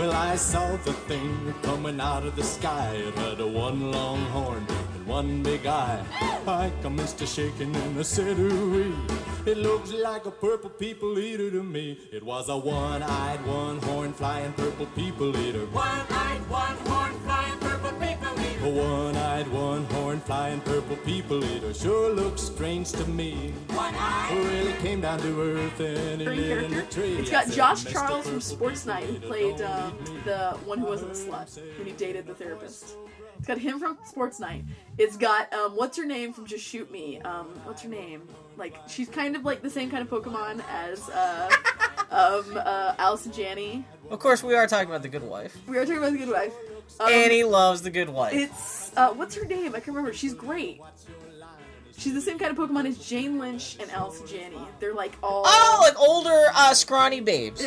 Well, I saw the thing coming out of the sky. It had a one long horn and one big eye. I commenced to shaking and I said, ooh-wee. It looks like a purple people eater to me. It was a one-eyed, one-horn flying purple people eater. One-eyed, one-horn flying purple people eater. A one-eyed, one-horn flying purple people eater sure looks strange to me. One-eyed. Really came down to earth and in a tree. It's got Josh Charles from Sports Night, who played the one who wasn't a slut, when he dated the therapist. It's got him from Sports Night. It's got, what's her name from Just Shoot Me? What's her name? Like, she's kind of like the same kind of Pokemon as, Allison Janney. Of course, we are talking about The Good Wife. We are talking about The Good Wife. Annie loves The Good Wife. It's, what's her name? I can't remember. She's great. She's the same kind of Pokemon as Jane Lynch and Allison Janney. They're like all... Oh, like older, scrawny babes.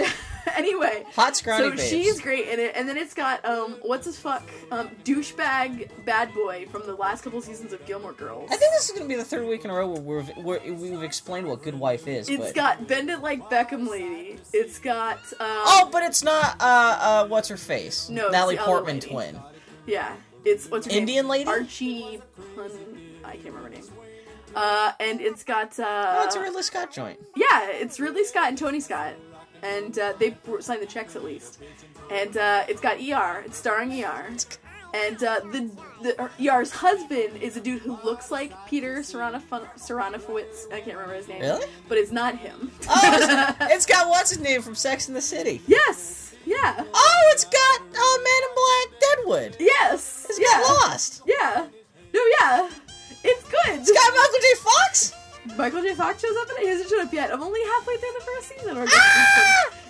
Anyway. Hot, scrawny babes. So she's great in it. And then it's got, douchebag bad boy from the last couple seasons of Gilmore Girls. I think this is going to be the third week in a row where we've explained what Good Wife is. It's got Bend It Like Beckham Lady. It's got, but it's not, what's her face? No, Natalie Portman twin. Yeah. It's, what's her name? Indian lady? Archie Pun... I can't remember her name. And it's got, it's a Ridley Scott joint. Yeah, it's Ridley Scott and Tony Scott. And, they signed the checks at least. And, it's got ER. It's starring ER. And, ER's husband is a dude who looks like Peter Serafinowicz. I can't remember his name. Really? But it's not him. Oh, it's got what's his name from Sex and the City. Yes! Yeah. Oh, it's got, Man in Black Deadwood. Yes! It's got Lost. Yeah. No, yeah. It's good. It's got Michael J. Fox? Michael J. Fox shows up, and he hasn't shown up yet. I'm only halfway through the first season.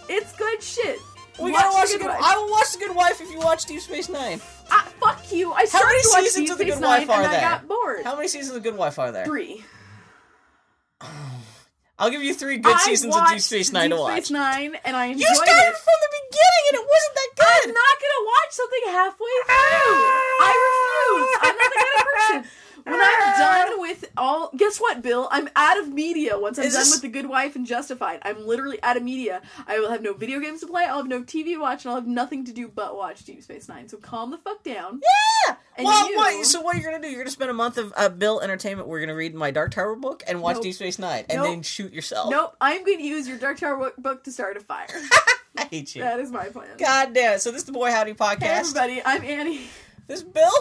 It's good shit. We gotta watch the Good Wife. I will watch The Good Wife if you watch Deep Space Nine. Fuck you. I started to watch Deep Space Nine, I got bored. How many seasons of The Good Wife are there? 3. I'll give you 3 good seasons of Deep Space Nine to watch. Deep Space Nine, and I enjoyed it. You started from the beginning, and it wasn't that good. I'm not gonna watch something halfway through. I refuse. I'm not the kind of person. When I'm done with all... Guess what, Bill? I'm out of media once I'm done with The Good Wife and Justified. I'm literally out of media. I will have no video games to play, I'll have no TV to watch, and I'll have nothing to do but watch Deep Space Nine. So calm the fuck down. Yeah! Well, so what you're gonna do, you're gonna spend a month of Bill Entertainment, we're gonna read my Dark Tower book and watch Deep Space Nine, and then shoot yourself. Nope, I'm gonna use your Dark Tower book to start a fire. I hate you. That is my plan. God damn it. So this is the Boy Howdy Podcast. Hey, everybody. I'm Annie. This is Bill.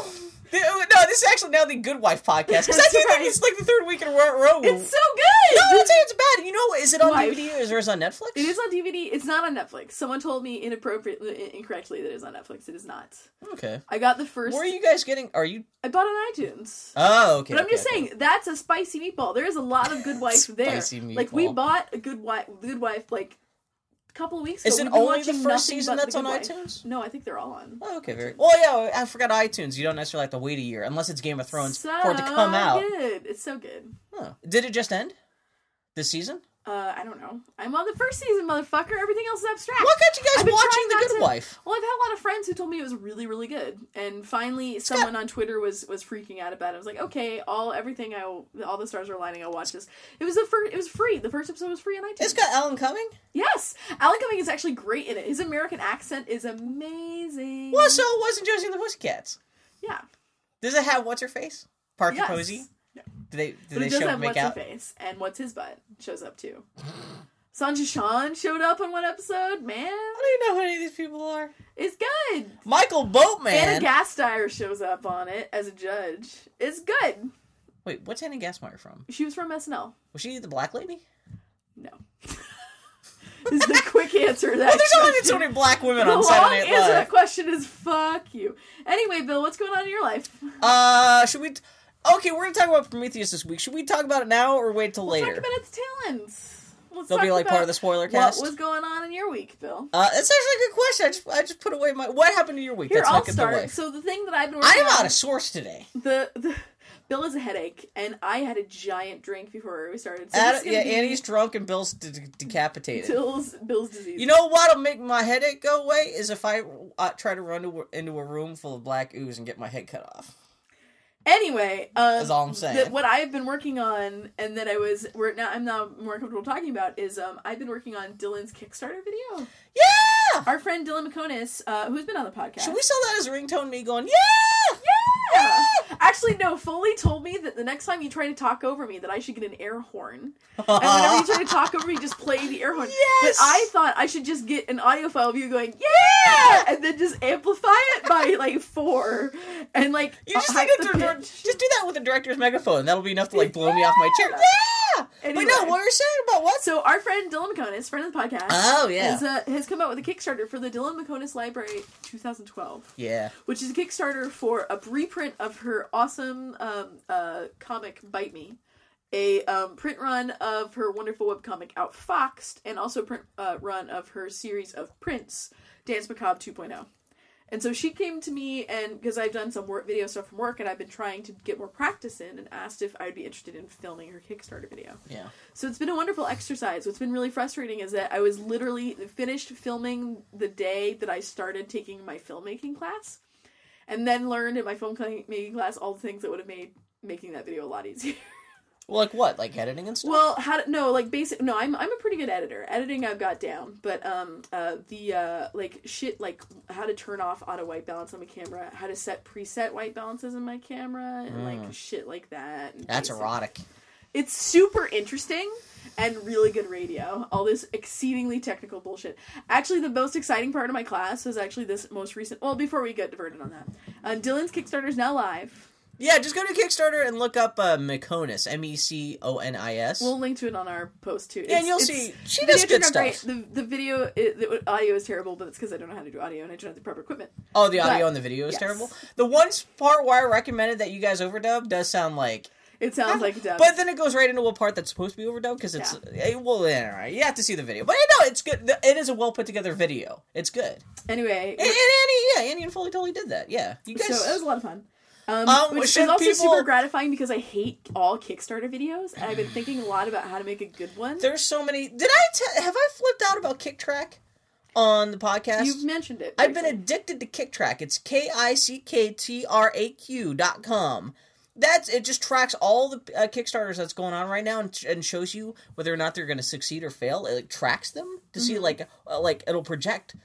No, this is actually now the Good Wife podcast. Because I do think it's like the third week in a row. It's so good! No, I'd say it's bad. You know, is it on DVD or is it on Netflix? It is on DVD. It's not on Netflix. Someone told me incorrectly that it is on Netflix. It is not. Okay. I got the first... Where are you guys getting... I bought it on iTunes. Oh, okay. But I'm just saying, that's a spicy meatball. There is a lot of Good Wife there. Spicy meatball. Like, we bought a Good Wife, like... couple weeks ago. Is it only the first season that's on iTunes? No, I think they're all on. Oh, okay, very. Well, yeah, I forgot iTunes. You don't necessarily have to wait a year unless it's Game of Thrones for it to come out. It's so good. Huh. Did it just end? This season? I don't know. I'm on the first season, motherfucker. Everything else is abstract. Look at you guys watching The Good Wife. Well, I've had a lot of friends who told me it was really, really good, and finally, someone on Twitter was freaking out about it. I was like, okay, all the stars are aligning. I'll watch this. It was free. The first episode was free on iTunes. It's got Alan Cumming. Yes, Alan Cumming is actually great in it. His American accent is amazing. Well, so it wasn't Josie and the Pussycats. Yeah. Does it have what's her face? Parker Posey. Did they show up and make out? What's her face and what's his butt shows up too. Sanji Shan showed up on one episode, man. I don't even know who any of these people are. It's good. Michael Boatman. Anna Gasteyer shows up on it as a judge. It's good. Wait, what's Anna Gasteyer from? She was from SNL. Was she the black lady? No. This is the quick answer to that. Well, there's only so many black women on Saturday Night Live. The long answer to that question is fuck you. Anyway, Bill, what's going on in your life? Should we... Okay, we're going to talk about Prometheus this week. Should we talk about it now or wait till later? Talk about its talents. They'll be like part of the spoiler cast. What was going on in your week, Bill? That's actually a good question. I just put away my... What happened in your week? Here, that's I'll start. So the thing that I've been working on... I am out of source today. Bill has a headache, and I had a giant drink before we started. So Annie's drunk and Bill's decapitated. Bill's disease. You know what'll make my headache go away is if I try to run into a room full of black ooze and get my head cut off. Anyway, that's all I'm saying. What I've been working on, and that I was, I'm now more comfortable talking about, is I've been working on Dylan's Kickstarter video. Yeah! Our friend Dylan Meconis, who's been on the podcast. Should we sell that as ringtone? Me going, yeah! Yeah! Yeah! Actually, no. Foley told me that the next time you try to talk over me, that I should get an air horn. And whenever you try to talk over me, just play the air horn. Yes! But I thought I should just get an audio file of you going, yeah! And then just amplify it by like 4, and like you just think it's. Just do that with a director's megaphone. That'll be enough to, like, blow me off my chair. Yeah! Anyway, wait, no, what are you saying about what? So our friend Dylan Meconis, friend of the podcast, has come out with a Kickstarter for the Dylan Meconis Library 2012. Yeah. Which is a Kickstarter for a reprint of her awesome comic, Bite Me. A print run of her wonderful webcomic, Outfoxed, and also a print run of her series of prints, Dance Macabre 2.0. And so she came to me, and because I've done some video stuff from work, and I've been trying to get more practice in, and asked if I'd be interested in filming her Kickstarter video. Yeah. So it's been a wonderful exercise. What's been really frustrating is that I was literally finished filming the day that I started taking my filmmaking class, and then learned in my filmmaking class all the things that would have made making that video a lot easier. Well, like what? Like editing and stuff? Well, I'm a pretty good editor. Editing I've got down, but how to turn off auto white balance on my camera, how to set preset white balances in my camera, and like shit like that. That's erotic. It's super interesting and really good radio. All this exceedingly technical bullshit. Actually, the most exciting part of my class was actually this most recent. Well, before we get diverted on that, Dylan's Kickstarter is now live. Yeah, just go to Kickstarter and look up Meconis, Meconis. We'll link to it on our post, too. Yeah, and you'll see. She does good stuff. The video, the audio is terrible, but it's because I don't know how to do audio, and I don't have the proper equipment. Oh, the audio on the video is terrible? The one part where I recommended that you guys overdub does sound like... It sounds like dub. But then it goes right into a part that's supposed to be overdubbed, because it's... Yeah. Well, anyway, you have to see the video. But no, it's good. It is a well-put-together video. It's good. Anyway... Annie and Foley totally did that, yeah. You guys... So, it was a lot of fun. Which is also super gratifying because I hate all Kickstarter videos, and I've been thinking a lot about how to make a good one. There's so many. Have I flipped out about Kicktraq on the podcast? You've mentioned it. I've been addicted to Kicktraq. It's KICKTRAQ.com. It just tracks all the Kickstarters that's going on right now, and shows you whether or not they're going to succeed or fail. It tracks them to see like it'll project.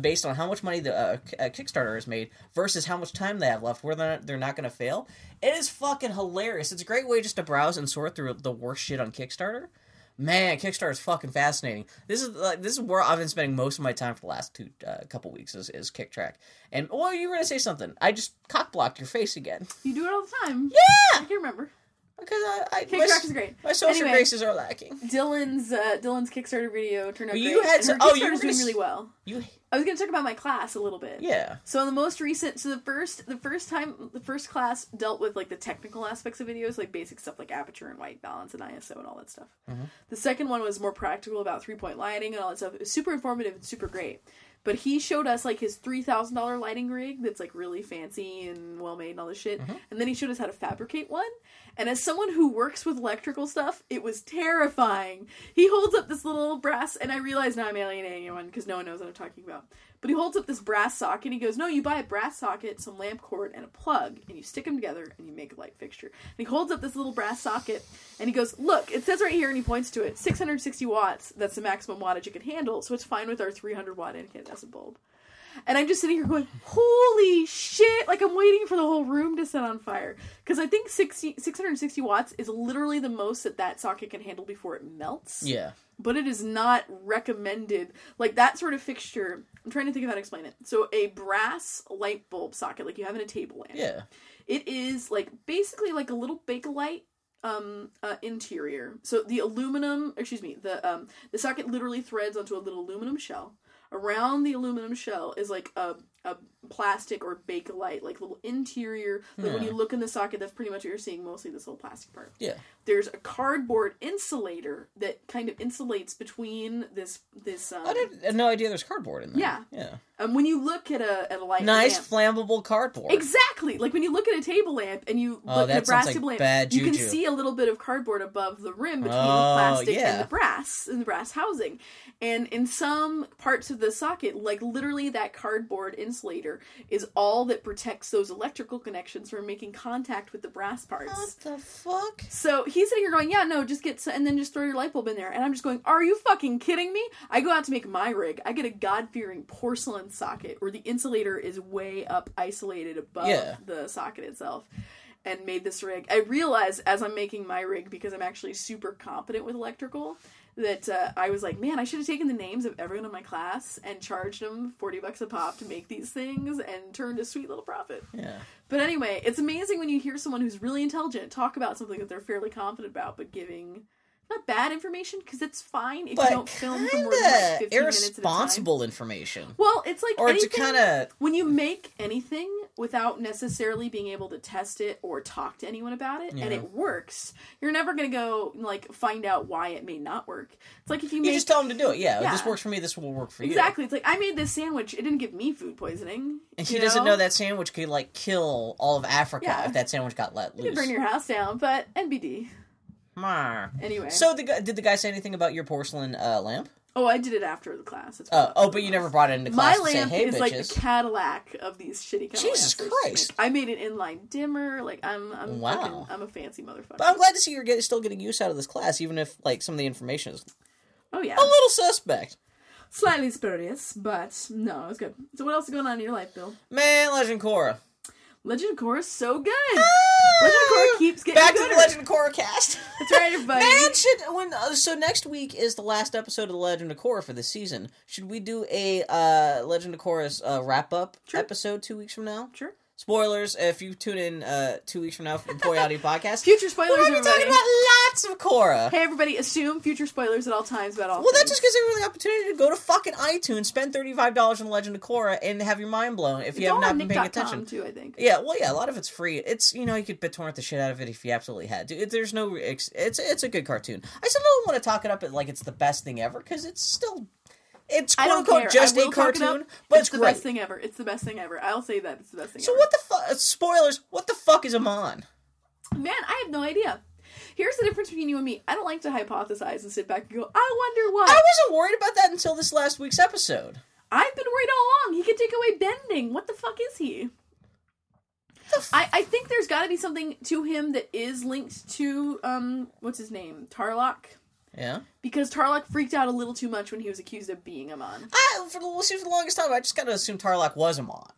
Based on how much money the Kickstarter has made versus how much time they have left, whether or not they're not going to fail. It is fucking hilarious. It's a great way just to browse and sort through the worst shit on Kickstarter. Man, Kickstarter is fucking fascinating. This is where I've been spending most of my time for the last couple weeks is Kicktraq. And you were going to say something. I just cock-blocked your face again. You do it all the time. Yeah, I can't remember. Because Kicktrack is great. My social graces are lacking. Dylan's Kickstarter video turned out great. Kickstarter's doing really well. I was going to talk about my class a little bit. Yeah. So the first class dealt with like the technical aspects of videos, like basic stuff like aperture and white balance and ISO and all that stuff. Mm-hmm. The second one was more practical about 3-point lighting and all that stuff. It was super informative and super great. But he showed us, like, his $3,000 lighting rig that's, like, really fancy and well-made and all this shit. Mm-hmm. And then he showed us how to fabricate one. And as someone who works with electrical stuff, it was terrifying. He holds up this little brass... And I realize now I'm alienating anyone because no one knows what I'm talking about. But he holds up this brass socket and he goes, no, you buy a brass socket, some lamp cord, and a plug. And you stick them together and you make a light fixture. And he holds up this little brass socket and he goes, look, it says right here, and he points to it, 660 watts. That's the maximum wattage it can handle. So it's fine with our 300-watt incandescent bulb. And I'm just sitting here going, holy shit, like I'm waiting for the whole room to set on fire. Because I think 660 watts is literally the most that socket can handle before it melts. Yeah. But it is not recommended. Like that sort of fixture, I'm trying to think of how to explain it. So a brass light bulb socket, like you have in a table lamp. Yeah. It is like basically like a little Bakelite interior. So the socket literally threads onto a little aluminum shell. Around the aluminum shell is like a plastic or Bakelite, like little interior. Like when you look in the socket, that's pretty much what you're seeing, mostly this little plastic part. Yeah. There's a cardboard insulator that kind of insulates between this. I had no idea there's cardboard in there. Yeah. Yeah. When you look at a light nice lamp, flammable cardboard. Exactly. Like when you look at a table lamp and you look at a brass table lamp, you can see a little bit of cardboard above the rim between the plastic and the brass housing. And in some parts of the socket, like literally that cardboard insulator translator is all that protects those electrical connections from making contact with the brass parts. What the fuck? So he's sitting here going, yeah, no, just get, and then just throw your light bulb in there. And I'm just going, are you fucking kidding me? I go out to make my rig. I get a God-fearing porcelain socket where the insulator is way up, isolated above the socket itself. And made this rig. I realized as I'm making my rig, because I'm actually super competent with electrical, that I was like, man, I should have taken the names of everyone in my class and charged them $40 a pop to make these things and turned a sweet little profit. Yeah. But anyway, it's amazing when you hear someone who's really intelligent talk about something that they're fairly confident about, but giving not bad information, because it's fine if you don't film for more than like 15 minutes at a time. Irresponsible information. Well, it's like when you make anything without necessarily being able to test it or talk to anyone about it, and it works, you're never going to go like find out why it may not work. It's like if you just tell them to do it. Yeah, this works for me, this will work for you. Exactly. It's like, I made this sandwich, it didn't give me food poisoning. And she doesn't know that sandwich could like kill all of Africa if that sandwich got let loose. You could burn your house down, but NBD. Anyway. So did the guy say anything about your porcelain lamp? Oh, I did it after the class. But you never brought it into class to say, hey, bitches. My lamp is like the Cadillac of these shitty kind of lamps. Jesus Christ. I made an inline dimmer. Like, I'm wow. Fucking, I'm a fancy motherfucker. But I'm glad to see you're still getting use out of this class, even if, like, some of the information is a little suspect. Slightly spurious, but no, it's good. So what else is going on in your life, Bill? Man, Legend of Korra. Legend of Korra is so good. Legend of Korra keeps getting better. Back to the Legend of Korra cast. That's right, everybody. Man, so next week is the last episode of the Legend of Korra for this season. Should we do a Legend of Korra's wrap-up episode 2 weeks from now? Sure. Spoilers, if you tune in 2 weeks from now for the Poyati podcast. Future spoilers, everybody. We're going to be talking about lots of Korra. Hey, everybody, assume future spoilers at all times about all things. Well, that just gives everyone the opportunity to go to fucking iTunes, spend $35 on Legend of Korra, and have your mind blown if you have not been paying attention. Too, I think. Yeah, well, yeah, a lot of it's free. It's, you know, you could BitTorrent the shit out of it if you absolutely had to. There's no... It's a good cartoon. I still don't want to talk it up like it's the best thing ever, because it's still... It's quote-unquote just a cartoon, but it's great. It's the best thing ever. It's the best thing ever. I'll say that. It's the best thing ever. So what the fuck... Spoilers, what the fuck is Amon? Man, I have no idea. Here's the difference between you and me. I don't like to hypothesize and sit back and go, I wonder why. I wasn't worried about that until this last week's episode. I've been worried all along. He could take away bending. What the fuck is he? I think there's got to be something to him that is linked to, what's his name? Tarrlok. Yeah. Because Tarrlok freaked out a little too much when he was accused of being Amon. For the longest time, I just gotta assume Tarrlok was Amon.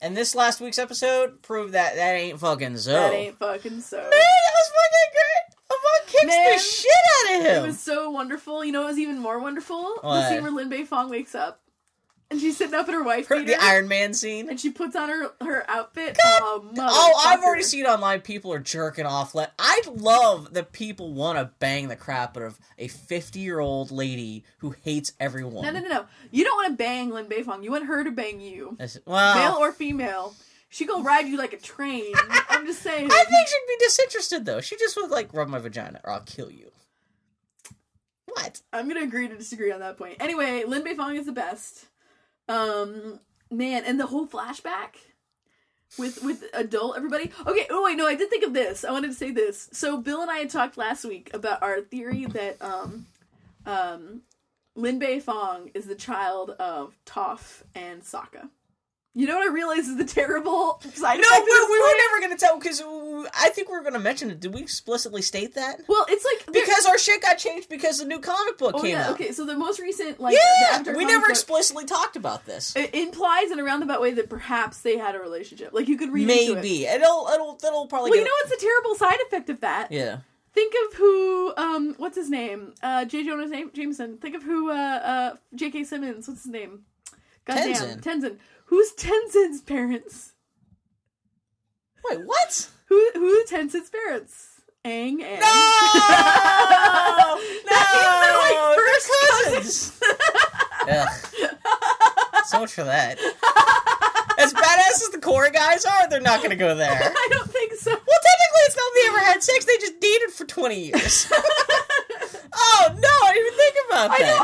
And this last week's episode proved that ain't fucking so. That ain't fucking so. Man, that was fucking great! Amon kicks the shit out of him! It was so wonderful. You know what was even more wonderful? What? The scene where Lin Beifong wakes up. And she's sitting up at her wife beater. The Iron Man scene. And she puts on her outfit. God. Oh, I've already seen online people are jerking off. I love that people want to bang the crap out of a 50-year-old lady who hates everyone. No. You don't want to bang Lin Beifong. You want her to bang you. Male or female. She gonna ride you like a train. I'm just saying. I think she'd be disinterested, though. She just would, like, rub my vagina or I'll kill you. What? I'm going to agree to disagree on that point. Anyway, Lin Beifong is the best. Man, and the whole flashback with adult everybody. Okay, oh wait, no, I did think of this. I wanted to say this. So Bill and I had talked last week about our theory that Lin Beifong is the child of Toph and Sokka. You know what I realized is the terrible side effect? No, we were never going to tell, because I think we were going to mention it. Did we explicitly state that? Well, it's like... Because our shit got changed because the new comic book came out. Okay, so the most recent... we never explicitly talked about this. It implies in a roundabout way that perhaps they had a relationship. Like, you could read into it. Maybe. It'll probably... Well, you know what's a terrible side effect of that? Yeah. Think of who... what's his name? J. Jonah Jameson. Think of who... J.K. Simmons. What's his name? Goddamn. Tenzin. Who's Tenzin's parents? Wait, what? Who are Tenzin's parents? Aang and... No! They're first cousins! Ugh. So much for that. As badass as the Korra guys are, they're not going to go there. I don't think so. Well, technically, it's not they ever had sex. They just dated for 20 years. Oh, no, I didn't even think about that. I know,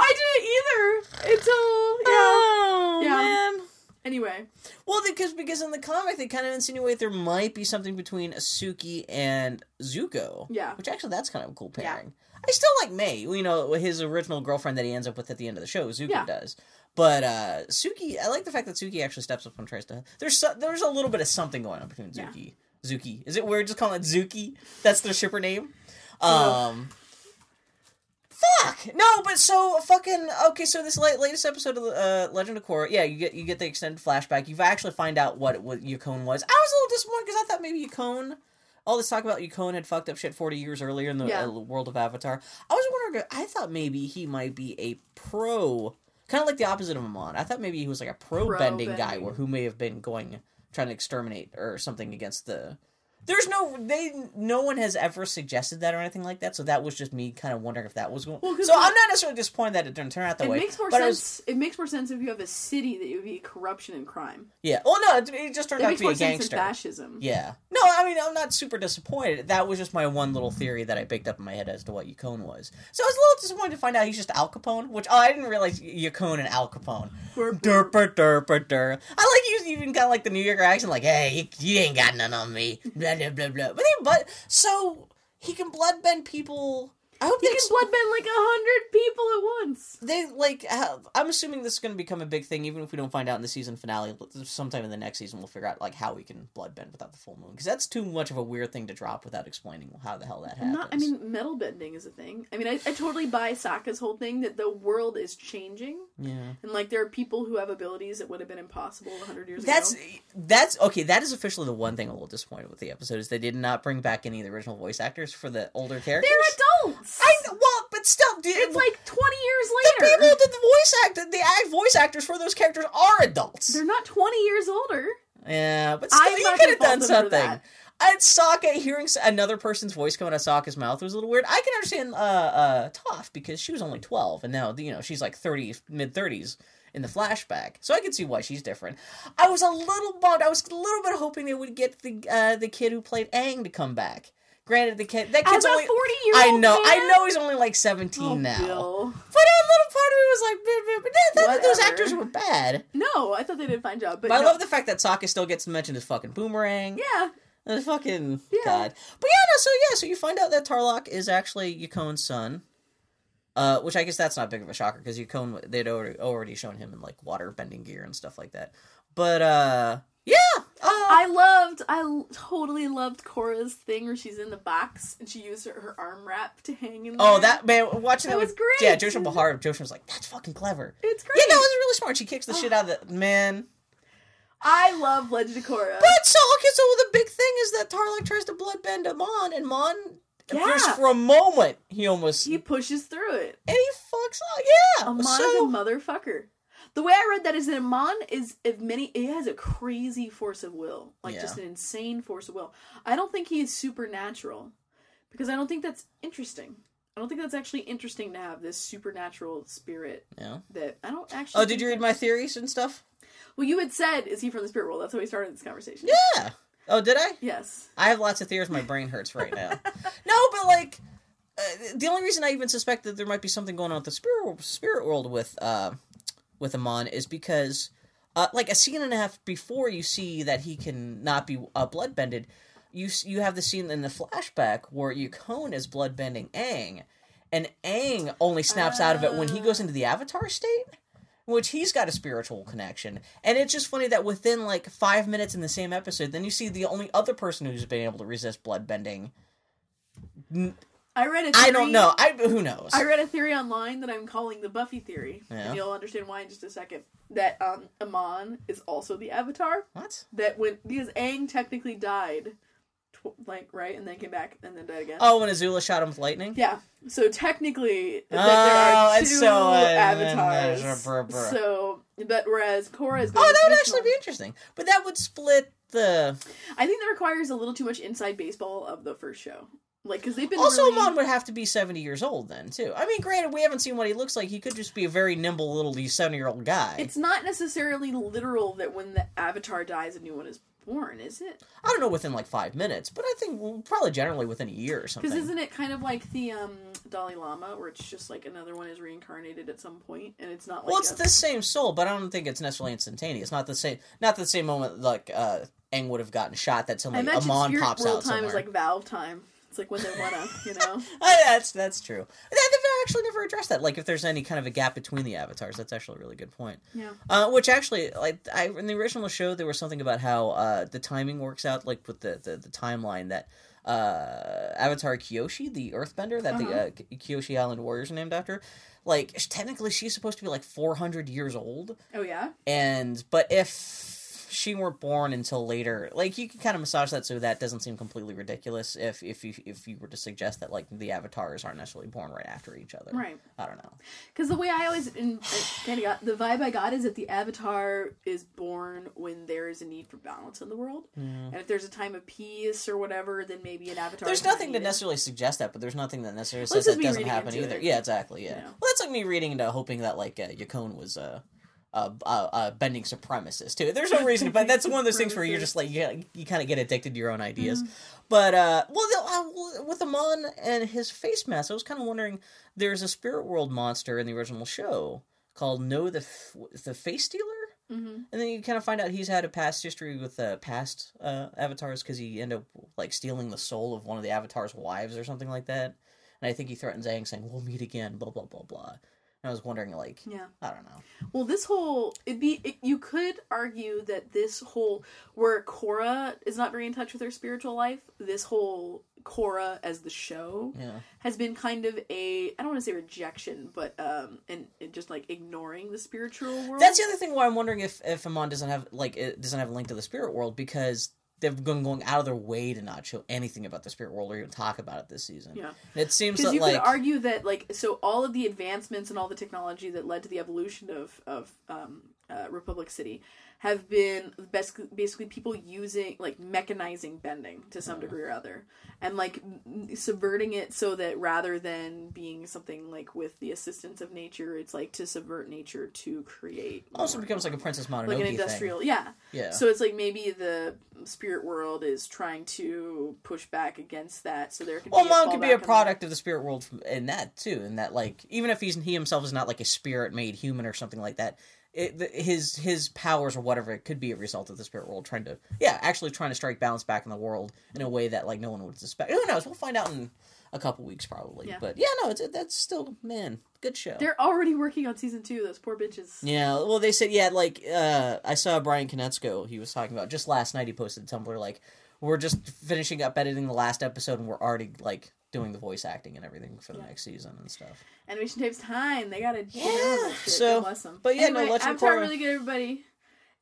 I didn't either. Until... Yeah. Oh, yeah. Man. Anyway. Well, because in the comic, they kind of insinuate there might be something between Suki and Zuko. Yeah. Which, actually, that's kind of a cool pairing. Yeah. I still like Mei. You know, his original girlfriend that he ends up with at the end of the show, Zuko does. But Suki, I like the fact that Suki actually steps up and tries to... There's a little bit of something going on between Zuki. Yeah. Zuki. Is it weird just calling it Zuki? That's their shipper name? Fuck! No, but so, fucking... Okay, so this latest episode of Legend of Korra, you get the extended flashback. You actually find out what Yakone was. I was a little disappointed because I thought maybe Yakone... All this talk about Yakone had fucked up shit 40 years earlier in the world of Avatar. I was wondering... I thought maybe he might be a pro... Kind of like the opposite of Amon. I thought maybe he was like a pro-bending guy who may have been trying to exterminate or something against the... No one has ever suggested that or anything like that, so that was just me kind of wondering if that was going... Well, so I'm not necessarily disappointed that it didn't turn out that way. It makes more sense if you have a city that it would be corruption and crime. Yeah. Well, no, it just turned out to be a gangster. It makes more sense than fascism. Yeah. No, I mean, I'm not super disappointed. That was just my one little theory that I baked up in my head as to what Yakone was. So I was a little disappointed to find out he's just Al Capone, which I didn't realize Yakone and Al Capone. Derper, derper, der. I like you even got like the New Yorker accent, like, hey, you ain't got none on me. Blah, blah, blah. But so he can bloodbend people. I hope he can bloodbend like 100 people at once. I'm assuming this is going to become a big thing, even if we don't find out in the season finale. Sometime in the next season, we'll figure out like how we can bloodbend without the full moon, because that's too much of a weird thing to drop without explaining how the hell that happens. Metal bending is a thing. I mean, I totally buy Sokka's whole thing that the world is changing. Yeah, and like there are people who have abilities that would have been impossible 100 years ago. That's okay. That is officially the one thing I'm a little disappointed with the episode is they did not bring back any of the original voice actors for the older characters. They're adults. But still, it's like 20 years later. The people that voice actors for those characters are adults. They're not 20 years older. Yeah, but still, you could have done something. Sokka hearing another person's voice coming out of Sokka's mouth was a little weird. I can understand Toph because she was only 12, and now she's like 30, mid-30s in the flashback, so I can see why she's different. I was a little bummed. I was a little bit hoping they would get the kid who played Aang to come back. Granted, that kid's only 40-year-old. I know he's only like 17 now. Bill. But a little part of me was like, I thought those actors were bad. No, I thought they did a fine job. But I love the fact that Sokka still gets to mention his fucking boomerang. Yeah. And his fucking god. But so you find out that Tarrlok is actually Yakone's son. Which I guess that's not big of a shocker because Yakone they'd already shown him in like water bending gear and stuff like that. But I totally loved Korra's thing where she's in the box and she used her arm wrap to hang in there. Oh, that, man, watching that was great. Yeah, Joshua was like, that's fucking clever. It's great. Yeah, no, it was really smart. She kicks the shit out of the, man. I love Legend of Korra. But, so the big thing is that Tarrlok tries to bloodbend Amon, and Amon, just for a moment, he pushes through it. And he fucks up, Amon is a motherfucker. The way I read that is that Amon it has a crazy force of will. Just an insane force of will. I don't think he is supernatural. Because I don't think that's interesting. I don't think that's actually interesting to have this supernatural spirit. Yeah. That I don't actually... Oh, did you read my theories and stuff? Well, you had said, is he from the spirit world? That's how we started this conversation. Yeah! Oh, did I? Yes. I have lots of theories. My brain hurts right now. No, but like... the only reason I even suspect that there might be something going on with the spirit world with Amon is because, like a scene and a half before you see that he can not be bloodbended, you have the scene in the flashback where Yakone is bloodbending Aang, and Aang only snaps out of it when he goes into the Avatar state, which he's got a spiritual connection. And it's just funny that within like 5 minutes in the same episode, then you see the only other person who's been able to resist bloodbending. I read a theory... I don't know. Who knows? I read a theory online that I'm calling the Buffy theory. Yeah. And you'll understand why in just a second. That Amon is also the Avatar. What? Because Aang technically died, right? And then came back and then died again. Oh, when Azula shot him with lightning? Yeah. So technically, there are two Avatars. But whereas Korra is... Oh, that would actually be interesting. But that would split the... I think that requires a little too much inside baseball of the first show. Like, because they've been Amon would have to be 70 years old then, too. I mean, granted, we haven't seen what he looks like. He could just be a very nimble little 70-year-old guy. It's not necessarily literal that when the Avatar dies, a new one is born, is it? I don't know, within like 5 minutes, but I think probably generally within a year or something. Because isn't it kind of like the Dalai Lama, where it's just like another one is reincarnated at some point, and it's not like... Well, it's the same soul, but I don't think it's necessarily instantaneous. Not the same moment like Aang would have gotten shot that suddenly Amon pops out somewhere. I imagine spirit world time is like Valve time. It's like when they wanna, you know? That's true. They've actually never addressed that. Like, if there's any kind of a gap between the avatars, that's actually a really good point. Yeah. Which actually, in the original show, there was something about how the timing works out, like with the timeline that Avatar Kyoshi, the Earthbender that the Kyoshi Island Warriors are named after, like, technically she's supposed to be like 400 years old. Oh, yeah? But if she weren't born until later. Like, you can kind of massage that so that doesn't seem completely ridiculous if you were to suggest that, like, the avatars aren't necessarily born right after each other. Right. I don't know. Because the way I always kind of got... The vibe I got is that the avatar is born when there is a need for balance in the world. Mm. And if there's a time of peace or whatever, then maybe an avatar... There's nothing to necessarily suggest that, but there's nothing that necessarily says that doesn't happen either. Yeah, exactly, yeah. You know? Well, that's like me reading into hoping that, like, Yakone was... bending supremacists too. There's no reason, but that's one of those things where you're just like, you kind of get addicted to your own ideas. Mm. But, with Amon and his face mask, I was kind of wondering, there's a spirit world monster in the original show called the Face Stealer? Mm-hmm. And then you kind of find out he's had a past history with past avatars because he ended up like stealing the soul of one of the avatar's wives or something like that. And I think he threatens Aang saying, "We'll meet again, blah, blah, blah, blah." I was wondering, like, yeah. I don't know. Well, you could argue that this whole, where Korra is not very in touch with her spiritual life, this whole Korra as the show has been kind of a, I don't want to say rejection, but and just like ignoring the spiritual world. That's the other thing why I'm wondering if Amon doesn't have a link to the spirit world, because they've been going out of their way to not show anything about the spirit world or even talk about it this season. Yeah. It seems that, like... Because you could argue that, like, so all of the advancements and all the technology that led to the evolution of Republic City have been basically people using, like, mechanizing bending to some degree or other. And, like, subverting it so that rather than being something, like, with the assistance of nature, it's, like, to subvert nature to create... Also becomes, like, a Princess Mononoke thing. Like an industrial... Thing. Yeah. Yeah. So it's, like, maybe the spirit world is trying to push back against that, so there could be... Well, Amon could be a product of the spirit world in that, too, in that, like, even if he himself is not, like, a spirit-made human or something like that... His powers or whatever, it could be a result of the spirit world trying to strike balance back in the world in a way that, like, no one would suspect. Who knows? We'll find out in a couple weeks probably. Yeah. But yeah, no, that's still, man, good show. They're already working on season 2. Those poor bitches. Yeah. Well, they said I saw Brian Konetsko. He was talking about just last night. He posted a Tumblr like, we're just finishing up editing the last episode and we're already like doing the voice acting and everything for the next season and stuff. Animation takes time. They gotta so bless them. But yeah, anyway, no, Legend of Korra really good.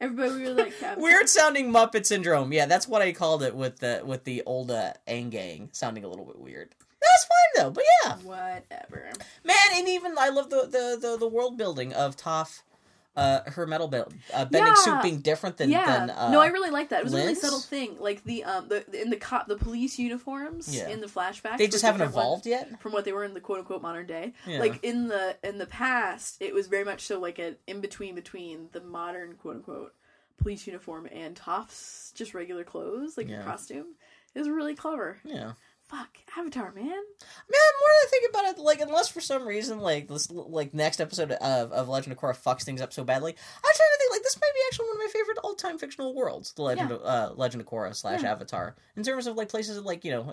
Everybody, we were like weird sounding Muppet Syndrome. Yeah, that's what I called it with the old Aang gang sounding a little bit weird. That's fine though. But yeah, whatever. Man, and even I love the world building of Toph. Her metal bending suit being different than no, I really like that. It was a really subtle thing. Like the police uniforms in the flashbacks, they just haven't evolved yet from what they were in the quote unquote modern day. Yeah. Like in the past, it was very much so like an in between the modern quote unquote police uniform and Toph's just regular clothes, like her costume. It was really clever. Yeah. Fuck, Avatar, man. Man, more than I think about it, like, unless for some reason, like, this, like, next episode of Legend of Korra fucks things up so badly, I'm trying to think, like, this might be actually one of my favorite all-time fictional worlds, the Legend of Korra / Avatar, in terms of, like, places that, like, you know,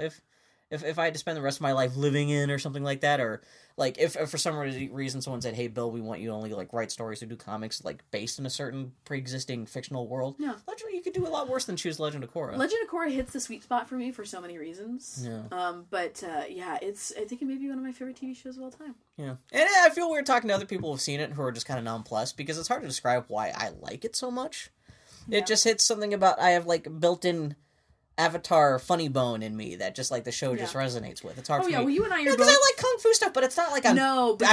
if I had to spend the rest of my life living in or something like that, or, like, if for some reason someone said, hey, Bill, we want you to only, like, write stories or do comics, like, based in a certain pre-existing fictional world, you could do a lot worse than choose Legend of Korra. Legend of Korra hits the sweet spot for me for so many reasons. Yeah. I think it may be one of my favorite TV shows of all time. Yeah. And I feel weird talking to other people who've seen it who are just kind of nonplussed, because it's hard to describe why I like it so much. Yeah. It just hits something about, I have, like, built-in... Avatar funny bone in me that just like the show just resonates with. It's hard for me. Well, you and I are both... because I like kung fu stuff, but it's not like I'm... No, but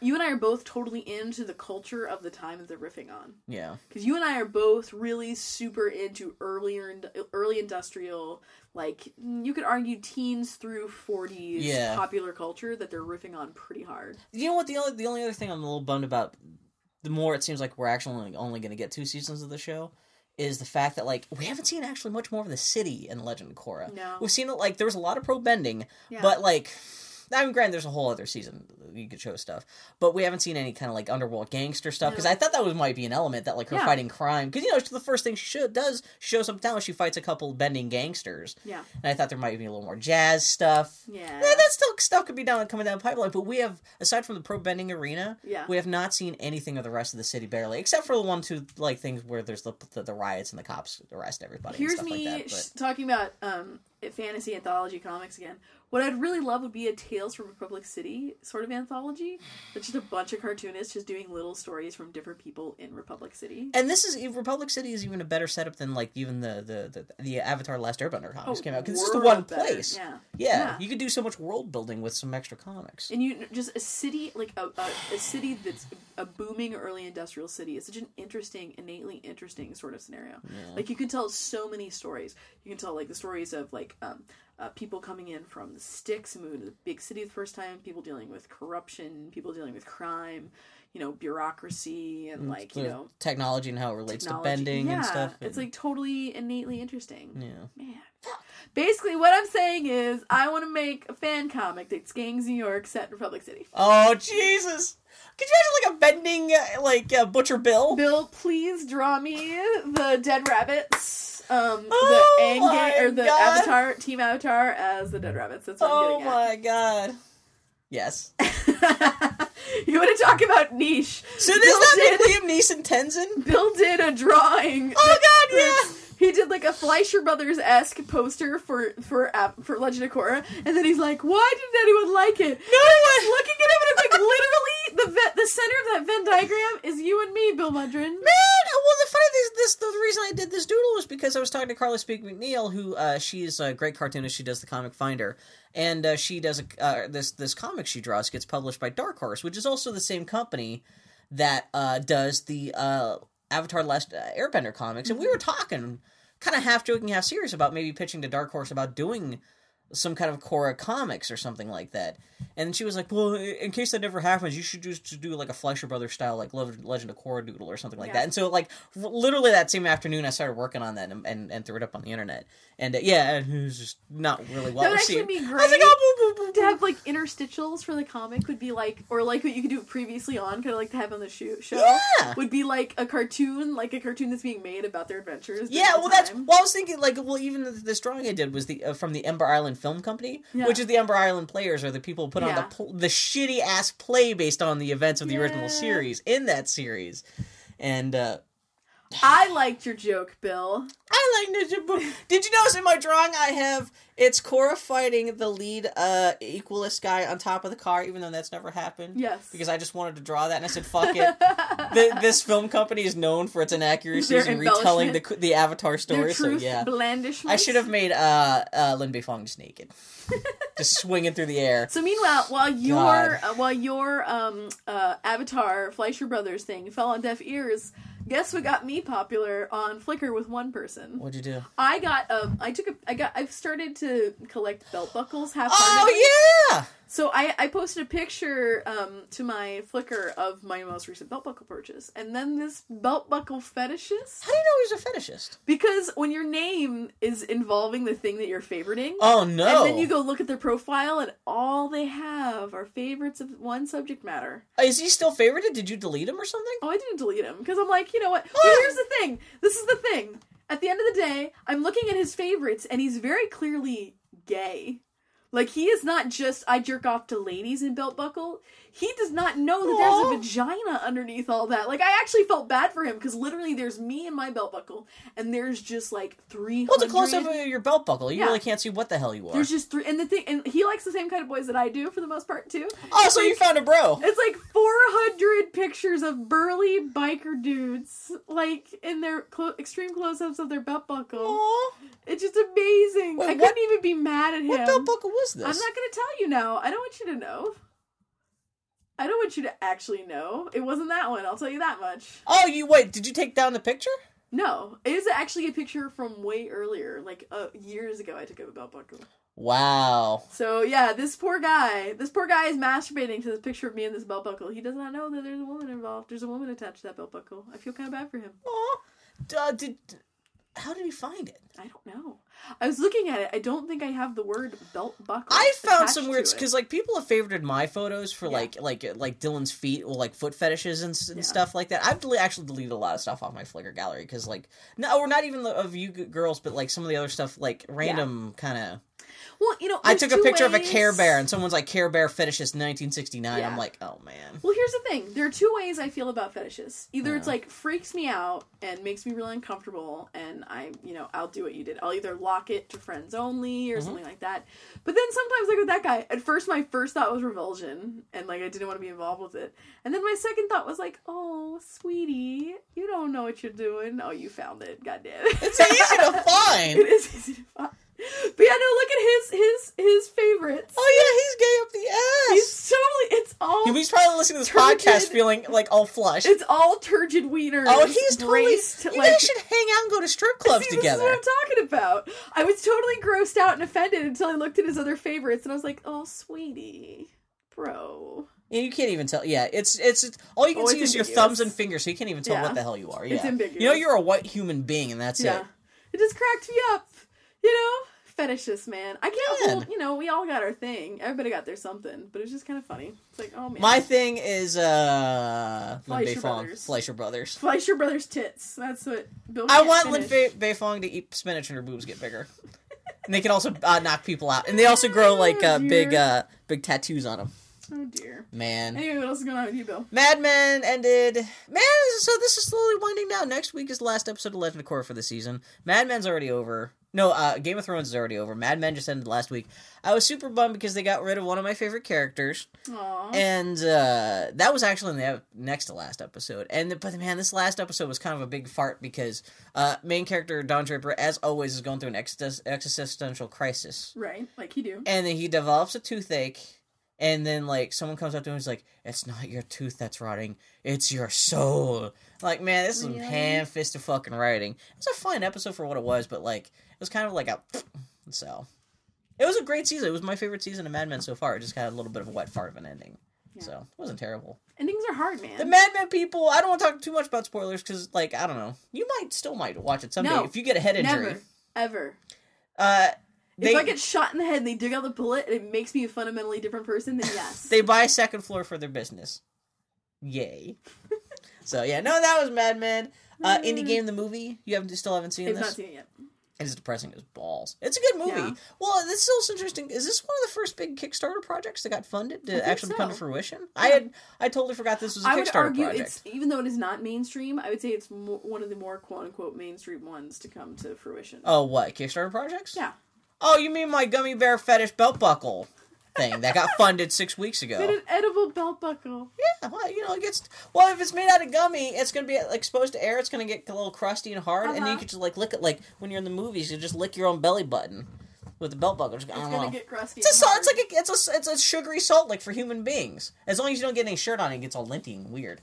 you and I are both totally into the culture of the time that they're riffing on. Yeah. Because you and I are both really super into early industrial, like, you could argue teens through 40s popular culture that they're riffing on pretty hard. You know what? The only other thing I'm a little bummed about, the more it seems like we're actually only going to get 2 seasons of the show... is the fact that, like, we haven't seen actually much more of the city in Legend of Korra. No. We've seen, like, there was a lot of pro-bending, but, like, I mean, granted, there's a whole other season you could show stuff, but we haven't seen any kind of, like, underworld gangster stuff, because I thought that might be an element that, like, her fighting crime, because, you know, the first thing she shows up down, she fights a couple bending gangsters. Yeah. And I thought there might be a little more jazz stuff. Yeah. That still stuff could be coming down the pipeline, but we have, aside from the pro-bending arena, we have not seen anything of the rest of the city, barely, except for the one, two, like, things where there's the riots and the cops arrest everybody and stuff like that. Here's me talking about fantasy anthology comics again. What I'd really love would be a Tales from Republic City sort of anthology. That's just a bunch of cartoonists just doing little stories from different people in Republic City. And Republic City is even a better setup than, like, even the Avatar Last Airbender comics came out. Because it's the one place. Yeah. You could do so much world building with some extra comics. And you just a city, like a city that's a booming early industrial city. It's such an innately interesting sort of scenario. Yeah. Like, you can tell so many stories. You can tell, like, the stories of, like, people coming in from the sticks and moving to the big city the first time, people dealing with corruption, people dealing with crime, you know, bureaucracy, and, like, you know... technology and how it relates to bending and stuff. Yeah, it's, like, totally innately interesting. Yeah. Man. Basically, what I'm saying is, I want to make a fan comic that's Gangs New York set in Republic City. Oh, Jesus! Could you imagine, like, a bending, Butcher Bill? Bill, please draw me the Dead Rabbits. The Aang gang, or the god. Avatar, Team Avatar as the Dead Rabbits. That's what I'm getting at. Oh my god. Yes. You want to talk about niche. So this Liam Neeson Tenzin? Bill did a drawing. Oh god, yeah! He did, like, a Fleischer Brothers-esque poster for Legend of Korra, and then he's like, why didn't anyone like it? No one! Looking at him, and it's like, literally, the center of that Venn diagram is you and me, Bill Mundren. Man! Well, the funny thing is, the reason I did this doodle was because I was talking to Carla Speak McNeil, who, she's a great cartoonist, she does the Comic Finder, and she does this comic she draws gets published by Dark Horse, which is also the same company that does the... Avatar Last Airbender comics, and we were talking, kind of half-joking, half-serious, about maybe pitching to Dark Horse about doing some kind of Korra comics or something like that. And she was like, well, in case that ever happens, you should just do, like, a Fleischer Brothers style, like, Legend of Korra doodle or something like that. And so, like, literally that same afternoon, I started working on that and threw it up on the internet. And, it was just not really well received. That would actually be great. I was like, to have, like, interstitials for the comic would be, like, or, like, what you could do previously on, kind of, like, to have on the show. Yeah. Would be, like, a cartoon that's being made about their adventures. Yeah, well, I was thinking, like, well, even this drawing I did was from the Ember Island Film Company, which is the Ember Island Players, or the people who put on the shitty-ass play based on the events of the original series, in that series. And, I liked your joke, Bill. I liked your joke. Did you notice in my drawing I have... It's Korra fighting the lead equalist guy on top of the car, even though that's never happened. Yes. Because I just wanted to draw that, and I said, fuck it. This film company is known for its inaccuracies in retelling the Avatar story. Their blandishments. I should have made Lin Beifong just naked. Just swinging through the air. So meanwhile, while your Avatar Fleischer Brothers thing fell on deaf ears... Guess what got me popular on Flickr with one person? What'd you do? I've started to collect belt buckles half-heartedly. Oh, yeah! So I posted a picture to my Flickr of my most recent belt buckle purchase. And then this belt buckle fetishist... How do you know he's a fetishist? Because when your name is involving the thing that you're favoriting... Oh, no! And then you go look at their profile and all they have are favorites of one subject matter. Is he still favorited? Did you delete him or something? Oh, I didn't delete him. Because I'm like, you know what? Oh. Well, here's the thing. This is the thing. At the end of the day, I'm looking at his favorites and he's very clearly gay. Like, he is not just, I jerk off to ladies in belt buckle. He does not know that there's a vagina underneath all that. Like, I actually felt bad for him, because literally there's me and my belt buckle, and there's just, like, 300... Well, it's a close-up of your belt buckle. You really can't see what the hell you are. There's just three... And the thing... And he likes the same kind of boys that I do, for the most part, too. Oh, it's so, like, you found a bro. It's, like, 400 pictures of burly biker dudes, like, in their extreme close-ups of their belt buckle. Aww. It's just amazing. Wait, I couldn't even be mad at him. What belt buckle was this? I'm not going to tell you now. I don't want you to know. I don't want you to actually know. It wasn't that one. I'll tell you that much. Oh, did you take down the picture? No. It is actually a picture from way earlier. Like, years ago I took up a belt buckle. Wow. So, yeah, this poor guy is masturbating to this picture of me and this belt buckle. He does not know that there's a woman involved. There's a woman attached to that belt buckle. I feel kind of bad for him. Aww. How did he find it? I don't know. I was looking at it. I don't think I have the word belt buckle. I found some weird, because like people have favorited my photos for like Dylan's feet or like foot fetishes and stuff like that. I've actually deleted a lot of stuff off my Flickr gallery because like not even of you girls, but like some of the other stuff, like random kind of. Well, you know, I took a picture of a Care Bear and someone's like Care Bear fetishist 1969. Yeah. I'm like, oh man. Well, here's the thing. There are two ways I feel about fetishes. Either it's like freaks me out and makes me really uncomfortable, and I'll do what you did. I'll either lock it to friends only or something like that. But then sometimes, like with that guy, at first my first thought was revulsion, and like I didn't want to be involved with it. And then my second thought was like, oh, sweetie, you don't know what you're doing. Oh, you found it. Goddamn it. It's easy to find. It is easy to find. But yeah, no, look at his favorites. Oh yeah, he's gay up the ass. He's totally, it's all... He's probably listening to this turgid podcast feeling, like, all flushed. It's all turgid wieners. Oh, he's braced, totally... You guys should hang out and go to strip clubs together. This is what I'm talking about. I was totally grossed out and offended until I looked at his other favorites, and I was like, oh, sweetie, bro... And you can't even tell. Yeah, it's all you can see is ambiguous. Your thumbs and fingers, so you can't even tell what the hell you are. Yeah. It's ambiguous. You know you're a white human being, and that's it. It just cracked me up. You know, fetishist, man. I can't hold, we all got our thing. Everybody got their something, but it's just kind of funny. It's like, oh man. My thing is, Lin Beifong. Fleischer Brothers tits. That's what Bill I want finish. Lin Beifong to eat spinach and her boobs get bigger. And they can also knock people out. And they also grow, like, big tattoos on them. Oh, dear. Man. Anyway, what else is going on with you, Bill? Mad Men ended. Man, so this is slowly winding down. Next week is the last episode of Legend of Korra for the season. Mad Men's already over. No, Game of Thrones is already over. Mad Men just ended last week. I was super bummed because they got rid of one of my favorite characters. Aww. And that was actually in the next to last episode. But man, this last episode was kind of a big fart because main character Don Draper, as always, is going through an existential crisis. Right, like he do. And then he develops a toothache. And then, like, someone comes up to him and is like, it's not your tooth that's rotting, it's your soul. Like, man, this is ham-fisted fucking writing. It was a fine episode for what it was, but, like, it was kind of like a... So, it was a great season. It was my favorite season of Mad Men so far. It just had a little bit of a wet fart of an ending. Yeah. So, it wasn't terrible. Endings are hard, man. The Mad Men people, I don't want to talk too much about spoilers, because, like, I don't know. You might watch it someday if you get a head injury. Never. Ever. If I get shot in the head and they dig out the bullet and it makes me a fundamentally different person, then yes. They buy a second floor for their business. Yay. So, yeah. No, that was Mad Men. Indie Game, the movie. You still haven't seen this? I've not seen it yet. It's depressing as balls. It's a good movie. Yeah. Well, this is also interesting. Is this one of the first big Kickstarter projects that got funded to actually come to fruition? Yeah. I totally forgot this was a Kickstarter project. It's, even though it is not mainstream, I would say it's one of the more quote-unquote mainstream ones to come to fruition. Oh, what? Kickstarter projects? Yeah. Oh, you mean my gummy bear fetish belt buckle thing that got funded 6 weeks ago? It's an edible belt buckle. Yeah, well, it gets... Well, if it's made out of gummy, it's going to be exposed to air, it's going to get a little crusty and hard, and you could just, like, lick it, like, when you're in the movies, you just lick your own belly button with the belt buckle. Just, it's going to get crusty and hard. It's a sugary salt, like, for human beings. As long as you don't get any shirt on it, it gets all linty and weird.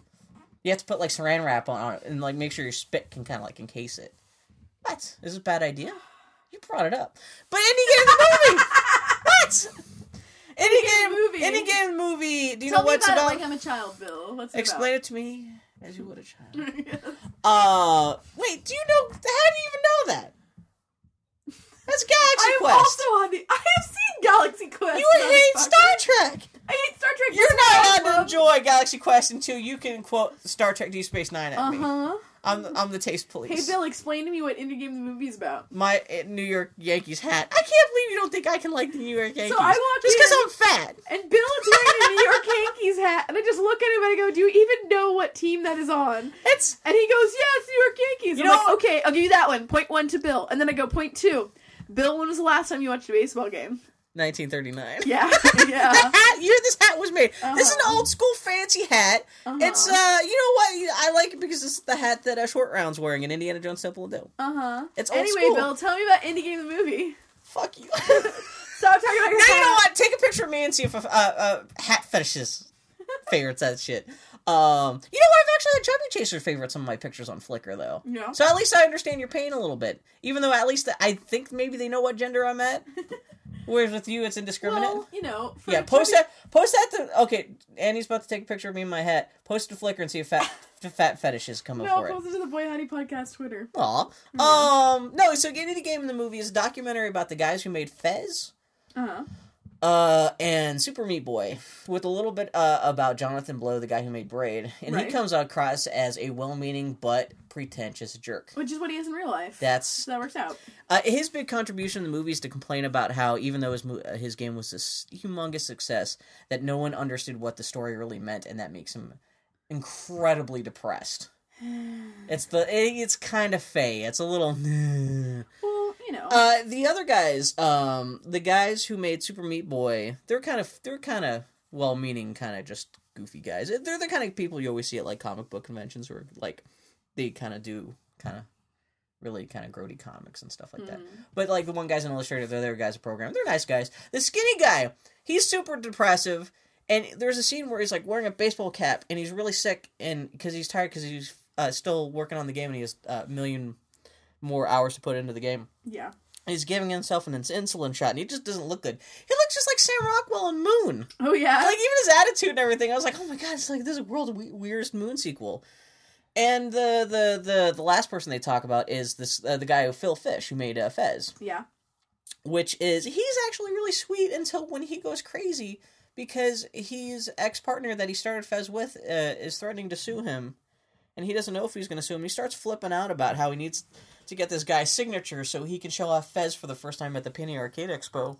You have to put, like, saran wrap on it and, like, make sure your spit can kind of, like, encase it. What? Is this a bad idea? You brought it up. But Indie Game Movie! What? Indie Game Movie. Do you know what it's about? Tell me about it like I'm a child, Bill. What's it Explain about? It to me as you would a child. Yes. Wait, do you know... How do you even know that? That's Galaxy Quest. I have seen Galaxy Quest. You hate Star Trek. I hate Star Trek. You're not allowed to enjoy Galaxy Quest until you can quote Star Trek Deep Space Nine at me. Uh-huh. I'm the taste police. Hey, Bill, explain to me what Indie Game the movie's about. My New York Yankees hat. I can't believe you don't think I can like the New York Yankees. So I watch just because I'm fat. And Bill is wearing a New York Yankees hat, and I just look at him and I go, "Do you even know what team that is on?" And he goes, "Yeah, it's New York Yankees." You know, like, okay, I'll give you that one. Point one to Bill, and then I go, point two, Bill. When was the last time you watched a baseball game? 1939. Yeah, yeah. The hat, year this hat was made. Uh-huh. This is an old school fancy hat. Uh-huh. It's, you know what? I like it because it's the hat that Short Round's wearing in Indiana Jones Temple of Doom. Uh-huh. It's old school. Anyway, Bill, tell me about Indie Game the movie. Fuck you. Stop talking about your hat. Now you know what? Take a picture of me and see if hat fetishes favorites that shit. You know what? I've actually had Chubby Chaser favorite some of my pictures on Flickr, though. Yeah. So at least I understand your pain a little bit. Even though at least I think maybe they know what gender I'm at. Whereas with you, it's indiscriminate. Well, you know. Yeah, post that to... Okay, Annie's about to take a picture of me in my hat. Post it to Flickr and see if fat fetishes come up for it. No, posted to the Boy Honey Podcast Twitter. Aw. Yeah. No, so Getting the Game in the Movie is a documentary about the guys who made Fez. Uh-huh. And Super Meat Boy, with a little bit about Jonathan Blow, the guy who made Braid. And right. He comes across as a well-meaning but pretentious jerk. Which is what he is in real life. So that works out. His big contribution to the movie is to complain about how, even though his game was this humongous success, that no one understood what the story really meant, and that makes him incredibly depressed. It's kind of fey. It's a little... the other guys, the guys who made Super Meat Boy, they're kind of well-meaning, kind of just goofy guys. They're the kind of people you always see at, like, comic book conventions where, like, they kind of do kind of really kind of grody comics and stuff like that. But, like, the one guy's an illustrator, the other guy's a programmer. They're nice guys. The skinny guy, he's super depressive, and there's a scene where he's, like, wearing a baseball cap, and he's really sick and because he's tired because he's still working on the game, and he has a million more hours to put into the game. Yeah. He's giving himself an insulin shot, and he just doesn't look good. He looks just like Sam Rockwell in Moon. Oh, yeah? Like, even his attitude and everything, I was like, oh my god, it's like, this is the world's weirdest Moon sequel. And the last person they talk about is this the guy, Phil Fish, who made Fez. Yeah. Which is, he's actually really sweet until when he goes crazy, because his ex-partner that he started Fez with is threatening to sue him, and he doesn't know if he's going to sue him. He starts flipping out about how he needs to get this guy's signature so he can show off Fez for the first time at the Penny Arcade Expo.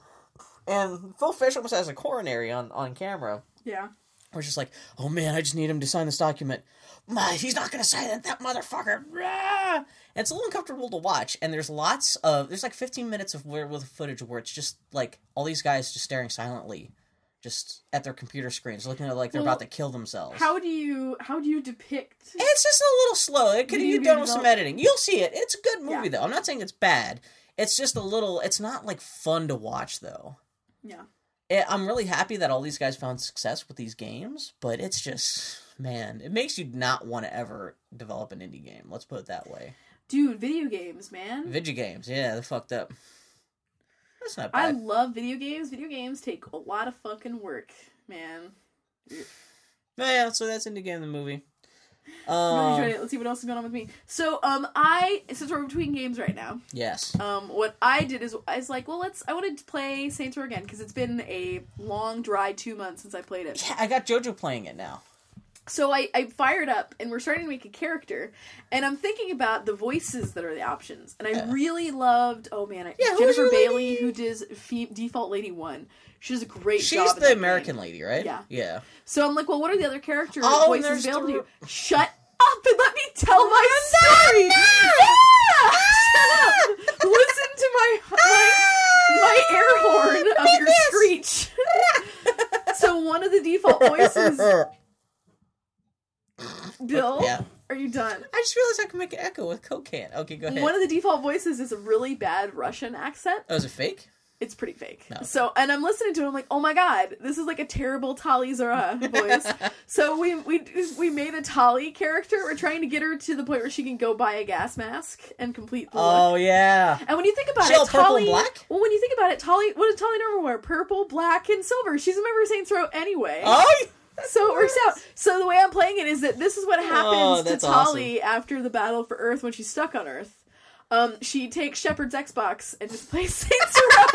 And Phil Fish almost has a coronary on camera. Yeah. We're just like, oh man, I just need him to sign this document. He's not going to sign it, that motherfucker. And it's a little uncomfortable to watch, and there's like 15 minutes of with footage where it's just like all these guys just staring silently just at their computer screens, looking at like they're about to kill themselves. How do you depict? It's just a little slow. It could have been done with some editing. You'll see it. It's a good movie, though. I'm not saying it's bad. It's just a little... It's not, like, fun to watch, though. Yeah. I'm really happy that all these guys found success with these games, but it's just... Man, it makes you not want to ever develop an indie game. Let's put it that way. Dude, video games, man. Video games. Yeah, they're fucked up. That's not bad. I love video games. Video games take a lot of fucking work, man. Yeah, so that's Indie Game the Movie. I really enjoyed it. Let's see what else is going on with me. So, since we're between games right now. Yes. What I did is, I was like, I wanted to play Saints Row again, because it's been a long, dry 2 months since I played it. Yeah, I got JoJo playing it now. So I fired up, and we're starting to make a character, and I'm thinking about the voices that are the options, and I really loved, Jennifer Bailey, lady? Who does Default Lady 1. She does a great job. She's the American lady, right? Yeah. Yeah. So I'm like, well, what are the other characters voices available to you? Shut up and let me tell my story! Shut up! Listen to my air horn of your screech. So one of the default voices... Bill, Are you done? I just realized I can make an echo with Coke can. Okay, go ahead. One of the default voices is a really bad Russian accent. Oh, is it fake? It's pretty fake. No. So, and I'm listening to it, I'm like, oh my god, this is like a terrible Tali Zara voice. So we made a Tali character. We're trying to get her to the point where she can go buy a gas mask and complete the look. Oh, yeah. And when you think about it, Tali... black? Well, when you think about it, Tali... What does Tali normally wear? Purple, black, and silver. She's a member of Saints Row anyway. Oh, yeah. So it works out. So the way I'm playing it is that this is what happens to Tali after the battle for Earth when she's stuck on Earth. She takes Shepard's Xbox and just plays Saints Row.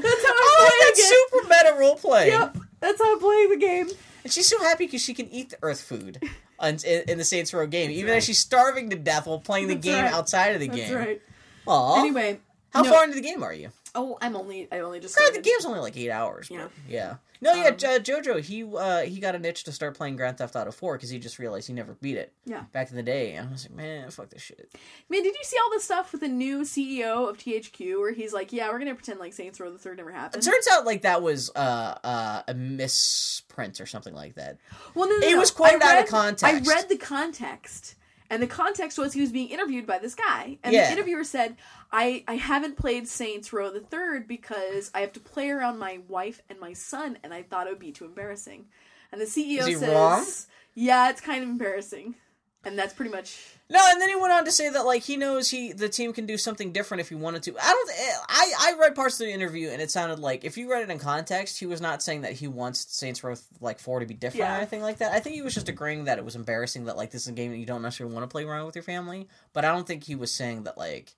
That's how I'm playing it. Super meta role play. Yep, that's how I'm playing the game. And she's so happy because she can eat the Earth food in the Saints Row game, even as she's starving to death while playing the game outside of the game. That's right. Aww. Anyway. How far into the game are you? Oh, I only just started. The game's only like 8 hours. Yeah. Yeah. No, JoJo, he got an itch to start playing Grand Theft Auto 4 because he just realized he never beat it. Yeah. Back in the day. And I was like, man, fuck this shit. Man, did you see all this stuff with the new CEO of THQ where he's like, yeah, we're going to pretend like Saints Row the Third never happened? It turns out like that was a misprint or something like that. Well, no, it was quoted out of context. I read the context. And the context was he was being interviewed by this guy. And the interviewer said, I haven't played Saints Row the Third because I have to play around my wife and my son, and I thought it would be too embarrassing. And the CEO says, wrong? Yeah, it's kind of embarrassing. And that's pretty much... No, and then he went on to say that, like, he knows the team can do something different if he wanted to. I read parts of the interview, and it sounded like, if you read it in context, he was not saying that he wants Saints Row, 4 to be different or anything like that. I think he was just agreeing that it was embarrassing that, like, this is a game that you don't necessarily want to play around with your family. But I don't think he was saying that, like...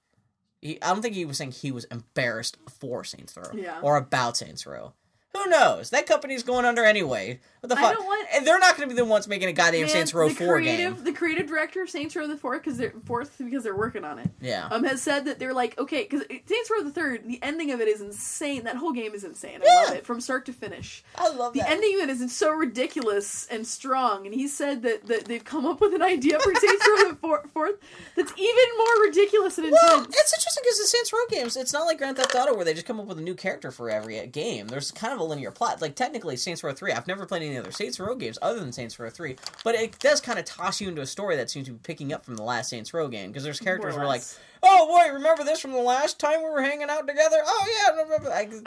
I don't think he was saying he was embarrassed for Saints Row. Yeah. Or about Saints Row. Who knows? That company's going under anyway. What the fuck? They're not going to be the ones making a goddamn Saints Row 4 game. The creative director of Saints Row the 4th, because they're working on it, has said that they're like, okay, because Saints Row the 3rd, the ending of it is insane. That whole game is insane. I love it. From start to finish. I love that. The ending of it is so ridiculous and strong, and he said that they've come up with an idea for Saints Row the 4th that's even more ridiculous and intense. Well, it's interesting because the Saints Row games, it's not like Grand Theft Auto where they just come up with a new character for every game. There's kind of a linear plot. Like, technically, Saints Row 3, I've never played any other Saints Row games other than Saints Row 3, but it does kind of toss you into a story that seems to be picking up from the last Saints Row game, because there's characters who are like, oh boy, remember this from the last time we were hanging out together? Oh yeah!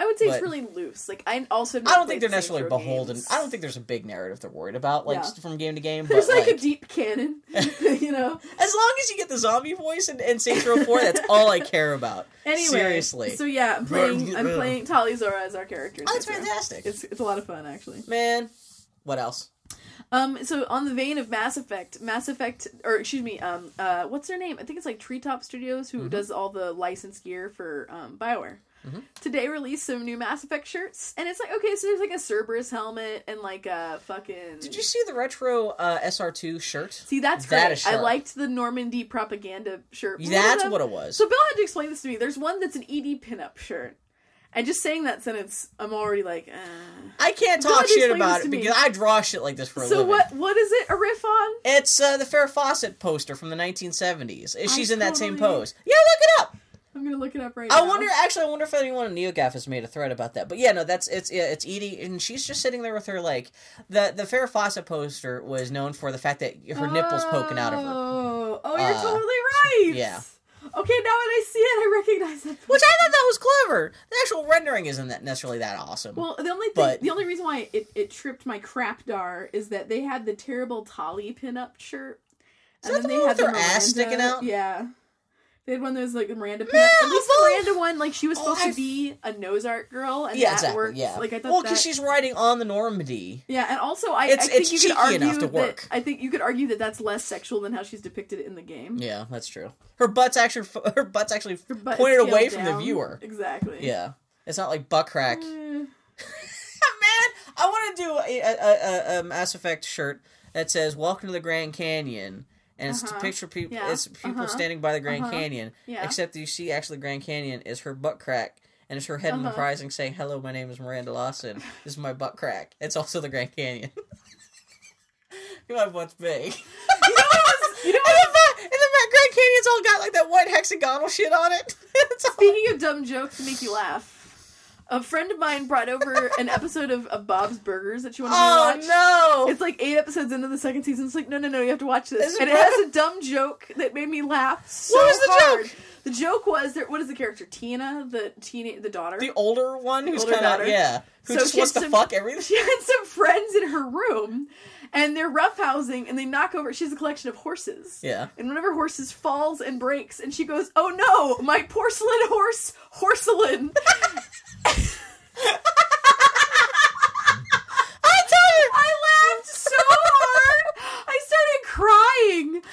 I would say it's really loose. Like, I don't think they're necessarily beholden. Games. I don't think there's a big narrative they're worried about, like, from game to game. There's, but, like, a deep canon, you know? As long as you get the zombie voice in Saints Row 4, that's all I care about. Anyway, seriously. So yeah, I'm playing Tali Zora as our character. Oh, that's fantastic. It's a lot of fun, actually. Man, what else? So on the vein of Mass Effect, what's their name? I think it's like Treetop Studios, who does all the licensed gear for BioWare. Mm-hmm. Today released some new Mass Effect shirts, and it's like, okay, so there's like a Cerberus helmet and like a fucking... Did you see the retro SR2 shirt? See, that's great. I liked the Normandy propaganda shirt. That's what it was. So Bill had to explain this to me. There's one that's an ED pinup shirt. And just saying that sentence, I'm already like, I can't talk shit about it because I draw shit like this for a living. So what is it a riff on? It's the Farrah Fawcett poster from the 1970s. She's in that same pose. Yeah, look it up! I'm gonna look it up right now. I wonder if anyone on NeoGAF has made a thread about that. But yeah, no, it's Edie, and she's just sitting there with her, like, the Farrah Fawcett poster was known for the fact that her nipple's poking out of her. Oh, you're totally right! Yeah. Okay, now when I see it, I recognize it. Which I thought that was clever. The actual rendering isn't necessarily that awesome. Well, the only reason why it tripped my crapdar is that they had the terrible Tali pinup shirt. Is that the one with their ass sticking out? Yeah. They had one that was like the Miranda pinup. At least the Miranda one, like, she was supposed to be a nose art girl, and that worked. Yeah. Like, I thought, well, because she's riding on the Normandy. Yeah, and also I think you could argue that that's less sexual than how she's depicted in the game. Yeah, that's true. Her butt's pointed away from the viewer. Exactly. Yeah, it's not like butt crack. Man, I want to do a Mass Effect shirt that says "Welcome to the Grand Canyon." And it's to picture people, it's people standing by the Grand Canyon, except that you see actually the Grand Canyon is her butt crack, and it's her head in the rising saying, "Hello, my name is Miranda Lawson. This is my butt crack. It's also the Grand Canyon." My butt's big. And the Grand Canyon's all got like that white hexagonal shit on it. Speaking of dumb jokes to make you laugh. A friend of mine brought over an episode of Bob's Burgers that she wanted me to watch. Oh, no! It's like 8 episodes into the second season. It's like, no, you have to watch this. It has a dumb joke that made me laugh so hard. What was the joke? The joke was, what is the character? Tina, the daughter? The older one who's kind of, yeah. Who just wants to fuck everything? She had some friends in her room, and they're roughhousing, and they knock over... She has a collection of horses. Yeah. And one of her horses falls and breaks, and she goes, "Oh no, my porcelain horse, Horselin." I tell you, I laughed so hard. I started crying.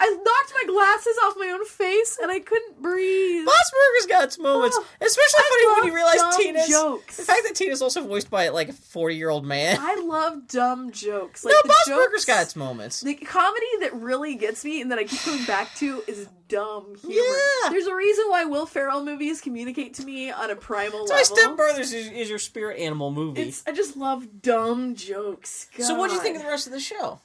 I knocked my glasses off my own face, and I couldn't breathe. Bob's Burgers got its moments, especially funny when you realize Tina's jokes. The fact that Tina's also voiced by like a 40-year-old man. I love dumb jokes. Like, no, Bob's Burgers got its moments. The comedy that really gets me and that I keep coming back to is dumb humor. Yeah. There's a reason why Will Ferrell movies communicate to me on a primal level. So Step Brothers is your spirit animal movie. I just love dumb jokes. God. So what do you think of the rest of the show?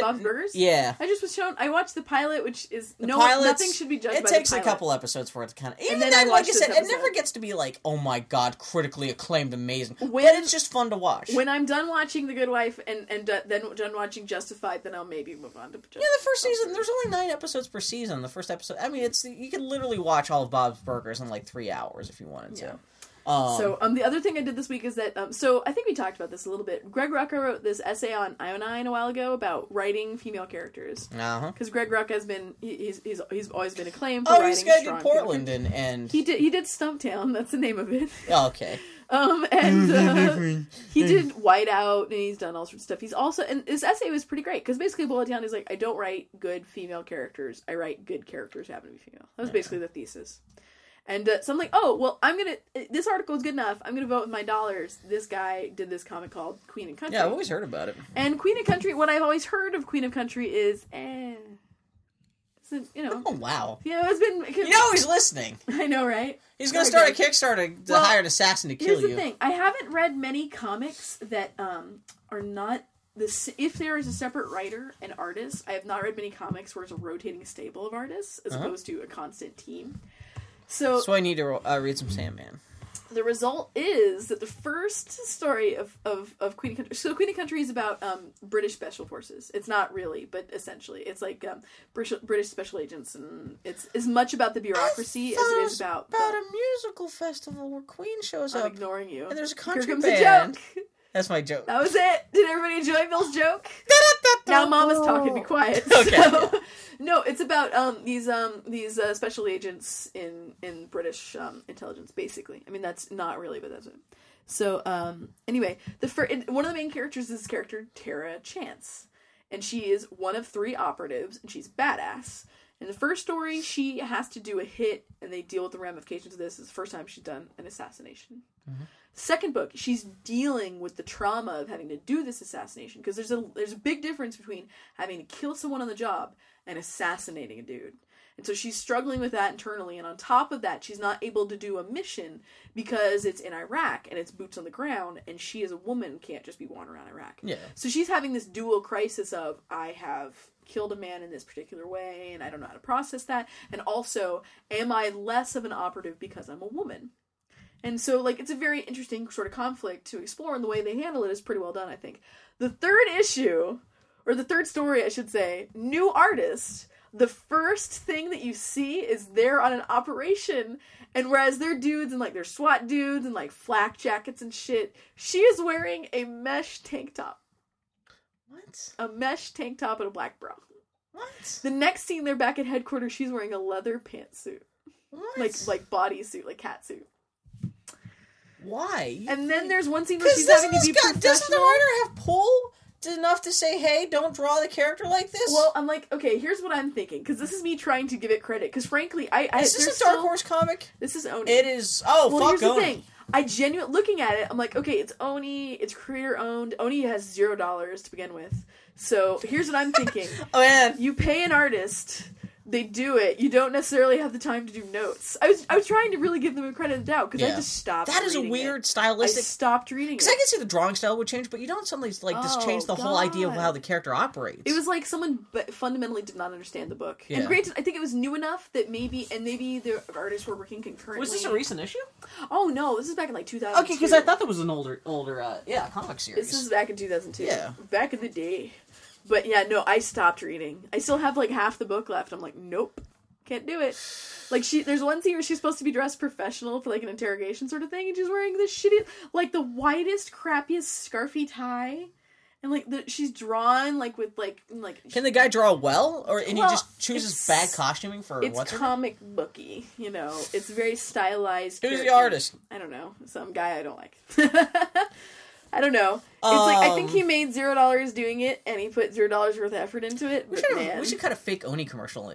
Bob's Burgers? Yeah. I watched the pilot, which is... nothing should be judged by the pilot. It takes a couple episodes for it to kind of... Even then, like I said, it never gets to be like, oh my god, critically acclaimed, amazing. But it's just fun to watch. When I'm done watching The Good Wife and then done watching Justified, then I'll maybe move on to... Justified. Yeah, the first season, there's only 9 episodes per season. The first episode... I mean, you can literally watch all of Bob's Burgers in like 3 hours if you wanted to. So the other thing I did this week is that, so I think we talked about this a little bit. Greg Rucka wrote this essay on Io9 a while ago about writing female characters. Uh-huh. Because Greg Rucka has been, he's always been acclaimed for writing strong. Oh, he's got in Portland and... He did Stumptown, that's the name of it. Oh, okay. He did Whiteout, and he's done all sorts of stuff. He's also, and his essay was pretty great, because basically boiled down, he's like, I don't write good female characters, I write good characters who happen to be female. That was basically the thesis. And so I'm like, oh, well, this article is good enough. I'm going to vote with my dollars. This guy did this comic called Queen and Country. Yeah, I've always heard about it. And Queen and Country, what I've always heard of Queen and Country is, oh, wow. Yeah, it's been... You know he's listening. I know, right? He's going to start a Kickstarter to hire an assassin to kill you. Here's the thing. I haven't read many comics that are not... if there is a separate writer and artist, I have not read many comics where it's a rotating stable of artists as opposed to a constant team. So I need to read some Sandman. The result is that the first story of Queen and Country... So Queen and Country is about British Special Forces. It's not really, but essentially. It's like British Special Agents, and it's as much about the bureaucracy as it is about a musical festival where Queen shows up. I'm ignoring you. And there's a country band. Here comes a joke. That's my joke. That was it. Did everybody enjoy Bill's joke? Now Mama's talking. Be quiet. Okay. So, yeah. No, it's about these special agents in British intelligence, basically. I mean, that's not really, but that's it. So anyway, one of the main characters is this character Tara Chance, and she is one of three operatives, and she's badass. In the first story, she has to do a hit, and they deal with the ramifications of this. It's the first time she's done an assassination. Mm-hmm. Second book, she's dealing with the trauma of having to do this assassination, because there's a big difference between having to kill someone on the job and assassinating a dude. And so she's struggling with that internally, and on top of that, she's not able to do a mission because it's in Iraq, and it's boots on the ground, and she as a woman can't just be wandering around Iraq. Yeah. So she's having this dual crisis of, I have killed a man in this particular way, and I don't know how to process that, and also, am I less of an operative because I'm a woman? And so, like, it's a very interesting sort of conflict to explore, and the way they handle it is pretty well done, I think. The third issue, or the third story, I should say, new artist, the first thing that you see is they're on an operation, and whereas they're dudes, and, like, they're SWAT dudes, and, like, flak jackets and shit, she is wearing a mesh tank top. What? A mesh tank top and a black bra. What? The next scene, they're back at headquarters. She's wearing a leather pantsuit. What? Like bodysuit, like catsuit. Why? And then there's one scene where she's having to be professional. Doesn't the writer have pull enough to say, hey, don't draw the character like this? Well, I'm like, okay, here's what I'm thinking, because this is me trying to give it credit, because frankly, is this a Dark Horse comic? This is Oni. It is, here's Oni. The thing. I genuinely, looking at it, I'm like, okay, it's Oni, it's creator-owned, Oni has $0 to begin with, so here's what I'm thinking. Oh, man. You pay an artist... They do it. You don't necessarily have the time to do notes. I was trying to really give them a credit of the doubt, because I just stopped reading it. That is a weird stylistic... I stopped reading it. Because I can see the drawing style would change, but you don't suddenly just change the whole idea of how the character operates. It was like someone fundamentally did not understand the book. Yeah. And granted, I think it was new enough that maybe the artists were working concurrently. Was this a recent issue? Oh, no. This is back in like 2002. Okay, because I thought that was an older comic series. This is back in 2002. Yeah. Back in the day. But yeah, no, I stopped reading. I still have like half the book left. I'm like, nope, can't do it. Like there's one scene where she's supposed to be dressed professional for like an interrogation sort of thing, and she's wearing this shitty, like the widest, crappiest scarfy tie, and like she's drawn like with like. Can the guy draw well, he just chooses bad costuming for what's? It's comic booky, you know. It's very stylized. Who's the artist? I don't know. Some guy I don't like. I don't know. It's like, I think he made $0 doing it, and he put $0 worth of effort into it. We should cut a fake Oni commercial.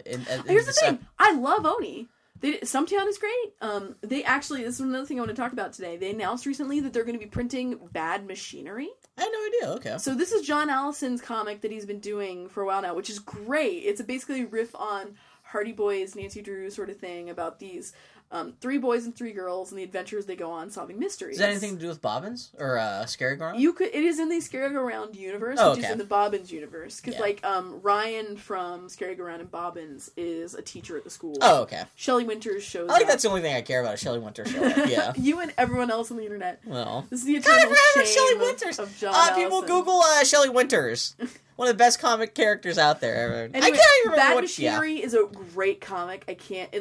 Here's the thing. I love Oni. Stumptown is great. They actually, this is another thing I want to talk about today. They announced recently that they're going to be printing Bad Machinery. I had no idea. Okay. So this is John Allison's comic that he's been doing for a while now, which is great. It's basically a riff on Hardy Boys, Nancy Drew sort of thing about these... three boys and three girls, and the adventures they go on solving mysteries. Is that anything to do with Bobbins or Scary Go Round? It is in the Scary Go Round universe, which is in the Bobbins universe. Because Ryan from Scary Go Round and Bobbins is a teacher at the school. Oh, okay. Shelley Winters shows up. I think that's the only thing I care about. Shelley Winters show up. Yeah. You and everyone else on the internet. Well, this is the eternal shame of John Allison. People Google Shelley Winters. one of the best comic characters out there. Anyway, I can't even remember what she... Bad Machinery is a great comic. I can't...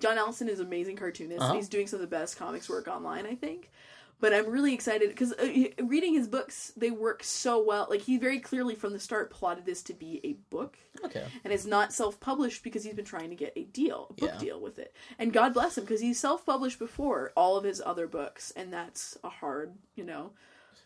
John Allison is an amazing cartoonist, and he's doing some of the best comics work online, I think. But I'm really excited, because reading his books, they work so well. Like, he very clearly, from the start, plotted this to be a book. Okay. And it's not self-published because he's been trying to get a book deal with it. And God bless him, because he's self-published before all of his other books, and that's a hard,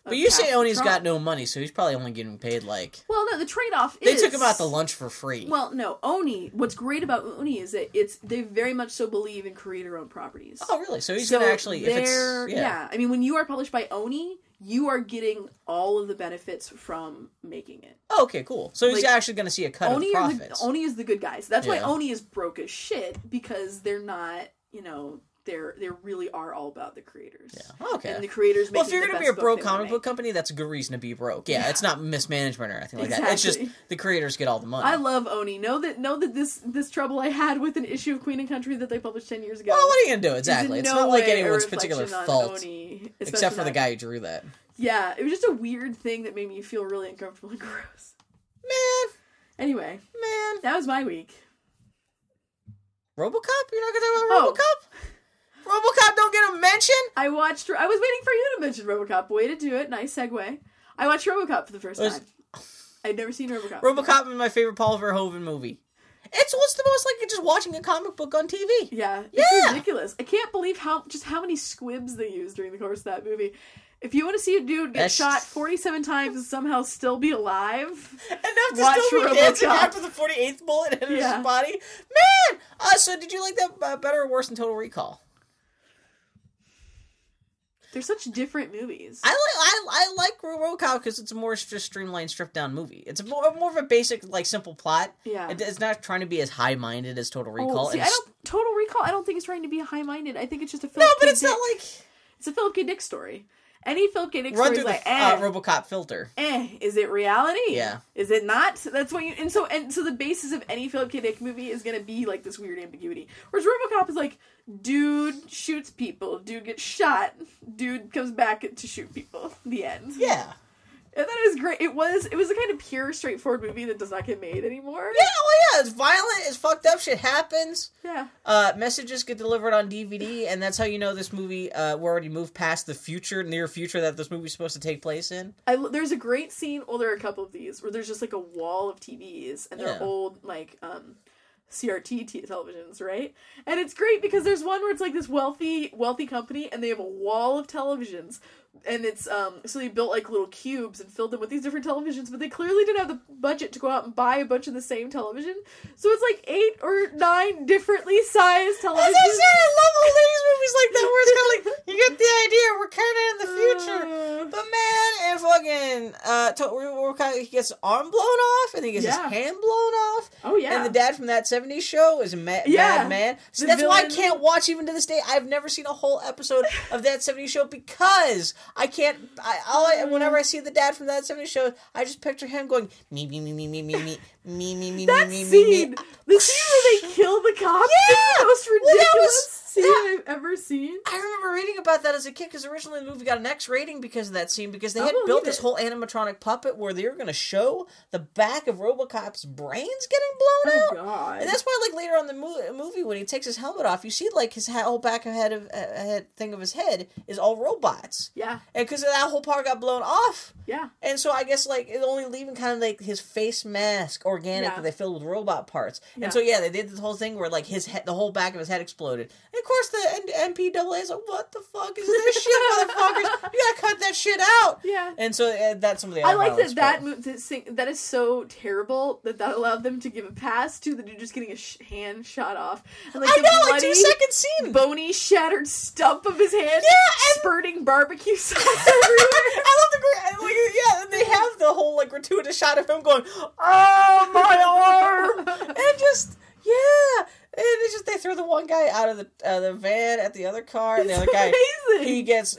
But you say Oni's got no money, so he's probably only getting paid like... Well, no, the trade-off is... They took him out to lunch for free. Well, no, Oni... What's great about Oni is that they very much so believe in creator-owned properties. Oh, really? So he's going to actually... Yeah, I mean, when you are published by Oni, you are getting all of the benefits from making it. Oh, okay, cool. So he's actually going to see a cut of profits. Oni is the good guys. That's why Oni is broke as shit, because they're not, They really are all about the creators. Yeah. Okay. And the creators make the best book. Well, if you're going to be a broke comic book company, that's a good reason to be broke. Yeah, it's not mismanagement or anything like that. It's just the creators get all the money. I love Oni. Know that this trouble I had with an issue of Queen and Country that they published 10 years ago. Well, what are you going to do? Exactly. It's not like anyone's particular fault. Oni, except for the guy who drew that. Yeah, it was just a weird thing that made me feel really uncomfortable and gross. Man. Anyway. Man. That was my week. RoboCop? You're not going to talk about RoboCop? RoboCop don't get a mention? I was waiting for you to mention RoboCop. Way to do it. Nice segue. I watched RoboCop for the first time. I'd never seen RoboCop. RoboCop is my favorite Paul Verhoeven movie. It's what's the most like just watching a comic book on TV. Yeah. It's ridiculous. I can't believe how many squibs they used during the course of that movie. If you want to see a dude get shot 47 times and somehow still be alive, enough to still be dancing after the 48th bullet in his body. Man! So did you like that better or worse than Total Recall? They're such different movies. I like RoboCop because it's a more just streamlined, stripped down movie. It's more of a basic, simple plot. Yeah, it's not trying to be as high minded as Total Recall. Total Recall. I don't think it's trying to be high minded. I think it's just a Philip K. Dick. No, but it's not like it's a Philip K. Dick story. Any Philip K. Dick story is like RoboCop filter. Is it reality? Yeah. Is it not? That's what you and so the basis of any Philip K. Dick movie is going to be like this weird ambiguity. Whereas RoboCop is like, dude shoots people, dude gets shot, dude comes back to shoot people. The end. Yeah. And that is great. It was the kind of pure, straightforward movie that does not get made anymore. Yeah, well, yeah. It's violent. It's fucked up. Shit happens. Yeah. Messages get delivered on DVD, and that's how you know this movie, we're already moved past the near future that this movie's supposed to take place in. There's a great scene, there are a couple of these, where there's just, a wall of TVs, and they're old, CRT televisions, right? And it's great because there's one where it's this wealthy company and they have a wall of televisions, and it's so they built little cubes and filled them with these different televisions, but they clearly didn't have the budget to go out and buy a bunch of the same television, so it's 8 or 9 differently sized televisions. As I said, I love all these movies like that where it's you get the idea, we're kind of in the future, but man, and he gets his arm blown off and he gets his hand blown off. Oh yeah. And the dad from That 70s Show is a bad man. So that's why I can't watch, even to this day. I've never seen a whole episode of That 70s Show because I can't. Whenever I see the dad from That 70s Show, I just picture him going me. That scene, the scene where they kill the cops, is the most ridiculous scene I've ever seen. I remember reading about that as a kid, because originally the movie got an X rating because of that scene, because they had built this whole animatronic puppet where they were going to show the back of RoboCop's brains getting blown out. God. And that's why, later on in the movie, when he takes his helmet off, you see, his whole back thing of his head is all robots. Yeah. And because that whole part got blown off. Yeah. And so I guess, it only leaving kind of, his face mask organic that they filled with robot parts. Yeah. And so, they did this whole thing where, his head, the whole back of his head exploded. And, of course, the MPAA is what the fuck is this shit, motherfuckers? You gotta cut that shit out! Yeah. And so, that's some of the other violence. I like that is so terrible that allowed them to give a pass to the dude just getting a hand shot off. And, I know, bloody, 2 second scene. Bony, shattered stump of his hand. Yeah, spurting barbecue sauce everywhere. I love the and they have the whole gratuitous shot of him going, "Oh, my arm!" and just and it's just they throw the one guy out of the van at the other car, and the other guy, he gets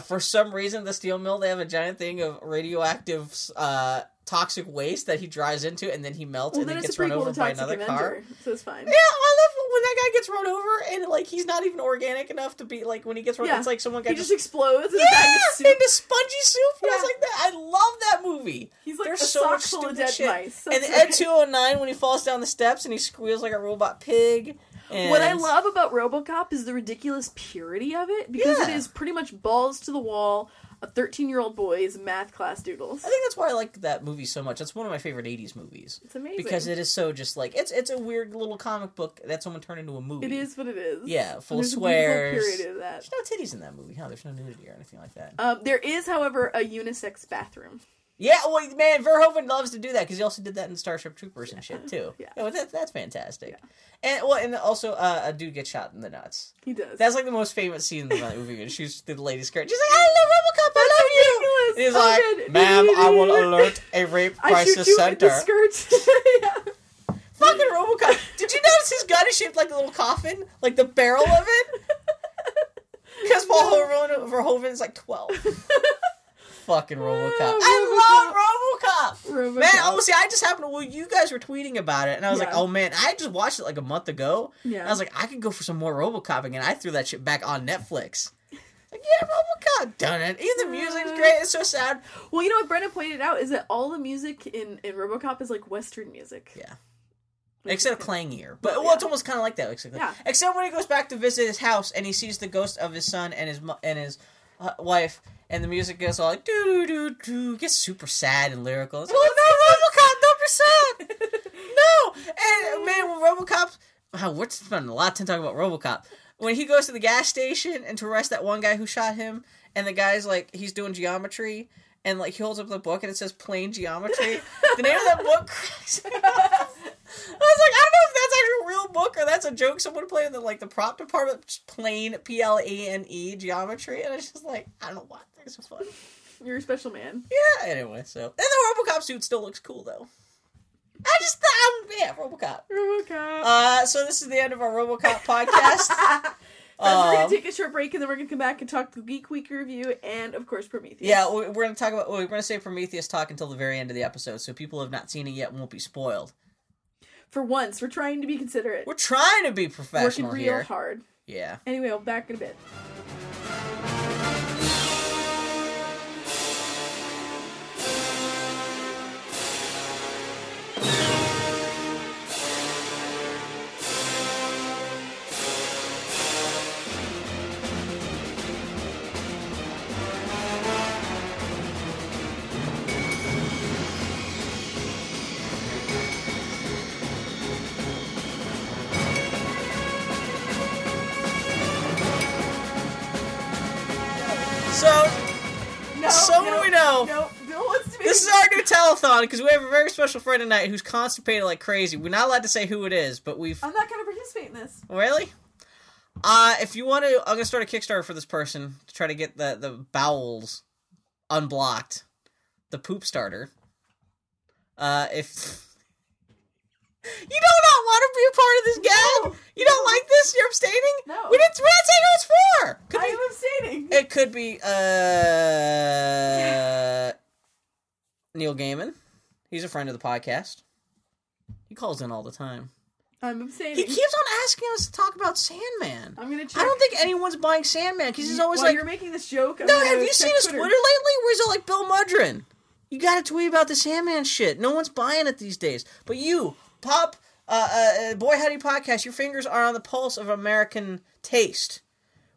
for some reason, the steel mill, they have a giant thing of radioactive toxic waste that he drives into, and then he melts and then gets run over by another car. So it's fine. Yeah, I love when that guy gets run over, and like he's not even organic enough to be like when he gets run. Yeah. It's like someone got he just explodes. And yeah, into spongy soup. Yeah. And I was like, I love that movie. He's like there's a so sock much full stupid of dead shit. Mice. And right. Ed 209 when he falls down the steps and he squeals like a robot pig. And... What I love about RoboCop is the ridiculous purity of it, because it is pretty much balls to the wall. A 13-year-old boy's math class doodles. I think that's why I like that movie so much. It's one of my favorite 80s movies. It's amazing. Because it is so just like, it's a weird little comic book that someone turned into a movie. It is what it is. Yeah, full swears. There's a beautiful period of that. There's no titties in that movie, huh? There's no nudity or anything like that. There is, however, a unisex bathroom. Yeah, well, man, Verhoeven loves to do that, because he also did that in Starship Troopers and shit, too. Yeah. No, that's fantastic. Yeah. And well, and also, a dude gets shot in the nuts. He does. That's, like, the most famous scene in the movie, and she's the lady's skirt. She's like, I love RoboCop, I love you! And he's like, ma'am, I will alert a rape crisis center. I shoot you in the skirt. Fucking RoboCop. Did you notice his gun is shaped like a little coffin? Like the barrel of it? Because Verhoeven's, like, 12. Fucking RoboCop. I love RoboCop! Man, oh, see, I just happened to... Well, you guys were tweeting about it, and I was like, oh, man, I just watched it like a month ago. Yeah. And I was like, I could go for some more RoboCop, and I threw that shit back on Netflix. Like, yeah, RoboCop done it. Even the music's great. It's so sad. Well, you know what Brenna pointed out is that all the music in RoboCop is, like, Western music. Yeah. Except clangier. But, well, it's almost kind of like that. Except, except when he goes back to visit his house, and he sees the ghost of his son and his wife... And the music goes all like, doo-doo-doo-doo, gets super sad and lyrical. It's like, oh, no, RoboCop, don't be sad! No! And, man, when RoboCop... Wow, we're spending a lot of time talking about RoboCop. When he goes to the gas station and to arrest that one guy who shot him, and the guy's like, he's doing geometry, and like he holds up the book and it says Plain Geometry. The name of that book cracks me up. I was like, I don't know if that's actually a real book or that's a joke someone played in the, like, the prop department. Just Plain, Plane, Geometry. And it's just like, I don't know why. It's so fun. You're a special man. Yeah, anyway, so. And the RoboCop suit still looks cool, though. I just thought, yeah, RoboCop. RoboCop. So this is the end of our RoboCop podcast. We're going to take a short break, and then we're going to come back and talk the Geek Week review and, of course, Prometheus. Yeah, we're going to talk about, we're going to save Prometheus talk until the very end of the episode, so people who have not seen it yet won't be spoiled. For once, we're trying to be considerate. We're trying to be professional here. Working real hard. Yeah. Anyway, we'll back in a bit. Telethon, because we have a very special friend tonight who's constipated like crazy. We're not allowed to say who it is, but we've... I'm not going to participate in this. Really? If you want to... I'm going to start a Kickstarter for this person to try to get the bowels unblocked. The poop starter. If... You do not want to be a part of this gag? No. You don't like this? You're abstaining? No. We're not saying who it's for! I am abstaining. It could be, Neil Gaiman. He's a friend of the podcast. He calls in all the time. I'm abstaining. He keeps on asking us to talk about Sandman. I'm going to check. I don't think anyone's buying Sandman because he's always like... you're making this joke... No, have you seen his Twitter lately? Where he's all like, Bill Mudrin, you got to tweet about the Sandman shit. No one's buying it these days. But you, Pop, Boy Howdy Podcast, your fingers are on the pulse of American taste.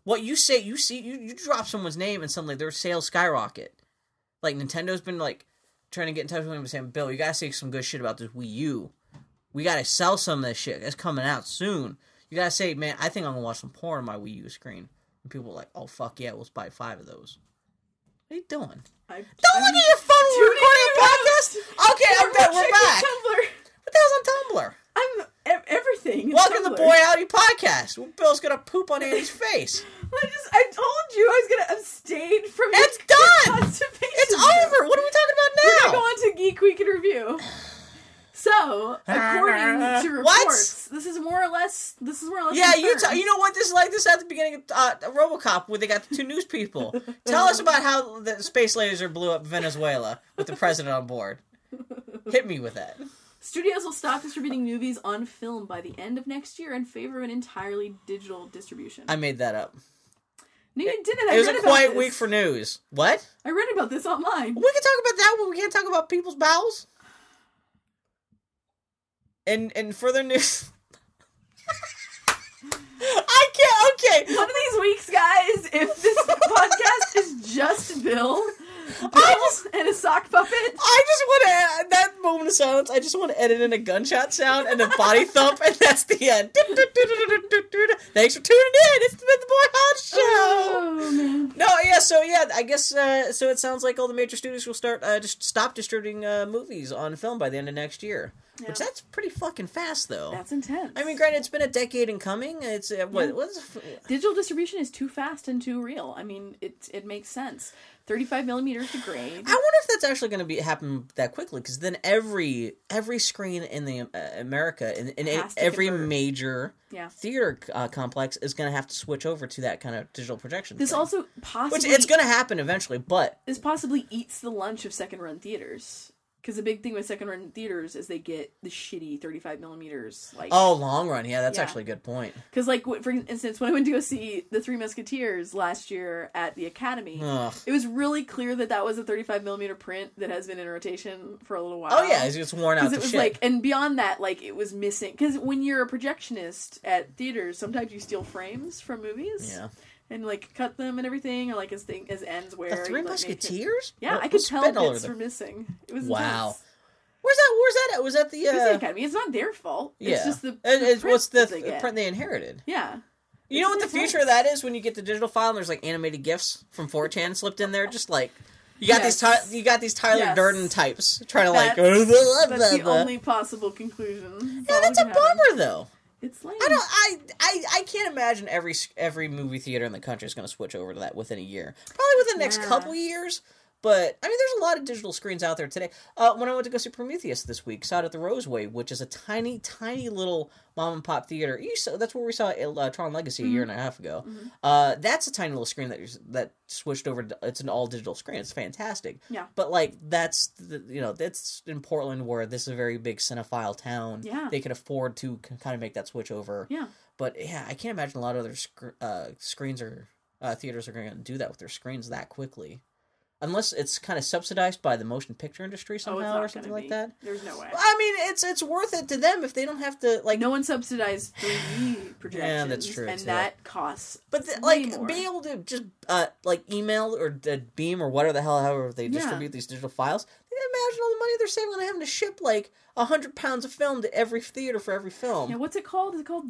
What you say, you see, you drop someone's name and suddenly their sales skyrocket. Like, Nintendo's been like... trying to get in touch with him and saying, Bill, you gotta say some good shit about this Wii U. We gotta sell some of this shit. It's coming out soon. You gotta say, man, I think I'm gonna watch some porn on my Wii U screen. And people are like, oh, fuck yeah, let's buy 5 of those. What are you doing? Don't look at your phone when we're recording a podcast! Okay, I'm done, we're back! Tumblr. What the hell's on Tumblr? I'm everything. Welcome to the Boy Howdy Podcast. Where Bill's gonna poop on Andy's face. I told you I was gonna abstain from. It's done. It's over. What are we talking about now? We're gonna go on to Geek Week in Review. So, according to reports, this is more or less. Yeah, you know what? This is like this at the beginning of RoboCop, where they got the two news people. Tell us about how the space laser blew up Venezuela with the president on board. Hit me with that. Studios will stop distributing movies on film by the end of next year in favor of an entirely digital distribution. I made that up. No, you didn't. It was a quiet week for news. What? I read about this online. We can talk about that when we can't talk about people's bowels. And further news. I can't. Okay. One of these weeks, guys, if this podcast is just Bill and a sock puppet. I just want to, that moment of silence, I just want to edit in a gunshot sound and a body thump, and that's the end. Thanks for tuning in. It's the Myth the Boy Hot Show. Oh, man. No, yeah, so yeah, I guess, so it sounds like all the major studios will start, just stop distributing movies on film by the end of next year. Yeah. Which, that's pretty fucking fast, though. That's intense. I mean, granted, it's been a decade in coming. It's, digital distribution is too fast and too real. I mean, it makes sense. 35 millimeters to grade. I wonder if that's actually going to happen that quickly, because then every screen in the America, in every major theater complex is going to have to switch over to that kind of digital projection. This thing. Also possibly... Which, it's going to happen eventually, but... This possibly eats the lunch of second-run theaters. Because the big thing with second-run theaters is they get the shitty 35 millimeters. Like, oh, long run. Yeah, that's actually a good point. Because, like, for instance, when I went to go see The Three Musketeers last year at the Academy, it was really clear that was a 35 millimeter print that has been in rotation for a little while. Oh, yeah, it's just worn out to shit. Like, and beyond that, like, it was missing. Because when you're a projectionist at theaters, sometimes you steal frames from movies. Yeah. And, like, cut them and everything, or, like, as ends where... The Three Musketeers? Yeah, I could tell bits were missing. It was wow. Intense. Where's that at? Was that the... It was the Academy. It's not their fault. Yeah. It's just the print they inherited. Yeah. You know what the future of that is when you get the digital file and there's, like, animated GIFs from 4chan slipped in there? Just, like... You got these Tyler Durden types trying to, like... That's the only possible conclusion. Yeah, that's a bummer, though. It's lame. I can't imagine every movie theater in the country is going to switch over to that within a year. Probably within the next couple years. But I mean, there's a lot of digital screens out there today. When I went to go see Prometheus this week, saw it at the Roseway, which is a tiny, tiny little mom and pop theater. That's where we saw Tron Legacy a year and a half ago. Mm-hmm. That's a tiny little screen that switched over. It's an all digital screen. It's fantastic. Yeah. But like that's in Portland where this is a very big cinephile town. Yeah. They can afford to kind of make that switch over. Yeah. But yeah, I can't imagine a lot of other screens or theaters are going to do that with their screens that quickly. Unless it's kind of subsidized by the motion picture industry somehow or something like that. There's no way. I mean, it's worth it to them if they don't have to, like... No one subsidized 3D projections. Yeah, that's true, and too. That costs But, more. Being able to just, email or Beam or whatever the hell, however they distribute these digital files, imagine all the money they're saving on having to ship, like, 100 pounds of film to every theater for every film. Yeah, what's it called? Is it called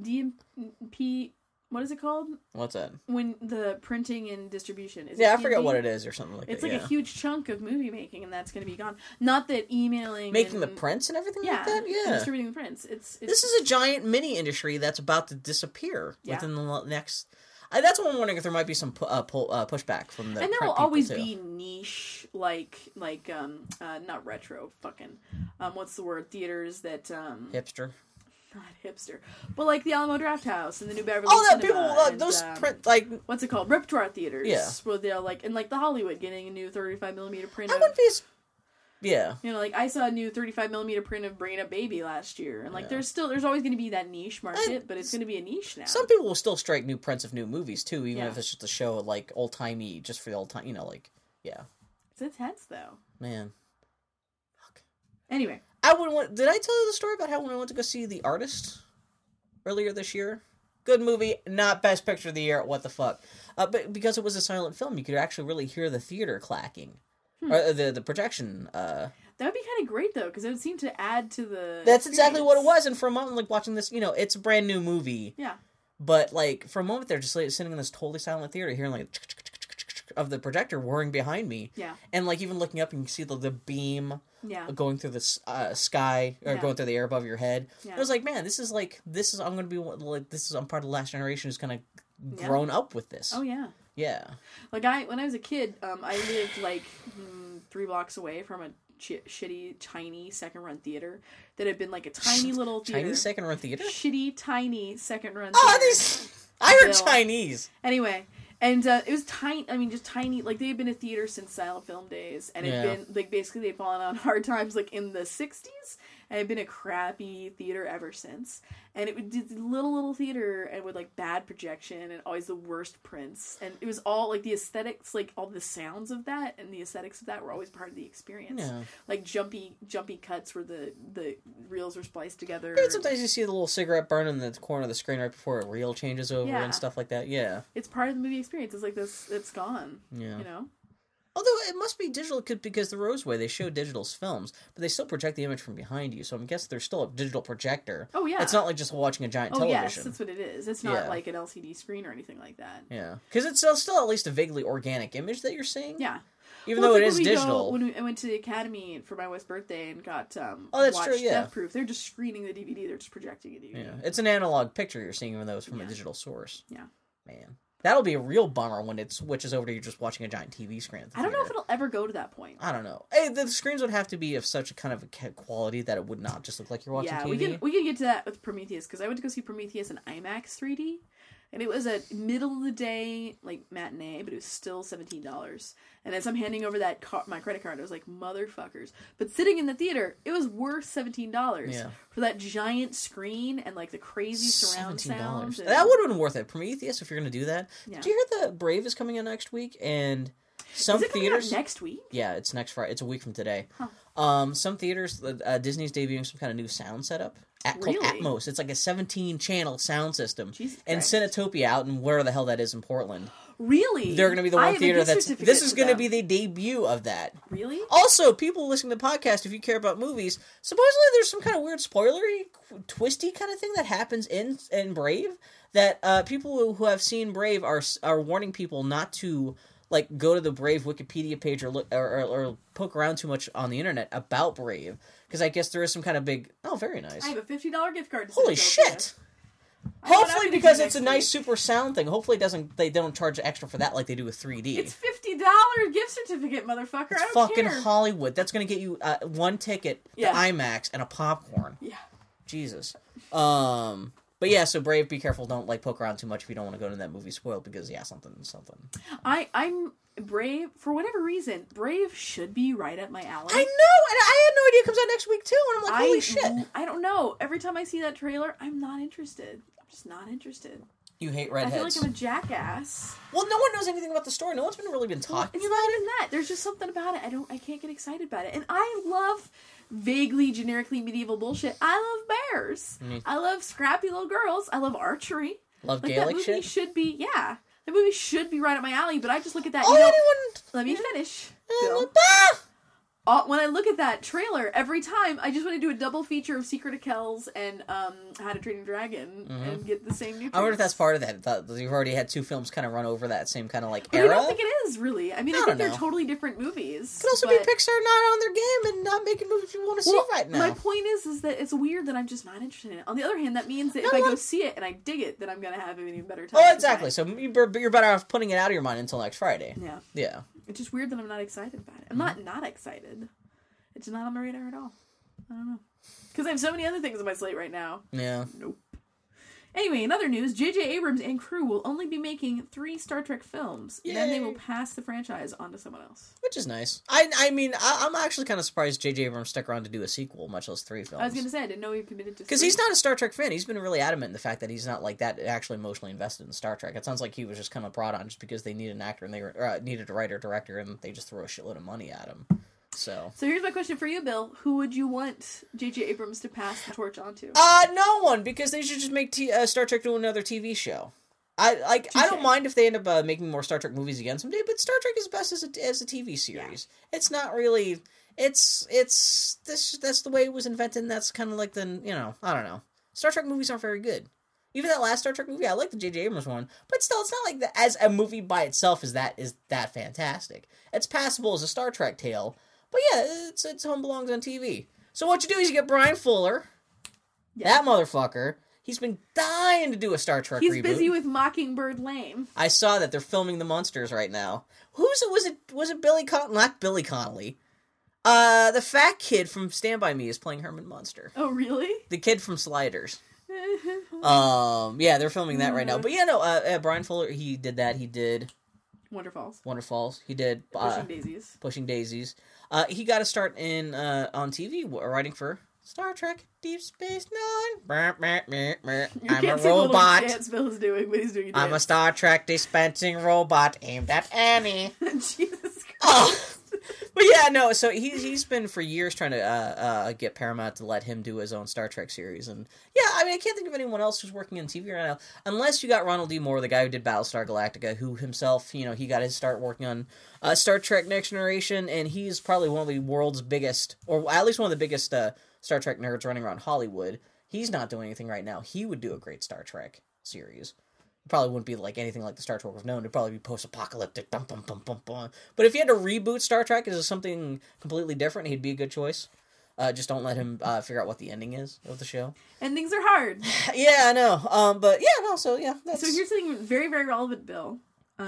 DMP... What is it called? What's that? When the printing and distribution is. Yeah, I forget what it is or something like that. It's like a huge chunk of movie making, and that's going to be gone. Not that emailing, making the prints and everything like that. Yeah, distributing the prints. It's this is a giant mini industry that's about to disappear within the next. That's what I'm wondering if there might be some pushback from the. And there will always be niche, not retro fucking. What's the word? Theaters that. Hipster. Not hipster, but like the Alamo Drafthouse and the New Beverly Cinema. What's it called? Repertoire theaters. Yeah. Where they're like, and like the Hollywood getting a new 35mm print. Yeah. You know, like I saw a new 35mm print of Bringing Up Baby last year, and like there's always going to be that niche market, but it's going to be a niche now. Some people will still strike new prints of new movies too, even if it's just a show like old timey, just for the old time. You know, like It's intense though. Man. Fuck. Anyway. Did I tell you the story about how when I went to go see The Artist earlier this year? Good movie, not best picture of the year, what the fuck. But because it was a silent film, you could actually really hear the theater clacking. Or the projection. That would be kind of great, though, because it would seem to add to the That's experience. Exactly what it was, and for a moment, like, watching this, you know, it's a brand new movie. Yeah. But, like, for a moment, they're just like, sitting in this totally silent theater, hearing, like, of the projector whirring behind me. Yeah. And, like, even looking up, and you can see the beam... Yeah, going through the sky or going through the air above your head. Yeah. I was like, man, this is I'm going to be like this is I'm part of the last generation who's kind of grown up with this. Oh yeah, yeah. Like when I was a kid, I lived like 3 blocks away from a shitty, tiny second-run theater that had been like a tiny little theater. Tiny second-run theater? Shitty, tiny second-run theater. Oh, I heard Chinese. Anyway, and it was tiny, I mean, just tiny, like, they had been a theater since silent film days, and it'd been, like, basically they'd fallen on hard times, like, in the 60s, and it'd been a crappy theater ever since. And it did little theater, and with, like, bad projection, and always the worst prints, and it was all, like, the aesthetics, like, all the sounds of that, and the aesthetics of that were always part of the experience. Yeah. Like, jumpy cuts where the reels were spliced together. And sometimes you see the little cigarette burn in the corner of the screen right before a reel changes over and stuff like that, It's part of the movie experience. It's like this, it's gone, you know? Although it must be digital because the Roseway, they show digital films, but they still project the image from behind you. So I'm guessing there's still a digital projector. Oh, yeah. It's not like just watching a giant television. Oh, yes, that's what it is. It's not like an LCD screen or anything like that. Yeah. Because it's still at least a vaguely organic image that you're seeing. Yeah. Even though it is digital. I went to the Academy for my wife's birthday and got Death Proof. They're just screening the DVD. They're just projecting a DVD. Yeah. It's an analog picture you're seeing, even though it's from a digital source. Yeah. Man. That'll be a real bummer when it switches over to you just watching a giant TV screen. I don't know if it'll ever go to that point. I don't know. The screens would have to be of such a kind of a quality that it would not just look like you're watching TV. Yeah, we can get to that with Prometheus, because I went to go see Prometheus in IMAX 3D, and it was a middle-of-the-day like matinee, but it was still $17. And as I'm handing over that my credit card, I was like, motherfuckers. But sitting in the theater, it was worth $17 for that giant screen and like the crazy surround sound. And... that would have been worth it. Prometheus, if you're going to do that. Yeah. Did you hear that Brave is coming out next week? And some theaters... next week? Yeah, it's next Friday. It's a week from today. Huh. Some theaters, Disney's debuting some kind of new sound setup called Atmos. It's like a 17-channel sound system. Jesus Christ. Cinetopia out in where the hell that is in Portland. Really? They're going to be the one theater that's... this is going to be the debut of that. Really? Also, people listening to the podcast, if you care about movies, supposedly there's some kind of weird spoilery, twisty kind of thing that happens in Brave that people who have seen Brave are warning people not to... like, go to the Brave Wikipedia page or look or poke around too much on the internet about Brave. Because I guess there is some kind of big... oh, very nice. I have a $50 gift card. Holy shit! Hopefully, because it's a nice super sound thing. Hopefully they don't charge extra for that like they do with 3D. It's $50 gift certificate, motherfucker. It's I don't fucking care. Hollywood. That's going to get you one ticket to IMAX and a popcorn. Yeah. Jesus. But yeah, so Brave, be careful. Don't, like, poke around too much if you don't want to go to that movie spoiled, because, something. I'm Brave, for whatever reason, Brave should be right up my alley. I know! And I had no idea it comes out next week, too, and I'm like, holy shit! I don't know. Every time I see that trailer, I'm not interested. I'm just not interested. You hate redheads. I feel like I'm a jackass. Well, no one knows anything about the story. No one's really been talking about it. It's not even that. There's just something about it. I can't get excited about it. And I love... vaguely, generically medieval bullshit. I love bears. Mm-hmm. I love scrappy little girls. I love archery. Love Gaelic that movie shit? That movie should be right up my alley, but I just look at that, let me finish. When I look at that trailer, every time, I just want to do a double feature of Secret of Kells and How to Train Your Dragon and get the same new. I wonder if that's part of that. You've already had 2 films kind of run over that same kind of like era. I don't think it is, really. I mean, I think they're totally different movies. It could also be Pixar not on their game and not making movies you want to see right now. My point is that it's weird that I'm just not interested in it. On the other hand, that means that I go see it and I dig it, then I'm going to have an even better time. Oh, exactly. So you're better off putting it out of your mind until next Friday. Yeah. Yeah. It's just weird that I'm not excited about it. I'm not excited. It's not on my radar at all. I don't know. Because I have so many other things on my slate right now. Yeah. Nope. Anyway, in other news, J.J. Abrams and crew will only be making 3 Star Trek films. Yay. Then they will pass the franchise on to someone else. Which is nice. I'm actually kind of surprised J.J. Abrams stuck around to do a sequel, much less 3 films. I was going to say, I didn't know he committed to 3. Because he's not a Star Trek fan. He's been really adamant in the fact that he's not like that actually emotionally invested in Star Trek. It sounds like he was just kind of brought on just because they needed an actor and they needed a writer, director, and they just threw a shitload of money at him. So here's my question for you, Bill. Who would you want J.J. Abrams to pass the torch on to? No one, because they should just make Star Trek do another TV show. I don't mind if they end up making more Star Trek movies again someday, but Star Trek is best as a TV series. Yeah. It's not really... It's this. That's the way it was invented, and that's kind of like the... I don't know. Star Trek movies aren't very good. Even that last Star Trek movie, I like the J.J. Abrams one, but still, it's not like that as a movie by itself is that fantastic. It's passable as a Star Trek tale, but yeah, its home belongs on TV. So what you do is you get Brian Fuller, that motherfucker. He's been dying to do a Star Trek reboot. He's busy with Mockingbird Lane. I saw that they're filming The Munsters right now. Who's it? Was it Billy Connolly? Not Billy Connolly. The fat kid from Stand By Me is playing Herman Munster. Oh, really? The kid from Sliders. Yeah, they're filming that right now. But yeah, no, Brian Fuller, he did that. He did Wonder Falls. He did Pushing Daisies. He got a start in on TV writing for Star Trek Deep Space Nine. I'm a robot. Bill's doing, but he's doing I'm a Star Trek dispensing robot aimed at Annie. Jesus Christ. Oh. But yeah, no, so he's been for years trying to get Paramount to let him do his own Star Trek series. And yeah, I mean, I can't think of anyone else who's working on TV right now. Unless you got Ronald D. Moore, the guy who did Battlestar Galactica, who himself, you know, he got his start working on Star Trek Next Generation, and he's probably one of the world's biggest, or at least one of the biggest Star Trek nerds running around Hollywood. He's not doing anything right now. He would do a great Star Trek series. Probably wouldn't be like anything like the Star Trek we've known. It'd probably be post-apocalyptic. Bum, bum, bum, bum, bum. But if you had to reboot Star Trek as something completely different, he'd be a good choice. Just don't let him figure out what the ending is of the show. Endings are hard. Yeah, I know. But yeah, no. So yeah, that's... so here's something very, very relevant, Bill.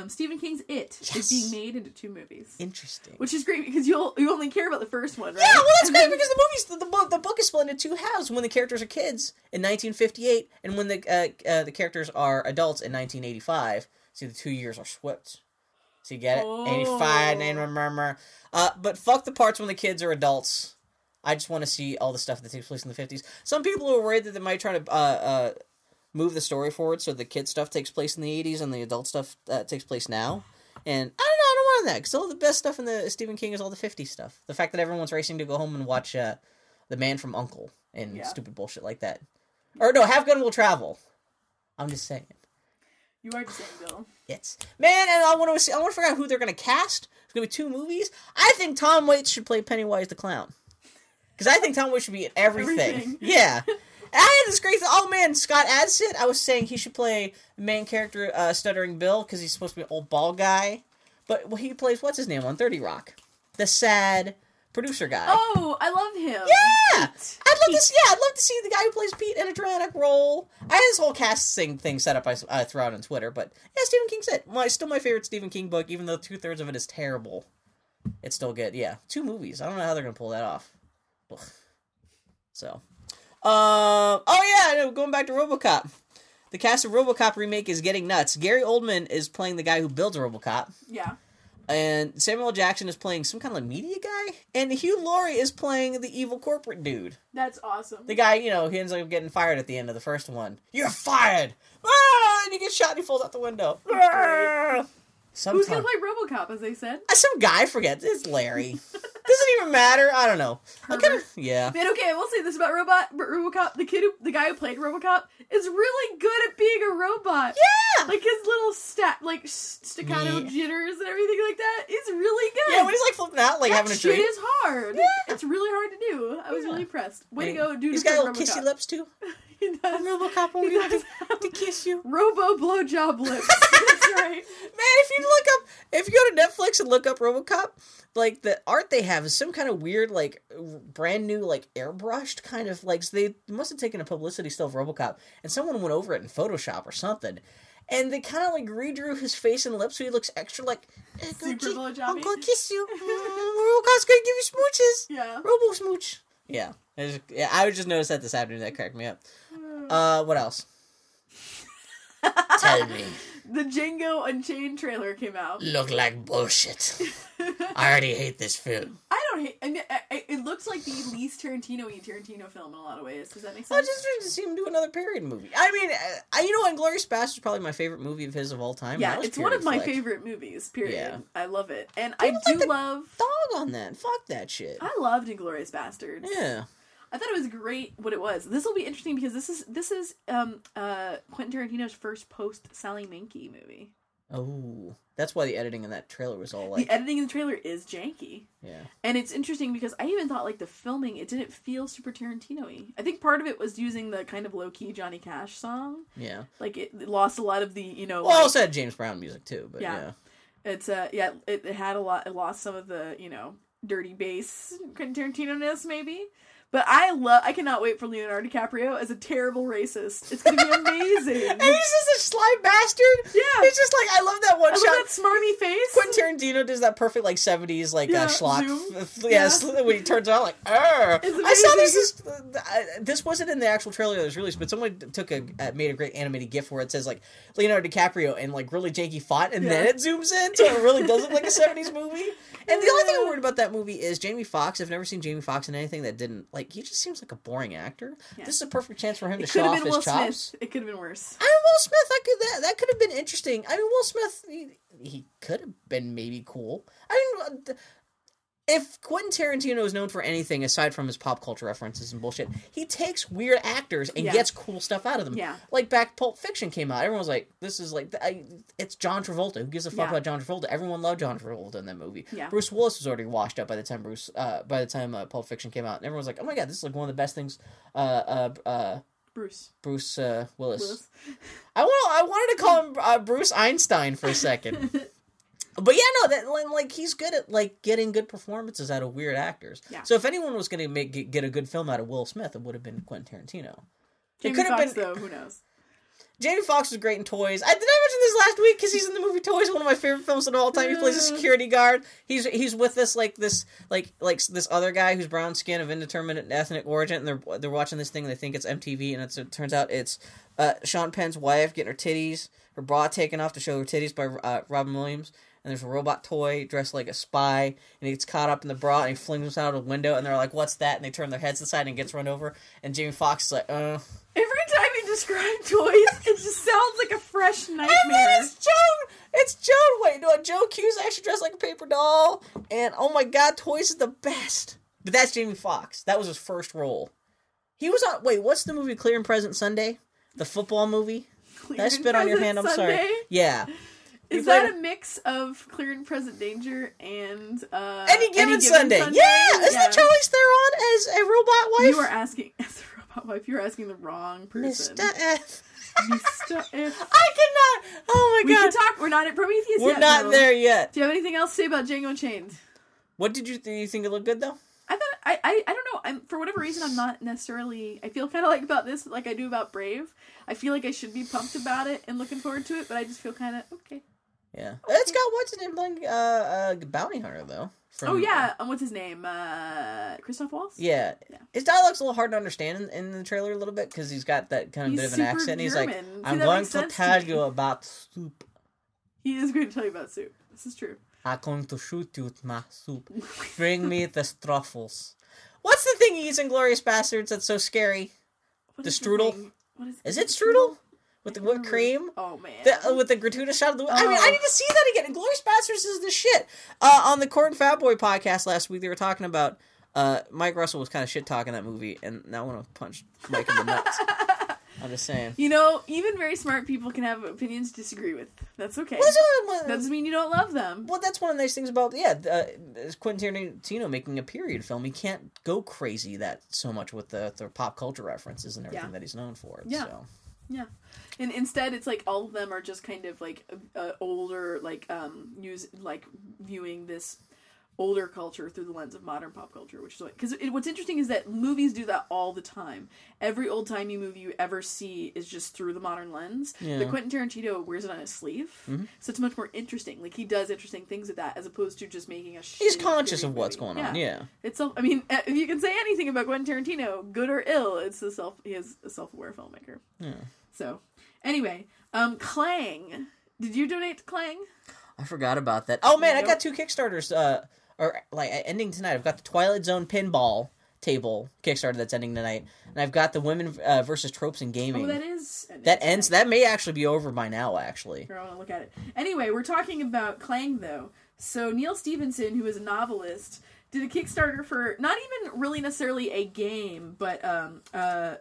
Stephen King's It is being made into 2 movies. Interesting. Which is great because you only care about the first one, right? Yeah, well, that's great because the book is split into 2 halves, when the characters are kids in 1958 and when the characters are adults in 1985. See, the 2 years are swapped. So you get it? Oh. 85, 91, but fuck the parts when the kids are adults. I just want to see all the stuff that takes place in the 50s. Some people are worried that they might try to... move the story forward so the kid stuff takes place in the 80s and the adult stuff takes place now. And I don't know, I don't want that, because all the best stuff in the Stephen King is all the 50s stuff. The fact that everyone's racing to go home and watch The Man from U.N.C.L.E. and stupid bullshit like that. Or no, Have Gun Will Travel. I'm just saying. You are just saying, Bill. Yes. Man, and I want to figure out who they're going to cast. It's going to be 2 movies. I think Tom Waits should play Pennywise the Clown. Because I think Tom Waits should be in everything. Yeah. I had this great... Oh, man, Scott Adsit, I was saying he should play main character Stuttering Bill because he's supposed to be an old bald guy. But well, he plays... What's his name on 30 Rock? The sad producer guy. Oh, I love him. Yeah! Pete. I'd love to see the guy who plays Pete in a dramatic role. I had this whole casting thing set up I threw out on Twitter, but yeah, Stephen King's It. Still my favorite Stephen King book, even though 2/3 of it is terrible. It's still good. Yeah. 2 movies. I don't know how they're going to pull that off. Ugh. So... going back to RoboCop. The cast of RoboCop remake is getting nuts. Gary Oldman is playing the guy who builds RoboCop. Yeah. And Samuel L. Jackson is playing some kind of media guy. And Hugh Laurie is playing the evil corporate dude. That's awesome. The guy, you know, he ends up getting fired at the end of the first one. You're fired! Ah! And he gets shot and he falls out the window. Ah! Who's going to play RoboCop, as they said? Some guy, I forget. It's Larry. Doesn't even matter. I don't know. Yeah. Man, okay, I will say this about RoboCop. The guy who played RoboCop is really good at being a robot. Yeah! Like, his little staccato jitters and everything like that is really good. Yeah, when he's, like, flipping out, like, having a drink. That shit is hard. Yeah. It's really hard to do. I was really impressed. Way to go, dude. He's got little kissy lips, too. He does. RoboCop won't even have to kiss you. Robo blowjob lips. That's right. Man, if you go to Netflix and look up RoboCop, like, the art they have is some kind of weird, like, brand new, like, airbrushed kind of, like, so they must have taken a publicity still of RoboCop, and someone went over it in Photoshop or something, and they kind of, like, redrew his face and lips so he looks extra, like, I'm gonna kiss you, RoboCop's gonna give you smooches, yeah, robo-smooch, yeah. I just noticed that this afternoon, that cracked me up. What else? Tell me. The Django Unchained trailer came out. Look like bullshit. I already hate this film. It looks like the least Tarantino-y Tarantino film in a lot of ways. Does that make sense? I just wanted to see him do another period movie. I mean, Inglourious Basterds is probably my favorite movie of his of all time. Yeah, it's one of my favorite movies, period. Yeah. I love it. And I love... dog on that. Fuck that shit. I loved Inglourious Basterds. Yeah. I thought it was great what it was. This will be interesting because this is Quentin Tarantino's first post-Sally Menke movie. Oh. That's why the editing in that trailer was all like... The editing in the trailer is janky. Yeah. And it's interesting because I even thought, like, the filming, it didn't feel super Tarantino-y. I think part of it was using the kind of low-key Johnny Cash song. Yeah. Like, it lost a lot of the, you know... Well, it also had James Brown music, too, but yeah. It's, it lost some of the, you know, dirty bass Quentin Tarantino-ness, maybe. But I cannot wait for Leonardo DiCaprio as a terrible racist. It's going to be amazing. And he's just a sly bastard. Yeah. He's just like, I love that one shot. I love that smarmy face. Quentin Tarantino does that perfect, like, 70s, like, schlock. When he turns out, like, argh. I saw this wasn't in the actual trailer that was released, but someone made a great animated GIF where it says, like, Leonardo DiCaprio and, like, really janky font, and then it zooms in, so it really does look like a 70s movie. And the only thing I'm worried about that movie is Jamie Foxx. I've never seen Jamie Foxx in anything that didn't, like, he just seems like a boring actor. Yeah. This is a perfect chance for him to show off his chops. It could have been worse. I mean, Will Smith, that could have been interesting. I mean, Will Smith, he could have been maybe cool. I mean, if Quentin Tarantino is known for anything aside from his pop culture references and bullshit, he takes weird actors and gets cool stuff out of them. Yeah. Like, back Pulp Fiction came out, everyone was like, this is like, it's John Travolta. Who gives a fuck about John Travolta? Everyone loved John Travolta in that movie. Yeah. Bruce Willis was already washed up by the time Pulp Fiction came out, and everyone was like, oh my god, this is like one of the best things, Bruce Willis. I wanted to call him Bruce Einstein for a second. But yeah, no, that, like, he's good at, like, getting good performances out of weird actors. Yeah. So if anyone was going to get a good film out of Will Smith, it would have been Quentin Tarantino. Jamie Foxx, though, who knows? Jamie Foxx was great in Toys. Did I mention this last week? Because he's in the movie Toys, one of my favorite films of all time. He plays a security guard. He's with this other guy who's brown skin of indeterminate ethnic origin, and they're watching this thing and they think it's MTV, and it turns out it's Sean Penn's wife getting her titties, her bra taken off to show her titties by Robin Williams. And there's a robot toy dressed like a spy, and he gets caught up in the bra, and he flings himself out of a window, and they're like, what's that? And they turn their heads aside and gets run over, and Jamie Foxx is like, Every time you describe Toys, it just sounds like a fresh nightmare. And then it's Joan! It's Joan! Wait, no, Joan Q's actually dressed like a paper doll, and oh my god, Toys is the best! But that's Jamie Foxx. That was his first role. He was on, what's the movie Clear and Present Sunday? The football movie? Did I spit on your hand? I'm sorry. Yeah. Is that a mix of Clear and Present Danger and Any Given Sunday? Yeah! Isn't Charlize Theron as a robot wife? You were asking the wrong person. Mr. F. Mr. F. I cannot! Oh my god. We can talk. We're not at Prometheus yet. We're not there yet. Do you have anything else to say about Django Unchained? What did you think? You think it looked good, though? I thought, I don't know, for whatever reason, I'm not necessarily, I feel kind of like about this, like I do about Brave. I feel like I should be pumped about it and looking forward to it, but I just feel kind of, okay. Yeah. Okay. It's got what's-his-name Bounty Hunter, though. From, what's-his-name? Christoph Waltz? Yeah. His dialogue's a little hard to understand in the trailer a little bit, because he's got that kind of bit of an accent. And he's like, I'm going to tell you about soup. He is going to tell you about soup. This is true. I'm going to shoot you with my soup. Bring me the truffles. What's the thing he eats in Inglourious Basterds that's so scary? The strudel? Is it strudel? With the whipped cream? Oh, man. With the gratuitous shot of the whip. I mean, I need to see that again. Inglourious Basterds is the shit. On the Corn Fat Boy podcast last week, they were talking about... Mike Russell was kind of shit-talking that movie, and now I want to punch Mike in the nuts. I'm just saying. You know, even very smart people can have opinions to disagree with. That's okay. That doesn't mean you don't love them. Well, that's one of the nice things about, Quentin Tarantino making a period film. He can't go crazy so much with the pop culture references and everything that he's known for. Yeah. So. Yeah. And instead, it's like all of them are just kind of like older, like viewing this older culture through the lens of modern pop culture, which is like, because what's interesting is that movies do that all the time. Every old-timey movie you ever see is just through the modern lens. Yeah. But Quentin Tarantino wears it on his sleeve, so it's much more interesting. Like, he does interesting things with that, as opposed to just making a shitty movie. He's conscious of what's going on. Yeah. I mean, if you can say anything about Quentin Tarantino, good or ill, he is a self-aware filmmaker. Yeah. So, anyway, Clang. Did you donate to Clang? I forgot about that. Oh, man, I got 2 Kickstarters, ending tonight. I've got the Twilight Zone pinball table Kickstarter that's ending tonight, and I've got the Women versus Tropes in Gaming. Oh, that is... That ends. That may actually be over by now, actually. Here, I want to look at it. Anyway, we're talking about Clang, though. So, Neil Stephenson, who is a novelist... did a Kickstarter for not even really necessarily a game, but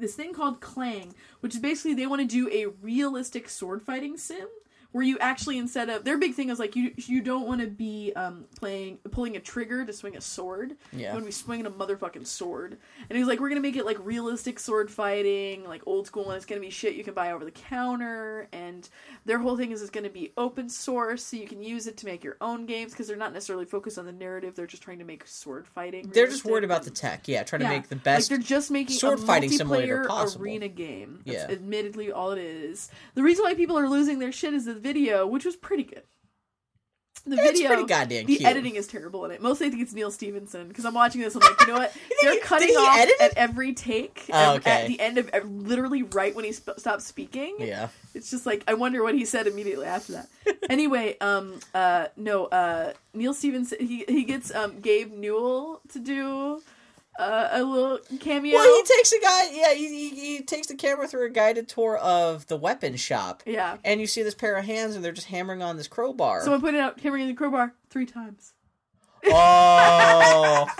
this thing called Clang, which is basically they want to do a realistic sword fighting sim where you actually, instead of, their big thing is like you don't want to be pulling a trigger to swing a sword. Yeah. You want to be swinging a motherfucking sword. And he was like, we're gonna make it like realistic sword fighting, like old school, and it's gonna be shit you can buy over the counter. And their whole thing is it's gonna be open source, so you can use it to make your own games, because they're not necessarily focused on the narrative. They're just trying to make sword fighting realistic. They're just worried about the tech. Yeah, trying to make the best. Like, they're just making sword fighting simulator possible. Arena game. That's admittedly all it is. The reason why people are losing their shit is the video, which was pretty good. It's pretty goddamn cute. The editing is terrible in it. Mostly I think it's Neil Stevenson, because I'm watching this, I'm like, you know what? They're cutting off at every take. Oh, okay. At the end of, literally right when he stops speaking. Yeah. It's just like, I wonder what he said immediately after that. Anyway, Neil Stevenson, he gets Gabe Newell to do a little cameo. Well, he takes a guy. Yeah, he takes the camera through a guided tour of the weapon shop. Yeah, and you see this pair of hands, and they're just hammering on this crowbar. Someone pointed out hammering on the crowbar 3 times. Oh.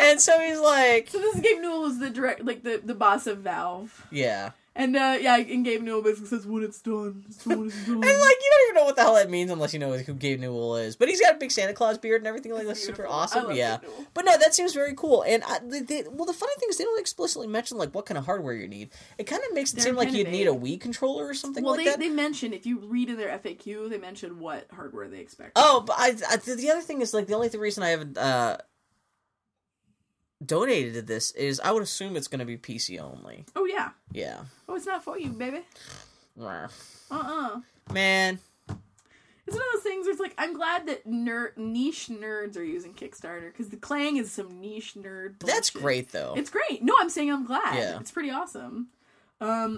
And so he's like. So this is Gabe Newell, was the direct, like the boss of Valve. Yeah. And, and Gabe Newell basically says, when it's done, it's done, it's done. And, like, you don't even know what the hell that means unless you know who Gabe Newell is. But he's got a big Santa Claus beard and everything like that. Super awesome. Yeah. But, no, that seems very cool. And, the funny thing is they don't explicitly mention, like, what kind of hardware you need. It kind of makes it seem like you'd need a Wii controller or something like that. Well, they mention, if you read in their FAQ, they mention what hardware they expect. Oh, but the other thing is, like, the only reason I haven't, donated to this is I would assume it's going to be PC only. Oh, yeah. Yeah. Oh, it's not for you, baby. Man. It's one of those things where it's like, I'm glad that niche nerds are using Kickstarter, because the Clang is some niche nerd bullshit. That's great, though. It's great. No, I'm saying I'm glad. Yeah. It's pretty awesome.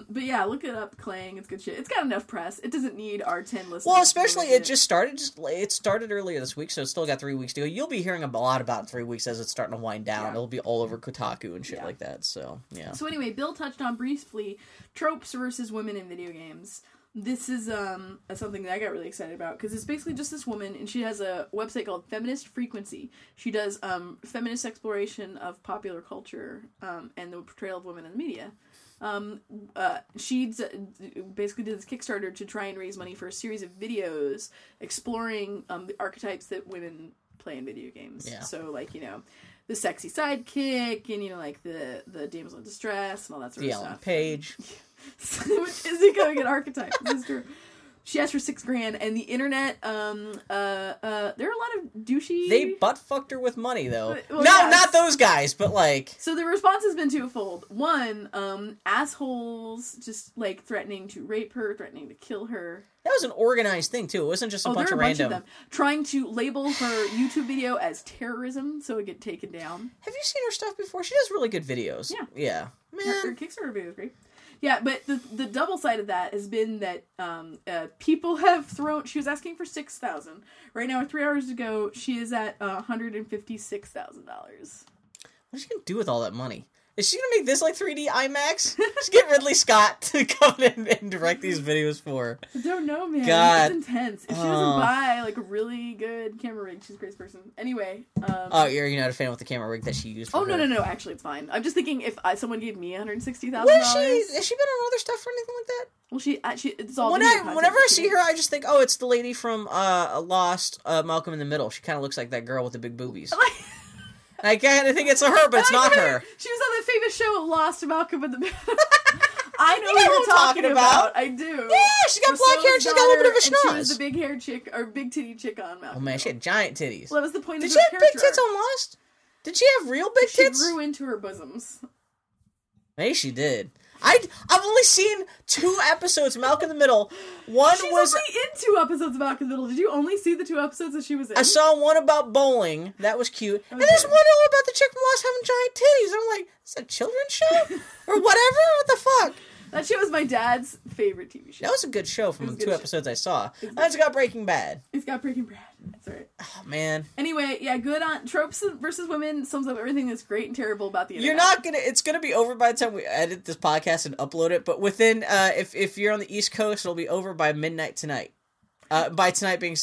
But yeah, look it up, Clang. It's good shit. It's got enough press. It doesn't need our 10 listeners. Well, especially it started earlier this week, so it's still got 3 weeks to go. You'll be hearing a lot about in 3 weeks as it's starting to wind down. Yeah. It'll be all over Kotaku and shit like that, so, yeah. So anyway, Bill touched on briefly tropes versus women in video games. This is something that I got really excited about, because it's basically just this woman, and she has a website called Feminist Frequency. She does feminist exploration of popular culture and the portrayal of women in the media. She basically did this Kickstarter to try and raise money for a series of videos exploring the archetypes that women play in video games. Yeah. So, like, you know, the sexy sidekick, and, you know, like, the damsel in distress, and all that sort of stuff. Ellen Page. Which is becoming an archetype. This is true. She asked for $6,000, and the internet, there are a lot of douchey... They butt-fucked her with money, though. Well, not those guys, but, like... So the response has been twofold. One, assholes just, like, threatening to rape her, threatening to kill her. That was an organized thing, too. It wasn't just a bunch of them. Trying to label her YouTube video as terrorism, so it get taken down. Have you seen her stuff before? She does really good videos. Yeah. Yeah. Man. Her Kickstarter video is great. Yeah, but the double side of that has been that people have thrown... She was asking for $6,000. Right now, 3 hours ago, she is at $156,000. What's she going to do with all that money? Is she going to make this like 3D IMAX? Just get Ridley Scott to come in and direct these videos for her. I don't know, man. God. It's intense. If she doesn't buy like a really good camera rig, she's a great person. Anyway. You're not a fan with the camera rig that she used for her. No. Actually, it's fine. I'm just thinking if someone gave me $160,000. Has she been on other stuff or anything like that? Well, it's all whenever I see her, I just think, oh, it's the lady from Lost, Malcolm in the Middle. She kind of looks like that girl with the big boobies. I kind of think it's her, but it's not her. She was on that famous show, Lost, Malcolm in the Middle. I know what you're talking about. I do. Yeah, she's got black hair and she's got a little bit of a schnoz. She was the big hair chick, or big titty chick on Malcolm. Oh man, she had giant titties. Well, that was the point of the character. Did she have big tits on Lost? Did she have real big tits? She grew into her bosoms. Maybe she did. I've only seen 2 episodes of Malcolm in the Middle. She's only in 2 episodes of Malcolm in the Middle. Did you only see the 2 episodes that she was in? I saw one about bowling. That was cute. Okay. And there's one all about the chick from Lost having giant titties. I'm like, is that a children's show? Or whatever? What the fuck? That show was my dad's favorite TV show. That was a good show from the 2 episodes I saw. It's got Breaking Bad. That's right. Oh, man. Anyway, yeah, good on... Tropes versus women sums up everything that's great and terrible about the internet. You're not gonna... It's gonna be over by the time we edit this podcast and upload it, but within... if you're on the East Coast, it'll be over by midnight tonight. By tonight being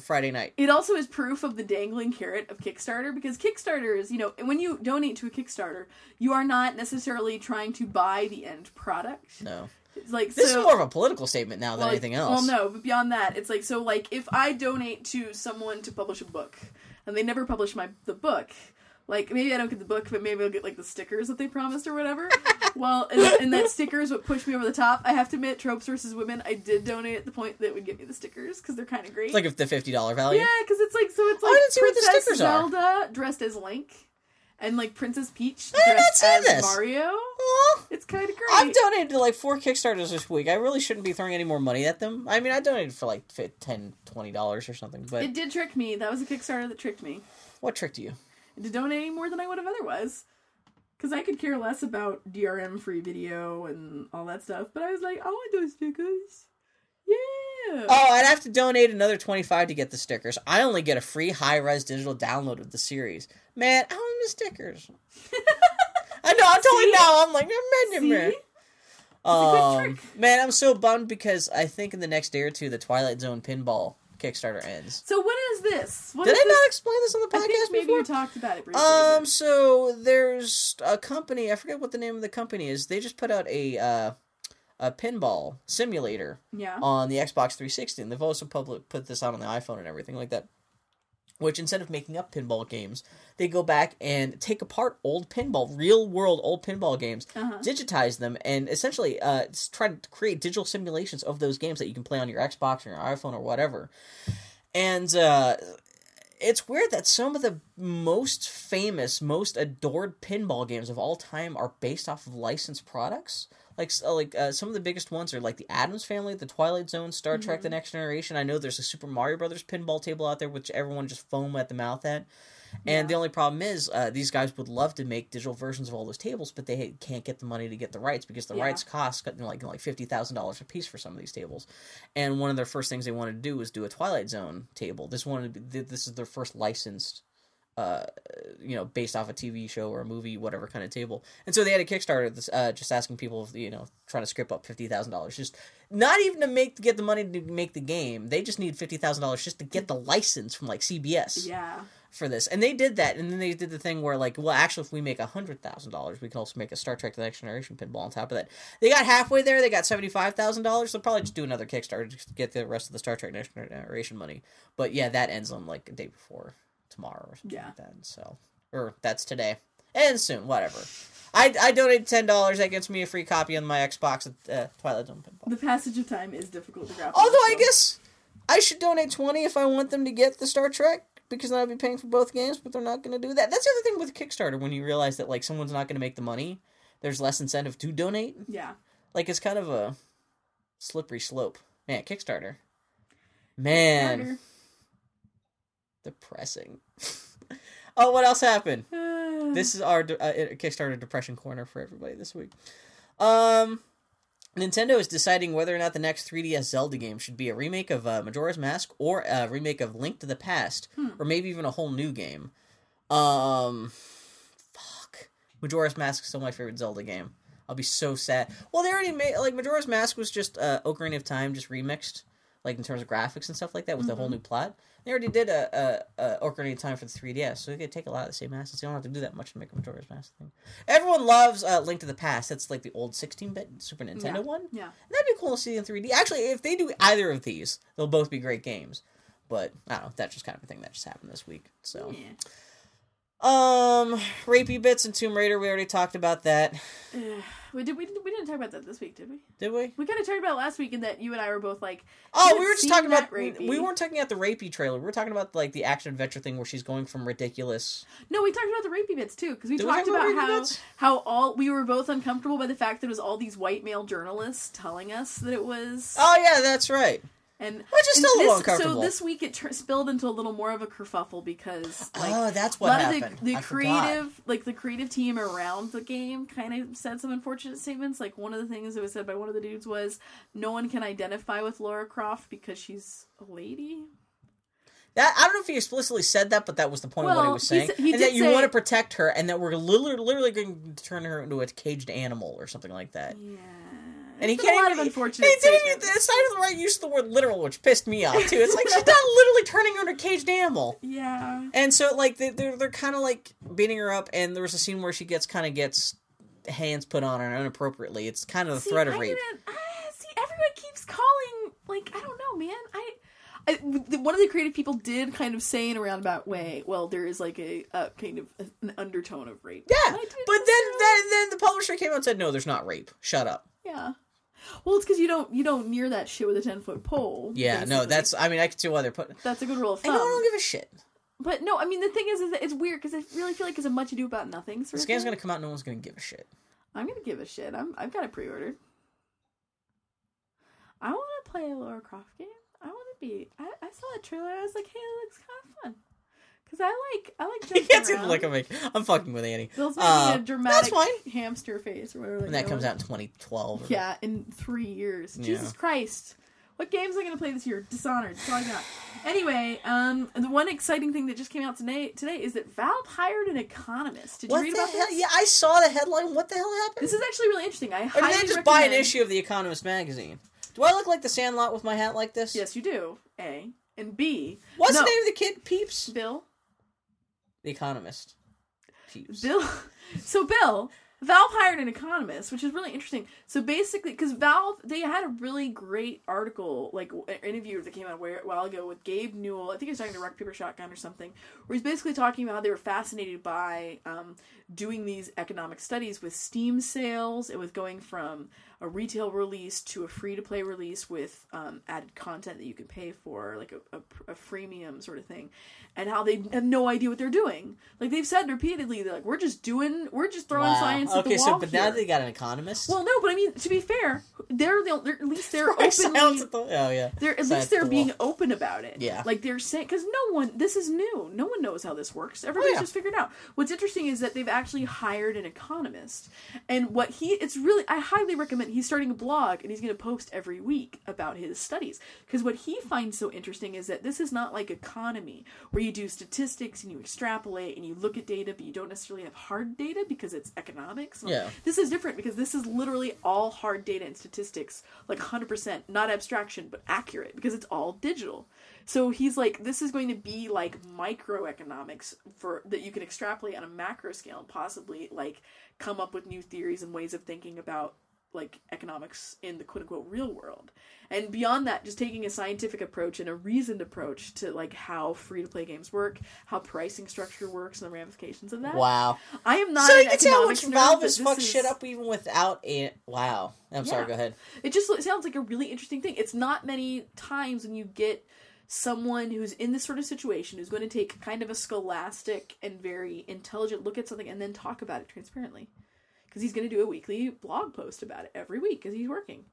Friday night. It also is proof of the dangling carrot of Kickstarter, because Kickstarter is, you know, when you donate to a Kickstarter, you are not necessarily trying to buy the end product. No. Like, this is more of a political statement now than anything else. Well, no, but beyond that, it's like, so, like, if I donate to someone to publish a book, and they never publish the book, like, maybe I don't get the book, but maybe I'll get, like, the stickers that they promised or whatever. Well, and that stickers would push me over the top. I have to admit, Tropes vs. Women, I did donate at the point that would get me the stickers, because they're kind of great. It's like the $50 value? Yeah, because it's like, so it's like, oh, I didn't see Princess what the stickers Zelda are. Dressed as Link. And, like, Princess Peach dressed as Mario. Aww. It's kind of great. I've donated to, like, 4 Kickstarters this week. I really shouldn't be throwing any more money at them. I mean, I donated for, like, $10, $20 or something. But it did trick me. That was a Kickstarter that tricked me. What tricked you? To donate more than I would have otherwise. Because I could care less about DRM-free video and all that stuff. But I was like, I want those stickers. Yeah. Oh, I'd have to donate another $25 to get the stickers. I only get a free high-res digital download of the series. Man, I want the stickers. I know, I'm totally now. I'm like, man. Man, I'm so bummed because I think in the next day or two, the Twilight Zone pinball Kickstarter ends. So what is this? Did I not explain this on the podcast? I think maybe you talked about it briefly. So there's a company. I forget what the name of the company is. They just put out a pinball simulator on the Xbox 360, and they've also put this out on the iPhone and everything like that, which instead of making up pinball games, they go back and take apart real-world old pinball games, digitize them, and essentially try to create digital simulations of those games that you can play on your Xbox or your iPhone or whatever. And it's weird that some of the most famous, most adored pinball games of all time are based off of licensed products. Like some of the biggest ones are like the Addams Family, the Twilight Zone, Star Trek: The Next Generation. I know there's a Super Mario Brothers pinball table out there, which everyone just foam at the mouth at. And the only problem is these guys would love to make digital versions of all those tables, but they can't get the money to get the rights because the rights cost like $50,000 a piece for some of these tables. And one of their first things they wanted to do was do a Twilight Zone table. This is their first licensed. Based off a TV show or a movie, whatever kind of table. And so they had a Kickstarter just asking people, trying to scrape up $50,000. Just not even to get the money to make the game. They just need $50,000 just to get the license from, like, CBS for this. And they did that, and then they did the thing where, like, well, actually, if we make $100,000, we can also make a Star Trek: The Next Generation pinball on top of that. They got halfway there. They got $75,000. They'll probably just do another Kickstarter to get the rest of the Star Trek: Next Generation money. But, yeah, that ends on, like, a day before tomorrow or something like that. So, or that's today and soon, whatever. I donated $10. That gets me a free copy on my Xbox at Twilight Zone pinball. The passage of time is difficult to grapple. Although I guess I should donate $20 if I want them to get the Star Trek, because then I'd be paying for both games. But they're not going to do that. That's the other thing with Kickstarter, when you realize that, like, someone's not going to make the money, there's less incentive to donate. Yeah, like, it's kind of a slippery slope. Man, Kickstarter. Man. Depressing. Oh, what else happened? This is our Kickstarter depression corner for everybody this week. Nintendo is deciding whether or not the next 3DS Zelda game should be a remake of Majora's Mask or a remake of Link to the Past, or maybe even a whole new game. Fuck. Majora's Mask is still my favorite Zelda game. I'll be so sad. Well, they already made, like, Majora's Mask was just Ocarina of Time, just remixed, like, in terms of graphics and stuff like that, with a whole new plot. They already did a Ocarina of Time for the 3DS, so they could take a lot of the same assets. They don't have to do that much to make a Majora's Mask thing. Everyone loves Link to the Past. That's, like, the old 16-bit Super Nintendo one. Yeah. And that'd be cool to see in 3D. Actually, if they do either of these, they'll both be great games. But, I don't know, that's just kind of a thing that just happened this week. So, yeah. Rapey Bits and Tomb Raider, we already talked about that. We didn't talk about that this week, did we? Did we? We kind of talked about it last week, and that you and I were both like, oh, we were just talking about rapey. We weren't talking about the rapey trailer. We were talking about, like, the action adventure thing where she's going from ridiculous. No, we talked about the rapey bits too, because we talked about how all we were both uncomfortable by the fact that it was all these white male journalists telling us that it was. Oh yeah, that's right. And, which is still a little uncomfortable. So this week it spilled into a little more of a kerfuffle because, like, that's what happened. The creative team around the game kind of said some unfortunate statements. Like, one of the things that was said by one of the dudes was, "No one can identify with Lara Croft because she's a lady." That, I don't know if he explicitly said that, but that was the point of what he was saying. He want to protect her, and that we're literally going to turn her into a caged animal or something like that. Yeah. And he can't even. It's not even the right use of the word "literal," which pissed me off too. It's like she's not literally turning her into a caged animal. Yeah. And so, like, they're kind of like beating her up, and there was a scene where she gets hands put on her inappropriately. It's kind of the threat of rape. See, everyone keeps calling, like, I don't know, man. I one of the creative people did kind of say in a roundabout way, well, there is like a kind of an undertone of rape. Yeah, but then the publisher came out and said, no, there's not rape. Shut up. Yeah. Well, it's because you don't near that shit with a 10-foot pole. Yeah, basically. No, that's, I mean, I can see why they're putting... That's a good rule of thumb. I don't give a shit. But no, I mean, the thing is that it's weird, because I really feel like it's a much ado about nothing sort of thing. This game's going to come out, no one's going to give a shit. I'm going to give a shit. I've got it pre-ordered. I want to play a Lara Croft game. I want to be... I saw that trailer, and I was like, hey, it looks kind of fun. Because I like jumping around. You can't look at me. I'm fucking with Annie. Bill's making a dramatic hamster face or whatever. Like, and that comes out in 2012. Yeah, in 3 years. Yeah. Jesus Christ. What games am I going to play this year? Dishonored. So I got. Anyway, the one exciting thing that just came out today is that Valve hired an economist. Did you read about this? Yeah, I saw the headline. What the hell happened? This is actually really interesting. I highly recommend... Or did I just buy an issue of The Economist magazine? Do I look like the Sandlot with my hat like this? Yes, you do. A. And B. What's the name of the kid? Peeps? Bill. The Economist. Peeps. Bill. So Bill... Valve hired an economist, which is really interesting. So basically, because Valve, they had a really great article, like an interview that came out a while ago with Gabe Newell. I think he was talking to Rock, Paper, Shotgun or something, where he's basically talking about how they were fascinated by doing these economic studies with Steam sales and with going from a retail release to a free-to-play release with added content that you can pay for, like a freemium sort of thing, and how they have no idea what they're doing. Like, they've said repeatedly, they're like, we're just throwing science at the wall. Okay, so, but now they got an economist? Well, no, but I mean, to be fair, at least they're openly... They're being open about it. Yeah. Like, they're saying... Because this is new. No one knows how this works. Everybody's just figured it out. What's interesting is that they've actually hired an economist, and I highly recommend... He's starting a blog, and he's going to post every week about his studies. Because what he finds so interesting is that this is not like economy, where you do statistics, and you extrapolate, and you look at data, but you don't necessarily have hard data, because it's economics. Yeah. This is different, because this is literally all hard data and statistics, like 100%, not abstraction, but accurate, because it's all digital. So he's like, this is going to be like microeconomics that you can extrapolate on a macro scale, and possibly like come up with new theories and ways of thinking about like economics in the quote unquote real world. And beyond that, just taking a scientific approach and a reasoned approach to like how free to play games work, how pricing structure works, and the ramifications of that. Wow. I am not. So you can tell which Valve has fucked shit up even without it. Wow. I'm sorry, go ahead. It just sounds like a really interesting thing. It's not many times when you get someone who's in this sort of situation who's going to take kind of a scholastic and very intelligent look at something and then talk about it transparently. Because he's going to do a weekly blog post about it every week because he's working.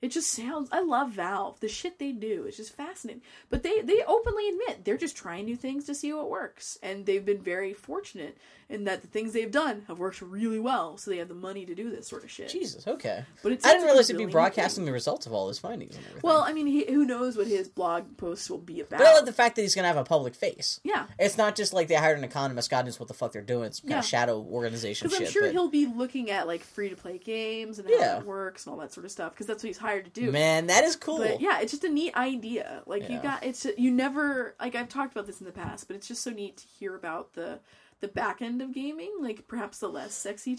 It just sounds... I love Valve. The shit they do is just fascinating. But they openly admit they're just trying new things to see what works. And they've been very fortunate in that the things they've done have worked really well, so they have the money to do this sort of shit. Jesus, okay. But I didn't realize he'd be broadcasting the results of all his findings and everything. Well, I mean, who knows what his blog posts will be about. But I love the fact that he's going to have a public face. Yeah. It's not just like they hired an economist, God knows what the fuck they're doing. It's kind of shadow organization shit. Because I'm sure he'll be looking at, like, free-to-play games and how it works and all that sort of stuff, because that's what he's hired to do. Man, that is cool. But yeah, it's just a neat idea. Like, you never... Like, I've talked about this in the past, but it's just so neat to hear about the back end of gaming, like perhaps the less sexy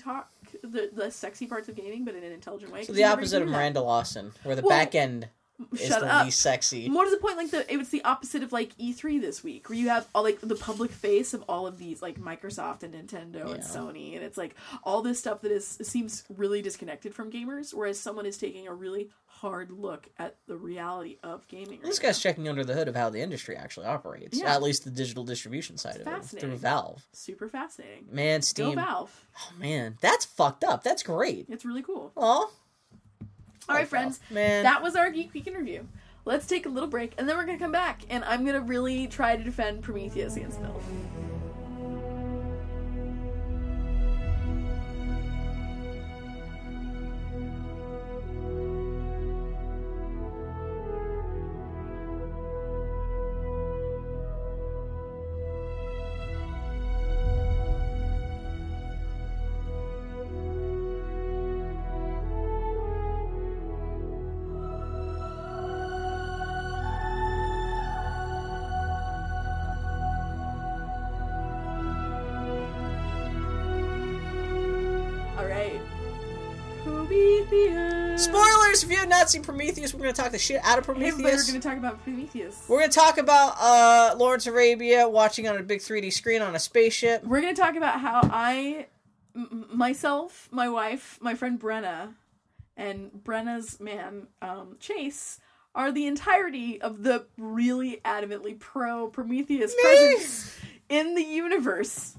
the less sexy parts of gaming, but in an intelligent way. So the opposite of Miranda Lawson, where the back end is least sexy. More to the point, like it's the opposite of like E3 this week, where you have all like the public face of all of these, like Microsoft and Nintendo and Sony, and it's like all this stuff that seems really disconnected from gamers, whereas someone is taking a really hard look at the reality of gaming. This guy's checking under the hood of how the industry actually operates, at least the digital distribution side of it, through Valve. Super fascinating. Man, Steam. Go Valve. Oh, man. That's fucked up. That's great. It's really cool. Aw. All right, friends. Man. That was our Geek Week interview. Let's take a little break, and then we're going to come back, and I'm going to really try to defend Prometheus against Bill. Prometheus. Spoilers! If you have not seen Prometheus, we're going to talk the shit out of Prometheus. We're going to talk about Prometheus. We're going to talk about Lawrence Arabia watching on a big 3D screen on a spaceship. We're going to talk about how I, myself, my wife, my friend Brenna, and Brenna's man, Chase, are the entirety of the really adamantly pro-Prometheus presence in the universe.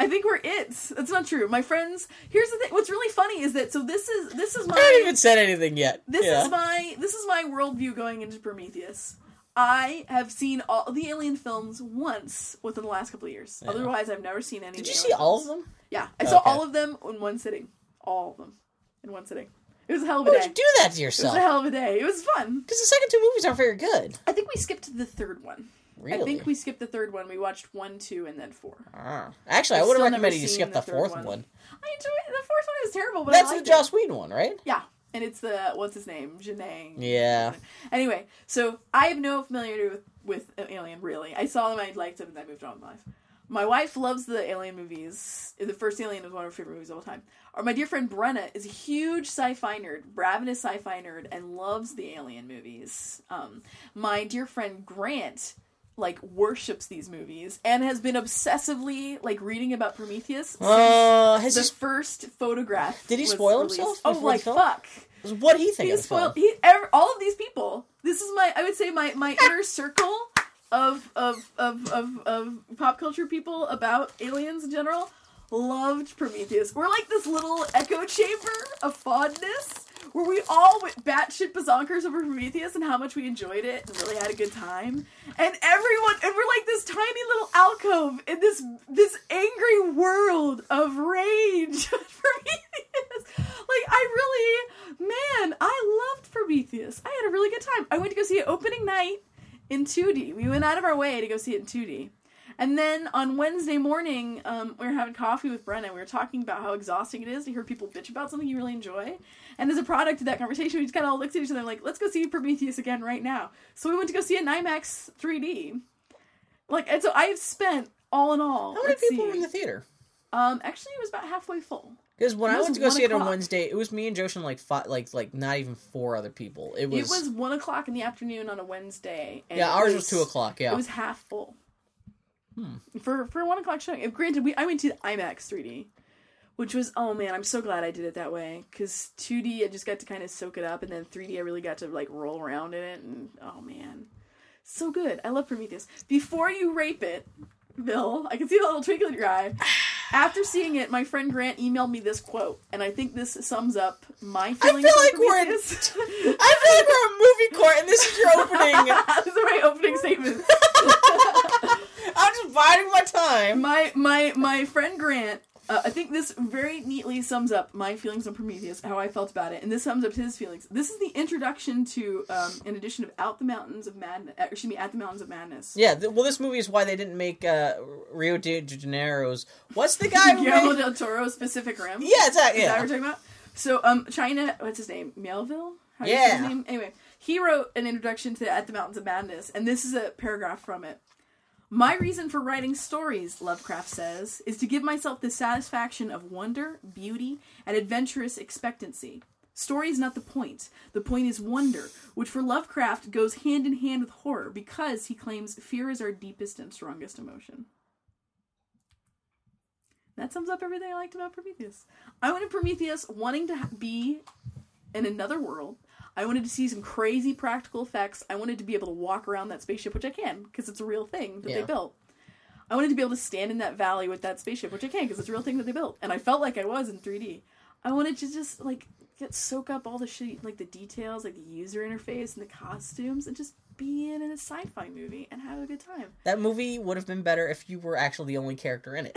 I think we're it. That's not true. My friends, here's the thing. What's really funny is that, so this is my... I haven't even said anything yet. This is my worldview going into Prometheus. I have seen all the Alien films once within the last couple of years. Yeah. Otherwise, I've never seen any. Did you see all of them? Yeah. I saw all of them in one sitting. All of them. In one sitting. It was a hell of a day. Why would you do that to yourself? It was a hell of a day. It was fun. Because the second two movies aren't very good. I think we skipped the third one. Really? I think we skipped the third one. We watched 1, 2, and then 4. Ah. Actually, I would have recommended you skip the fourth one. I enjoyed it. The fourth one is terrible, but that's I liked it. Joss Whedon one, right? Yeah. And it's the, what's his name? Janang. Yeah. Anyway, so I have no familiarity with Alien, really. I saw them, I liked them, and I moved on with my life. My wife loves the Alien movies. The first Alien is one of her favorite movies of all time. Or my dear friend Brenna is a huge sci-fi nerd, ravenous sci-fi nerd, and loves the Alien movies. My dear friend Grant, like, worships these movies and has been obsessively, like, reading about Prometheus since first photograph. Did he spoil himself? Oh, like, fuck. What do you think of the film? All of these people. This is my, I would say, my inner circle of pop culture people about aliens in general loved Prometheus. We're like this little echo chamber of fondness where we all went batshit bazonkers over Prometheus and how much we enjoyed it and really had a good time. And everyone, and we're like this tiny little alcove in this angry world of rage at Prometheus. Like, I loved Prometheus. I had a really good time. I went to go see it opening night in 2D. We went out of our way to go see it in 2D. And then on Wednesday morning, we were having coffee with Brenna. We were talking about how exhausting it is to hear people bitch about something you really enjoy. And as a product of that conversation, we just kind of all looked at each other like, let's go see Prometheus again right now. So we went to go see it in IMAX 3D. Like, and so I've spent, all in all, how many people were in the theater? Actually, it was about halfway full. Because when I went to go see it on Wednesday, it was me and Josh and like not even 4 other people. It was 1:00 in the afternoon on a Wednesday. And yeah, ours was 2:00. Yeah, it was half full. For a 1:00 showing. Granted, I went to the IMAX 3D, which was, oh man, I'm so glad I did it that way. Because 2D, I just got to kind of soak it up, and then 3D, I really got to like roll around in it, and oh man, so good. I love Prometheus. Before you rape it, Bill, I can see the little twinkle in your eye. After seeing it, my friend Grant emailed me this quote, and I think this sums up my feelings. I feel like we're a movie court, and this is your opening. This is my opening statement. I'm just biding my time. My friend Grant, I think this very neatly sums up my feelings on Prometheus, how I felt about it, and this sums up his feelings. This is the introduction to an edition of At the Mountains of Madness. Yeah, this movie is why they didn't make Rio de Janeiro's. What's the guy? Guillermo del Toro's Pacific Rim. Yeah, exactly. Is that what we're talking about? So, China. What's his name? Melville. How do you say his name? Anyway, he wrote an introduction to At the Mountains of Madness, and this is a paragraph from it. My reason for writing stories, Lovecraft says, is to give myself the satisfaction of wonder, beauty, and adventurous expectancy. Story is not the point. The point is wonder, which for Lovecraft goes hand in hand with horror because, he claims, fear is our deepest and strongest emotion. That sums up everything I liked about Prometheus. I went to Prometheus wanting to be in another world. I wanted to see some crazy practical effects. I wanted to be able to walk around that spaceship, which I can, because it's a real thing that they built. I wanted to be able to stand in that valley with that spaceship, which I can, because it's a real thing that they built. And I felt like I was in 3D. I wanted to just, like, soak up all the shit, like, the details, like, the user interface and the costumes, and just be in a sci-fi movie and have a good time. That movie would have been better if you were actually the only character in it.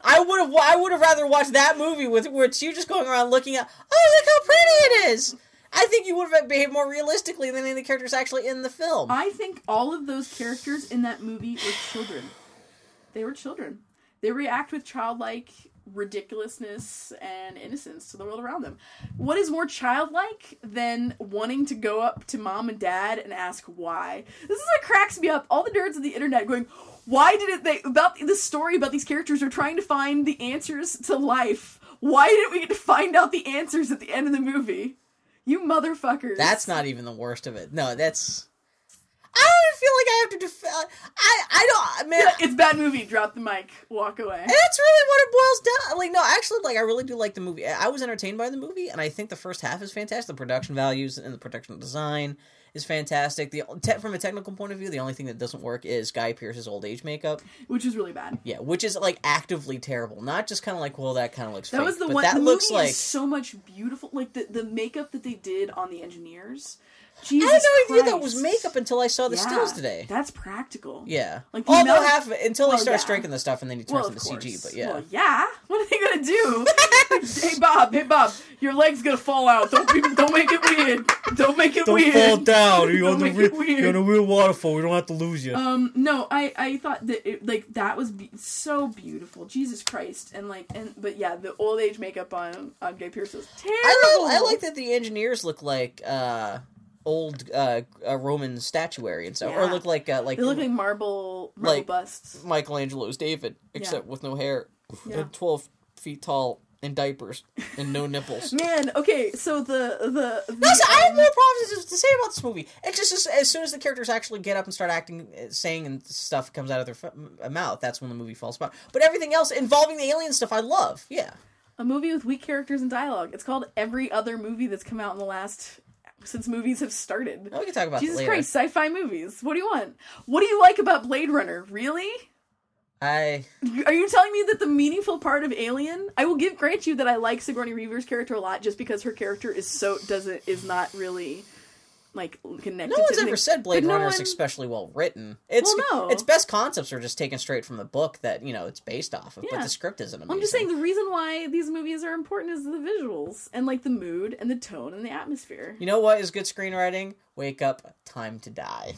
I would have rather watched that movie with you just going around looking at, oh, look how pretty it is! I think you would have behaved more realistically than any of the characters actually in the film. I think all of those characters in that movie were children. They were children. They react with childlike ridiculousness and innocence to the world around them. What is more childlike than wanting to go up to mom and dad and ask why? This is what cracks me up. All the nerds on the internet going, why did it, about the story about these characters are trying to find the answers to life. Why didn't we get to find out the answers at the end of the movie? You motherfuckers. That's not even the worst of it. No, that's... I don't feel like I have to defend... I don't... Man, yeah, it's a bad movie. Drop the mic. Walk away. And that's really what it boils down... Like, no, actually, like, I really do like the movie. I was entertained by the movie, and I think the first half is fantastic. The production values and the production design is fantastic. From a technical point of view, the only thing that doesn't work is Guy Pearce's old age makeup. Which is really bad. Yeah, which is, like, actively terrible. Not just kind of like, well, that kind of looks fake. That was the one... That looks like... is so much beautiful... Like, the makeup that they did on the engineers... Jesus I had no idea that was makeup until I saw the stills today. That's practical. Yeah. Like, half of it, until they start striking the stuff and then he turns into CG, but yeah. Well, yeah. What are they gonna do? hey Bob, your leg's gonna fall out. Don't make it weird. Don't make it weird. Don't fall down. You're on a real waterfall. We don't have to lose you. No, I thought that that was so beautiful. Jesus Christ. But the old age makeup on Guy Pearce was terrible. I like that the engineers look like old Roman statuary and stuff, or look like they look like marble like busts. Michelangelo's David, except with no hair, and 12 feet tall, and diapers, and no nipples. Man, okay, so I have more problems to say about this movie. It's just as soon as the characters actually get up and start acting, saying and stuff comes out of their mouth, that's when the movie falls apart. But everything else involving the alien stuff, I love. Yeah, a movie with weak characters and dialogue. It's called every other movie that's come out in the last. Since movies have started. Oh, we can talk about Jesus later. Christ, sci-fi movies. What do you want? What do you like about Blade Runner? Really? Are you telling me that the meaningful part of Alien? I will grant you that I like Sigourney Weaver's character a lot just because her character is not really like connected. No one's ever said Blade Runner is especially well written. Its best concepts are just taken straight from the book that it's based off of, but the script isn't amazing. Well, I'm just saying the reason why these movies are important is the visuals and like the mood and the tone and the atmosphere. You know what is good screenwriting? Wake up, Time to Die.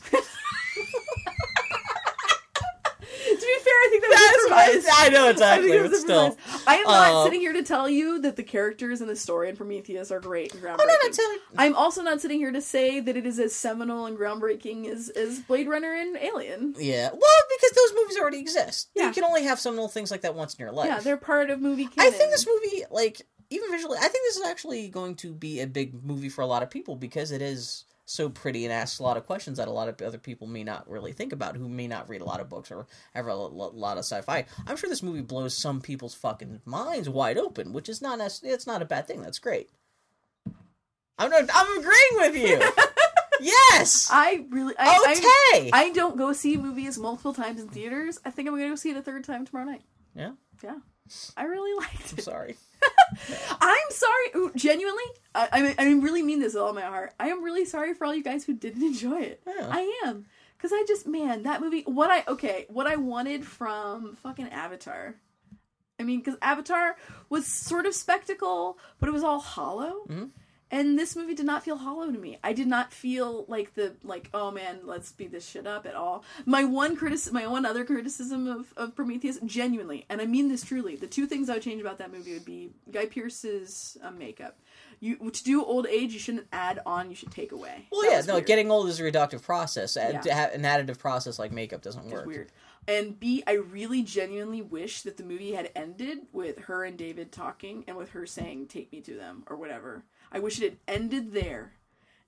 I think that's I know exactly, but still. I am not sitting here to tell you that the characters in the story in Prometheus are great and groundbreaking. I'm also not sitting here to say that it is as seminal and groundbreaking as Blade Runner and Alien. Yeah, well, because those movies already exist. Yeah. You can only have seminal things like that once in your life. Yeah, they're part of movie canon. I think this movie, like, even visually, I think this is actually going to be a big movie for a lot of people because it is... so pretty and asks a lot of questions that a lot of other people may not really think about, who may not read a lot of books or have a lot of sci-fi. I'm sure this movie blows some people's fucking minds wide open, which is not necessarily, it's not a bad thing. That's great. I'm agreeing with you. Yes! I don't go see movies multiple times in theaters. I think I'm going to go see it a third time tomorrow night. Yeah? Yeah. I really liked it. I'm sorry. I'm sorry. Ooh, genuinely, I really mean this with all my heart. I am really sorry for all you guys who didn't enjoy it. Yeah. I am. Because I just, man, that movie, what I wanted from fucking Avatar. I mean, because Avatar was sort of spectacle, but it was all hollow. Mm-hmm. And this movie did not feel hollow to me. I did not feel like oh man, let's beat this shit up at all. My one other criticism of Prometheus, genuinely, and I mean this truly, the two things I would change about that movie would be Guy Pearce's makeup. To do old age, you shouldn't add on, you should take away. Well, weird. Getting old is a reductive process. An additive process like makeup doesn't work. It's weird. And B, I really genuinely wish that the movie had ended with her and David talking and with her saying, take me to them, or whatever. I wish it had ended there.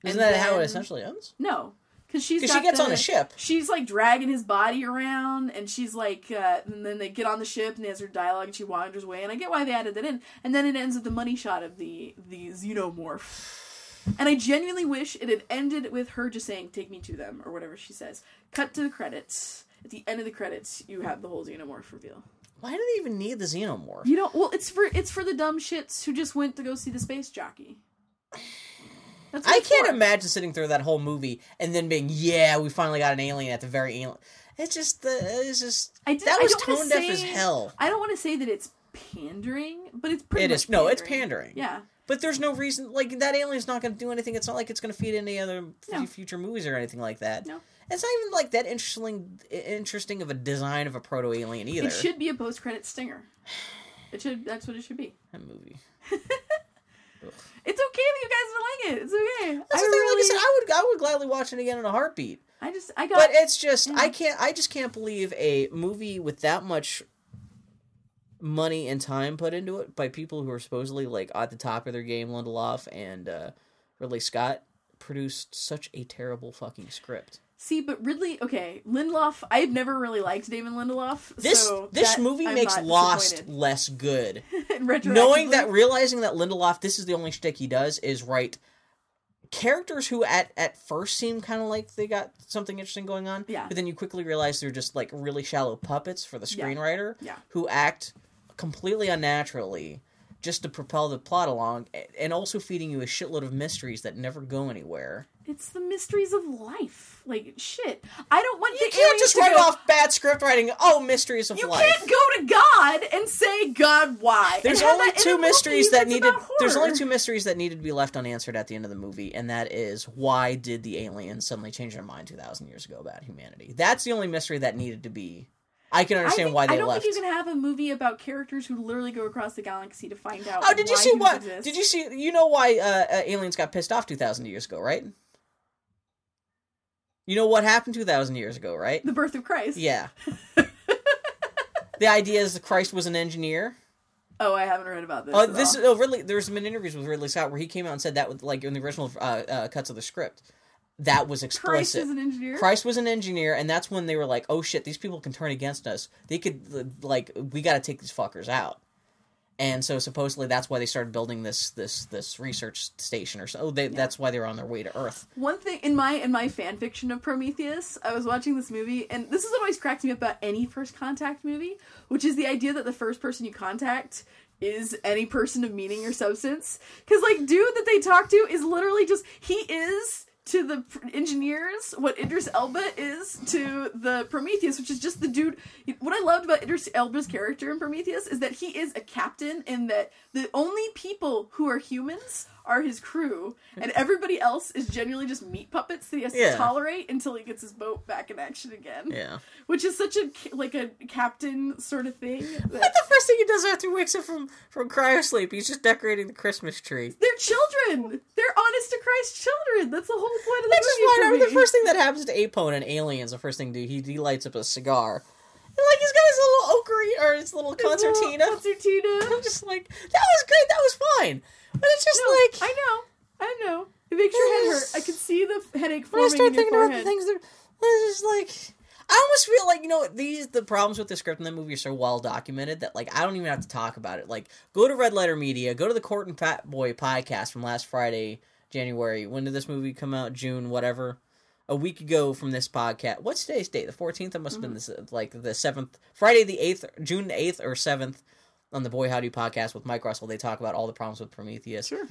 Isn't that how it essentially ends? No. Because she gets on a ship. She's, like, dragging his body around, and she's, like, and then they get on the ship, and there's her dialogue, and she wanders away, and I get why they added that in. And then it ends with the money shot of the xenomorph. And I genuinely wish it had ended with her just saying, take me to them, or whatever she says. Cut to the credits. At the end of the credits, you have the whole xenomorph reveal. Why do they even need the xenomorph? You know, well, it's for the dumb shits who just went to go see the space jockey. I can't imagine sitting through that whole movie and then being, we finally got an alien at the very end. That was tone deaf as hell. I don't want to say that it's pandering, but it's pretty. It is. No, it's pandering. Yeah. But there's no reason, like, that alien's not going to do anything. It's not like it's going to feed any other future movies or anything like that. No. It's not even, like, that interesting of a design of a proto-alien either. It should be a post-credit stinger. That's what it should be. That movie. It's okay that you guys don't like it. It's okay. That's the thing. Really... Like I said, I would gladly watch it again in a heartbeat. But it's just... Yeah. I just can't believe a movie with that much money and time put into it by people who are supposedly like at the top of their game. Lindelof and Ridley Scott produced such a terrible fucking script. See, but Ridley, okay, Lindelof, I've never really liked Damon Lindelof. This movie makes Lost less good. Knowing that, realizing that Lindelof, this is the only shtick he does, is write characters who at first seem kind of like they got something interesting going on, yeah, but then you quickly realize they're just like really shallow puppets for the screenwriter, yeah, who act completely unnaturally just to propel the plot along, and also feeding you a shitload of mysteries that never go anywhere. It's the mysteries of life. Like, shit. I don't want you the aliens to go... You can't just write off bad script writing, oh, mysteries of life. You can't go to God and say, God, why? There's only two mysteries that needed to be left unanswered at the end of the movie, and that is, why did the aliens suddenly change their mind 2,000 years ago about humanity? That's the only mystery that needed to be... I can understand why they left. I don't think you can have a movie about characters who literally go across the galaxy to find out. Oh, did you see what? Did you see? You know why aliens got pissed off 2,000 years ago, right? You know what happened 2,000 years ago, right? The birth of Christ. Yeah. The idea is that Christ was an engineer. Oh, I haven't read about this. There's been interviews with Ridley Scott where he came out and said that, with, like, in the original cuts of the script. That was explicit. Christ was an engineer, and that's when they were like, oh shit, these people can turn against us. They could, like, we gotta take these fuckers out. And so supposedly that's why they started building this research station or so. That's why they were on their way to Earth. One thing, in my fan fiction of Prometheus, I was watching this movie, and this is what always cracks me up about any first contact movie, which is the idea that the first person you contact is any person of meaning or substance. Because, like, dude that they talk to is literally just, he is... to the engineers, what Idris Elba is to the Prometheus, which is just the dude. What I loved about Idris Elba's character in Prometheus is that he is a captain, and that the only people who are humans are his crew, and everybody else is genuinely just meat puppets that he has to tolerate until he gets his boat back in action again. Yeah. Which is such a captain sort of thing. The first thing he does after he wakes up from cryosleep, he's just decorating the Christmas tree. They're children! They're honest to Christ children! That's the whole point of the movie. The first thing that happens to Apo in Aliens, the first thing to do, he lights up a cigar. And, like, he's got his little ocarina, or his little concertina. I'm just like, that was great, that was fine. But it's just like... I know. It makes your head hurt. I can see the headache forming in your forehead. When I start thinking about the things that... It's just like... I almost feel like, you know, the problems with the script in that movie are so well documented that, like, I don't even have to talk about it. Like, go to Red Letter Media, go to the Court and Fat Boy podcast from last Friday, January. When did this movie come out? June, whatever. A week ago from this podcast. What's today's date? The 14th? It must have been, the 7th. Friday the 8th, June 8th or 7th. On the Boy Howdy podcast with Mike Russell, they talk about all the problems with Prometheus. Sure.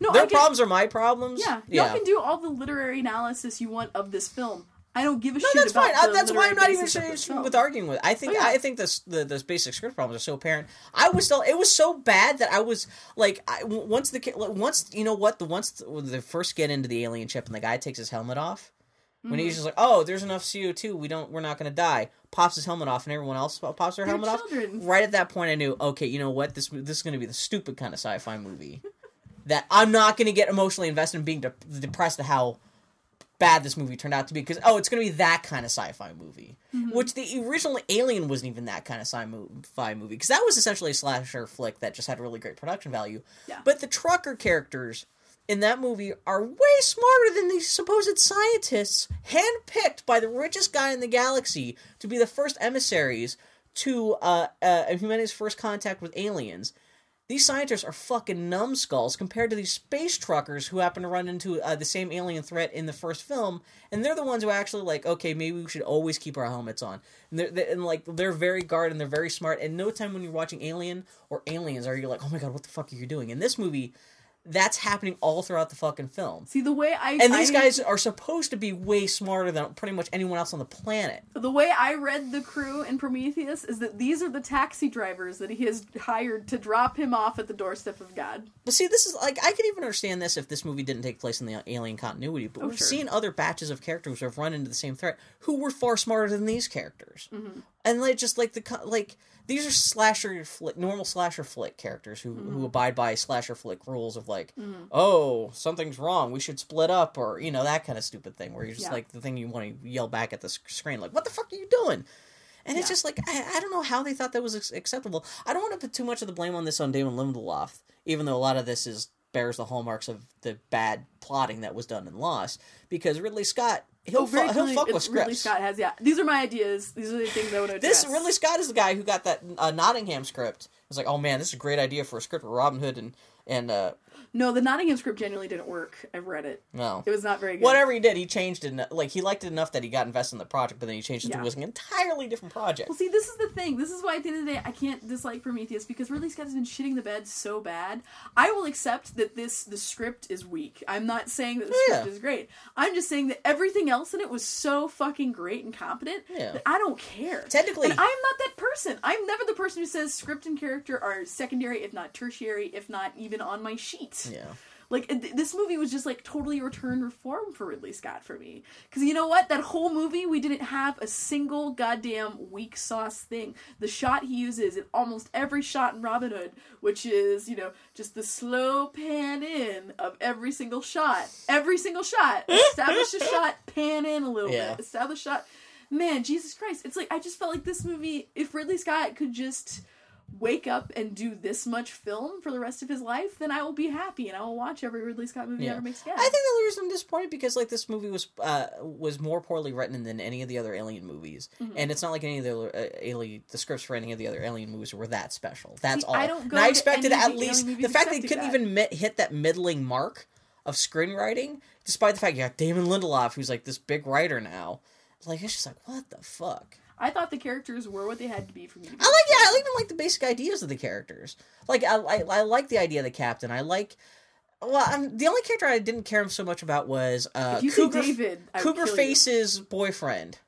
No, their problems are my problems. Yeah. Y'all can do all the literary analysis you want of this film. I don't give a shit about it. No, that's fine. That's why I'm not even sure with arguing with it. I think those basic script problems are so apparent. It was so bad that I was, like, once they first get into the alien ship and the guy takes his helmet off, when he's just like, oh, there's enough CO2, we're not going to die, pops his helmet off, and everyone else pops their helmet off. Right at that point, I knew, okay, you know what, this is going to be the stupid kind of sci-fi movie that I'm not going to get emotionally invested in being depressed at how bad this movie turned out to be, because, oh, it's going to be that kind of sci-fi movie, which the original Alien wasn't even that kind of sci-fi movie, because that was essentially a slasher flick that just had really great production value. Yeah. But the trucker characters... in that movie are way smarter than these supposed scientists handpicked by the richest guy in the galaxy to be the first emissaries to humanity's first contact with aliens. These scientists are fucking numbskulls compared to these space truckers who happen to run into the same alien threat in the first film, and they're the ones who are actually like, okay, maybe we should always keep our helmets on. And, they're very guarded and they're very smart, and no time when you're watching Alien or Aliens are you like, oh my god, what the fuck are you doing? In this movie... that's happening all throughout the fucking film. See, the way these guys are supposed to be way smarter than pretty much anyone else on the planet. The way I read the crew in Prometheus is that these are the taxi drivers that he has hired to drop him off at the doorstep of God. But see, this is, like, I could even understand this if this movie didn't take place in the alien continuity, but we've seen other batches of characters who have run into the same threat who were far smarter than these characters. Mm-hmm. And, like, just, like, these are normal slasher flick characters who abide by slasher flick rules of, like, oh, something's wrong, we should split up, or, you know, that kind of stupid thing where you're just, like, the thing you want to yell back at the screen, like, what the fuck are you doing? And it's just like, I don't know how they thought that was acceptable. I don't want to put too much of the blame on this on Damon Lindelof, even though a lot of this bears the hallmarks of the bad plotting that was done in Lost, because Ridley Scott, he'll fuck with scripts. Ridley Scott has, these are my ideas. These are the things I want to address. Ridley Scott is the guy who got that Nottingham script. It was like, oh man, this is a great idea for a script of Robin Hood and No, the Nottingham script genuinely didn't work. I've read it. No. It was not very good. Whatever he did, he changed it. Like, he liked it enough that he got invested in the project, but then he changed it to an entirely different project. Well, see, this is the thing. This is why at the end of the day, I can't dislike Prometheus, because Ridley Scott has been shitting the bed so bad. I will accept that the script is weak. I'm not saying that the script is great. I'm just saying that everything else in it was so fucking great and competent that I don't care. Technically. And I'm not that person. I'm never the person who says script and character are secondary, if not tertiary, if not even on my sheet. Yeah. Like, this movie was just, like, totally return reform for Ridley Scott for me. Because you know what? That whole movie, we didn't have a single goddamn weak sauce thing. The shot he uses in almost every shot in Robin Hood, which is, you know, just the slow pan in of every single shot. Every single shot. Establish a shot, pan in a little bit. Establish shot. Man, Jesus Christ. It's like, I just felt like this movie, if Ridley Scott could just wake up and do this much film for the rest of his life, then I will be happy and I will watch every Ridley Scott movie ever makes again. I think the reason I'm disappointed because, like, this movie was more poorly written than any of the other Alien movies, and it's not like any of the the scripts for any of the other Alien movies were that special. That's all. I expected at least the fact that they couldn't even hit that middling mark of screenwriting, despite the fact you got Damon Lindelof, who's like this big writer now. Like, it's just like, what the fuck. I thought the characters were what they had to be for me. I even like the basic ideas of the characters. Like, I like the idea of the captain. The only character I didn't care so much about was Cougar Face's boyfriend.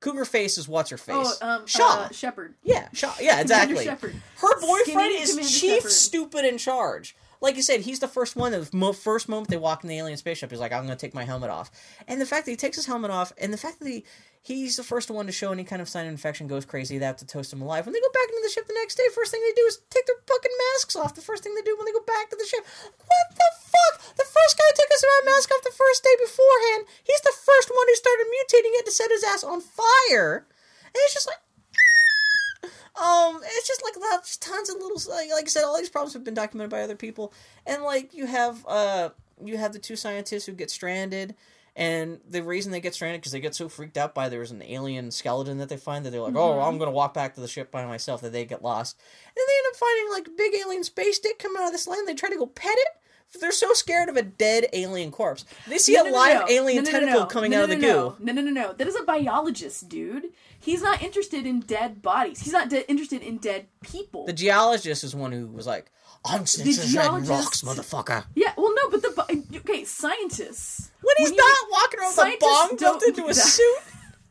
Cougar Face is what's-her-face? Shaw. Shepard. Yeah, Shaw. Yeah, exactly. Her boyfriend is Chief Shepard. Stupid in charge. Like you said, he's the first one. The first moment they walk in the alien spaceship, he's like, I'm going to take my helmet off. And the fact that he takes his helmet off, and the fact that he's the first one to show any kind of sign of infection, goes crazy, they have to toast him alive. When they go back into the ship the next day, first thing they do is take their fucking masks off. The first thing they do when they go back to the ship. What the fuck? The first guy took his mask off the first day beforehand. He's the first one who started mutating it to set his ass on fire. And it's just like, it's just like tons of little, like I said, all these problems have been documented by other people, and like you have the two scientists who get stranded, and the reason they get stranded because they get so freaked out by there's an alien skeleton that they find that they're like, oh, I'm gonna walk back to the ship by myself, that they get lost, and then they end up finding like big alien space dick coming out of this land. They try to go pet it. They're so scared of a dead alien corpse. They see a live alien tentacle coming out of the goo. No. That is a biologist, dude. He's not interested in dead bodies. He's not interested in dead people. The geologist is one who was like, I'm sensitive and rocks, motherfucker. Yeah, well, no, but scientists. When not walking around with a bong built into a suit.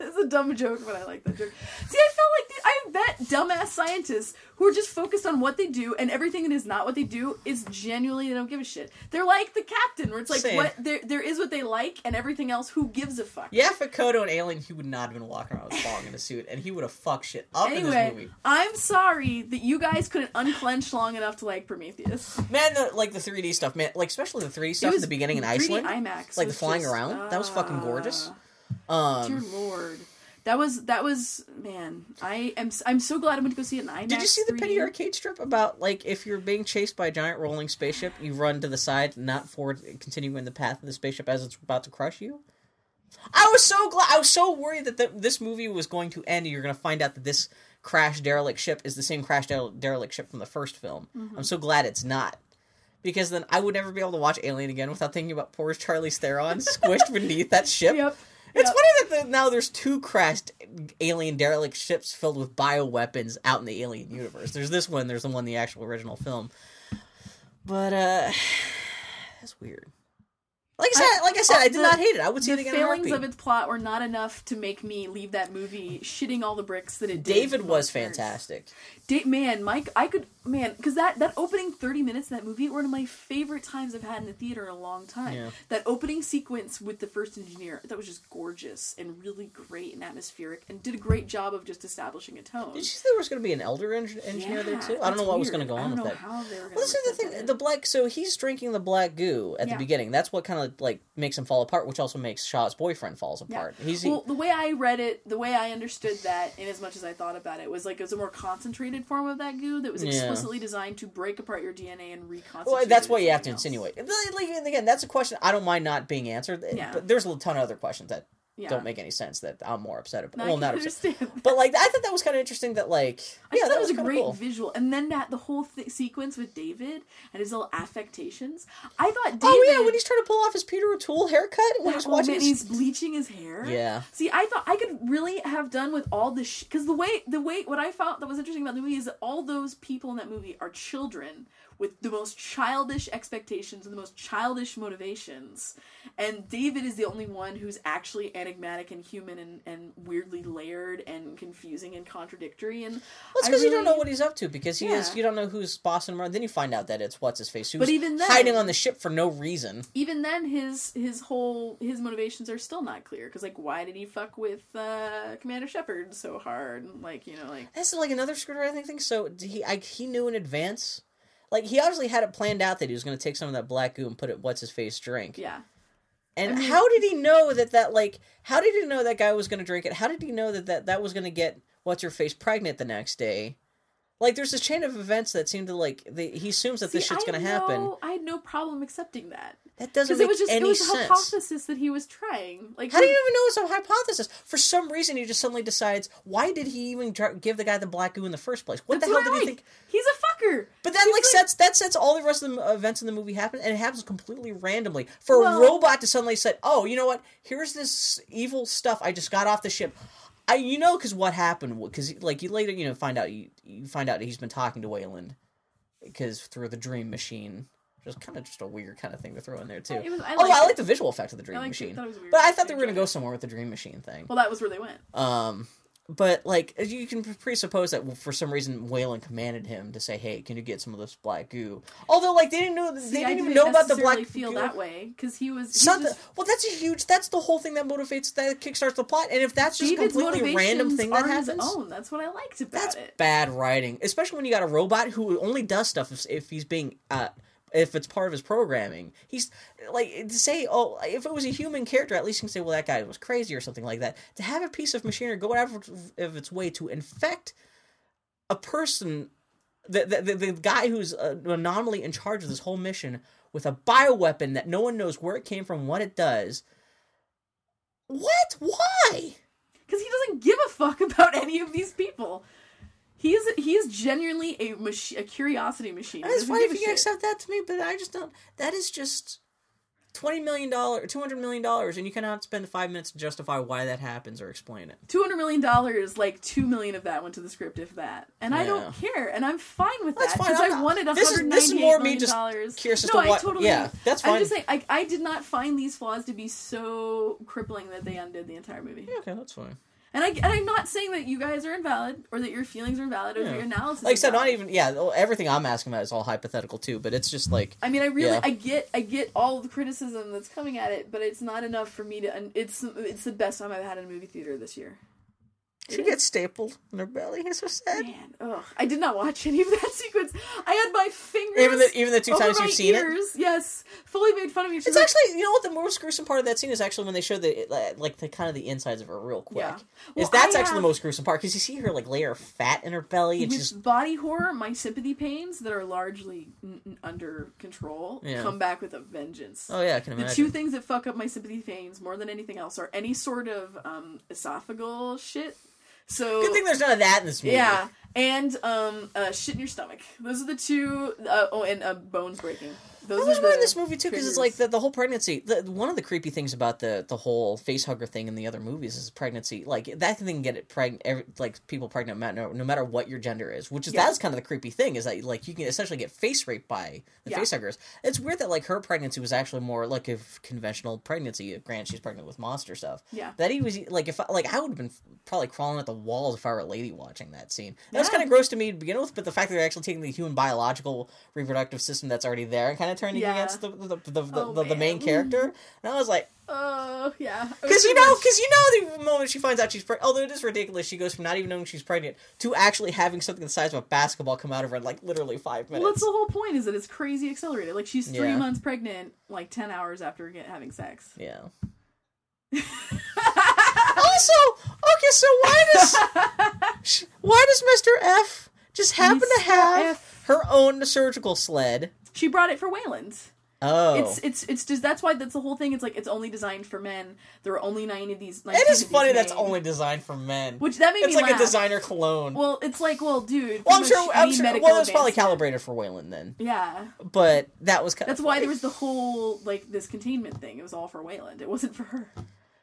It's a dumb joke, but I like that joke. See, I felt like I bet dumbass scientists who are just focused on what they do, and everything that is not what they do is genuinely they don't give a shit. They're like the captain, where it's like, what there is what they like, and everything else, who gives a fuck? Yeah, for Kodo and Alien, he would not have been walking around with Fong in a suit, and he would have fucked shit up in this movie. I'm sorry that you guys couldn't unclench long enough to like Prometheus. Man, the 3D stuff, man, like especially the 3D stuff at the beginning in Iceland, 3D IMAX, like the flying around, that was fucking gorgeous. Dear Lord, that was man. I'm so glad I went to go see it in IMAX. Did you see the 3D? Penny Arcade strip about like if you're being chased by a giant rolling spaceship, you run to the side, not forward, continuing the path of the spaceship as it's about to crush you? I was so glad. I was so worried that this movie was going to end, and you're going to find out that this crash derelict ship is the same crash derelict ship from the first film. Mm-hmm. I'm so glad it's not. Because then I would never be able to watch Alien again without thinking about poor Charlize Theron squished beneath that ship. Yep. It's funny that now there's two crashed alien derelict ships filled with bioweapons out in the Alien universe. There's this one, there's the one in the actual original film. But, that's weird. Like I said, I did not hate it. I would see it again in a heartbeat. The failings of its plot were not enough to make me leave that movie shitting all the bricks that it did. David was fantastic. Because that opening 30 minutes of that movie were one of my favorite times I've had in the theater in a long time. Yeah. That opening sequence with the first engineer, that was just gorgeous and really great and atmospheric, and did a great job of just establishing a tone. Did you see there was going to be an elder engineer there too? I don't know what was going to go on with that. How they were going to do that. Well, this is the thing. The black. So he's drinking the black goo at the beginning. That's what kind of of like makes him fall apart, which also makes Shaw's boyfriend falls apart. Yeah. He's, well, the way I read it, the way I understood that, in as much as I thought about it, was like it was a more concentrated form of that goo that was explicitly designed to break apart your DNA and reconstitute. Well, that's what you have to insinuate. Like, and again, that's a question I don't mind not being answered. Yeah. But there's a ton of other questions that don't make any sense that I'm more upset about. No, well, not upset. But like, I thought that was kind of interesting that like, that was a great cool visual. And then that the whole sequence with David and his little affectations. I thought David... Oh yeah, when he's trying to pull off his Peter O'Toole haircut when he's watching his... he's bleaching his hair. Yeah. See, I thought I could really have done with all this shit. Because what I found that was interesting about the movie is that all those people in that movie are children with the most childish expectations and the most childish motivations. And David is the only one who's actually enigmatic and human and weirdly layered and confusing and contradictory. And well, it's because you don't know what he's up to, because he is, you don't know who's bossing him around. Then you find out that it's what's-his-face who's hiding on the ship for no reason. Even then, his motivations are still not clear, because, like, why did he fuck with Commander Shepard so hard? And, like, you know, like... That's, like, another screwdriver thing. So he knew in advance... Like, he obviously had it planned out that he was going to take some of that black goo and put it what's-his-face drink. Yeah. And how did he know how did he know that guy was going to drink it? How did he know that was going to get what's-her-face pregnant the next day? Like, there's this chain of events that seem to, like, he assumes that this shit's going to happen. I had no problem accepting that. That doesn't make any sense. It was a hypothesis that he was trying. Like, how do you even know it's a hypothesis? For some reason, he just suddenly decides, why did he even give the guy the black goo in the first place? What the hell did he think? He's a fucker! But that, like, sets all the rest of the events in the movie happen, and it happens completely randomly. For a robot to suddenly say, oh, you know what? Here's this evil stuff. I just got off the ship. Because what happened, because, like, you later, you know, find out he's been talking to Weyland, because through the dream machine, which is kind of just a weird kind of thing to throw in there, too. I like the visual effect of the dream machine. But I thought they were going to go somewhere with the dream machine thing. Well, that was where they went. But, like, you can presuppose that for some reason Weyland commanded him to say, hey, can you get some of this black goo? Although, like, they didn't even know about the black goo. I feel that way, because he was... that's the whole thing that motivates, that kickstarts the plot, and if that's just a completely random thing that happens... That's what I liked about it. That's bad writing, especially when you got a robot who only does stuff if he's being... if it's part of his programming. He's, like, to say, oh, if it was a human character, at least you can say, well, that guy was crazy or something like that. To have a piece of machinery go out of its way to infect a person, the guy who's an anomaly in charge of this whole mission, with a bioweapon that no one knows where it came from, what it does. What? Why? Because he doesn't give a fuck about any of these people. He is genuinely a curiosity machine. That's funny if you can accept that to me, but I just don't. That is just $20 million, $200 million, and you cannot spend 5 minutes to justify why that happens or explain it. $200 million, like $2 million of that went to the script, if that. And I don't care, and I'm fine with that. Because I wanted $198 this is more million. Me just curious as to what. Totally, yeah, that's fine. I'm just saying, I did not find these flaws to be so crippling that they undid the entire movie. Yeah, okay, that's fine. And I'm not saying that you guys are invalid, or that your feelings are invalid, or that your analysis is not even... Yeah, everything I'm asking about is all hypothetical, too, but it's just like... I mean, I really... Yeah. I get all the criticism that's coming at it, but it's not enough for me to... It's the best time I've had in a movie theater this year. She gets stapled in her belly. It's so sad. Man, ugh. I did not watch any of that sequence. I had my fingers Even the two times you've seen it? Yes. Fully made fun of me. It's actually, you know what, the most gruesome part of that scene is actually when they show the, like, the kind of the insides of her real quick. Yeah. Well, that's actually the most gruesome part, because you see her, like, layer of fat in her belly. And just body horror, my sympathy pains that are largely under control come back with a vengeance. Oh, yeah, I can imagine. The two things that fuck up my sympathy pains more than anything else are any sort of esophageal shit. So good thing there's none of that in this movie. Yeah, and shit in your stomach. Those are the two. And bones breaking. Those was more in this movie too, because it's like the whole pregnancy. One of the creepy things about the whole facehugger thing in the other movies is pregnancy. Like that thing can get it pregnant. Like people pregnant no matter what your gender is, which is that's kind of the creepy thing is that like you can essentially get face raped by the facehuggers. It's weird that like her pregnancy was actually more like a conventional pregnancy. Granted, she's pregnant with monster stuff. Yeah, that he was like I would have been probably crawling at the walls if I were a lady watching that scene. That's kind of gross to me to begin with, but the fact that they're actually taking the human biological reproductive system that's already there and kind of of turning against the main character. And I was like, oh, yeah. Because the moment she finds out she's pregnant, although it is ridiculous, she goes from not even knowing she's pregnant to actually having something the size of a basketball come out of her in, like, literally 5 minutes. Well, that's the whole point, is that it's crazy accelerated. Like, she's 3 months pregnant, like, 10 hours after having sex. Yeah. Also, okay, so why does Mr. F just happen to have her own surgical sled? She brought it for Weyland. Oh, it's just, that's why, that's the whole thing. It's like, it's only designed for men. There are only 9 of these. It is funny that's only designed for men. Which that made me laugh. It's like a designer cologne. Well, it's like, well, dude. Well, I'm sure. Well, it was probably calibrated for Weyland then. Yeah. But that was kind of. That's why there was the whole like this containment thing. It was all for Weyland. It wasn't for her.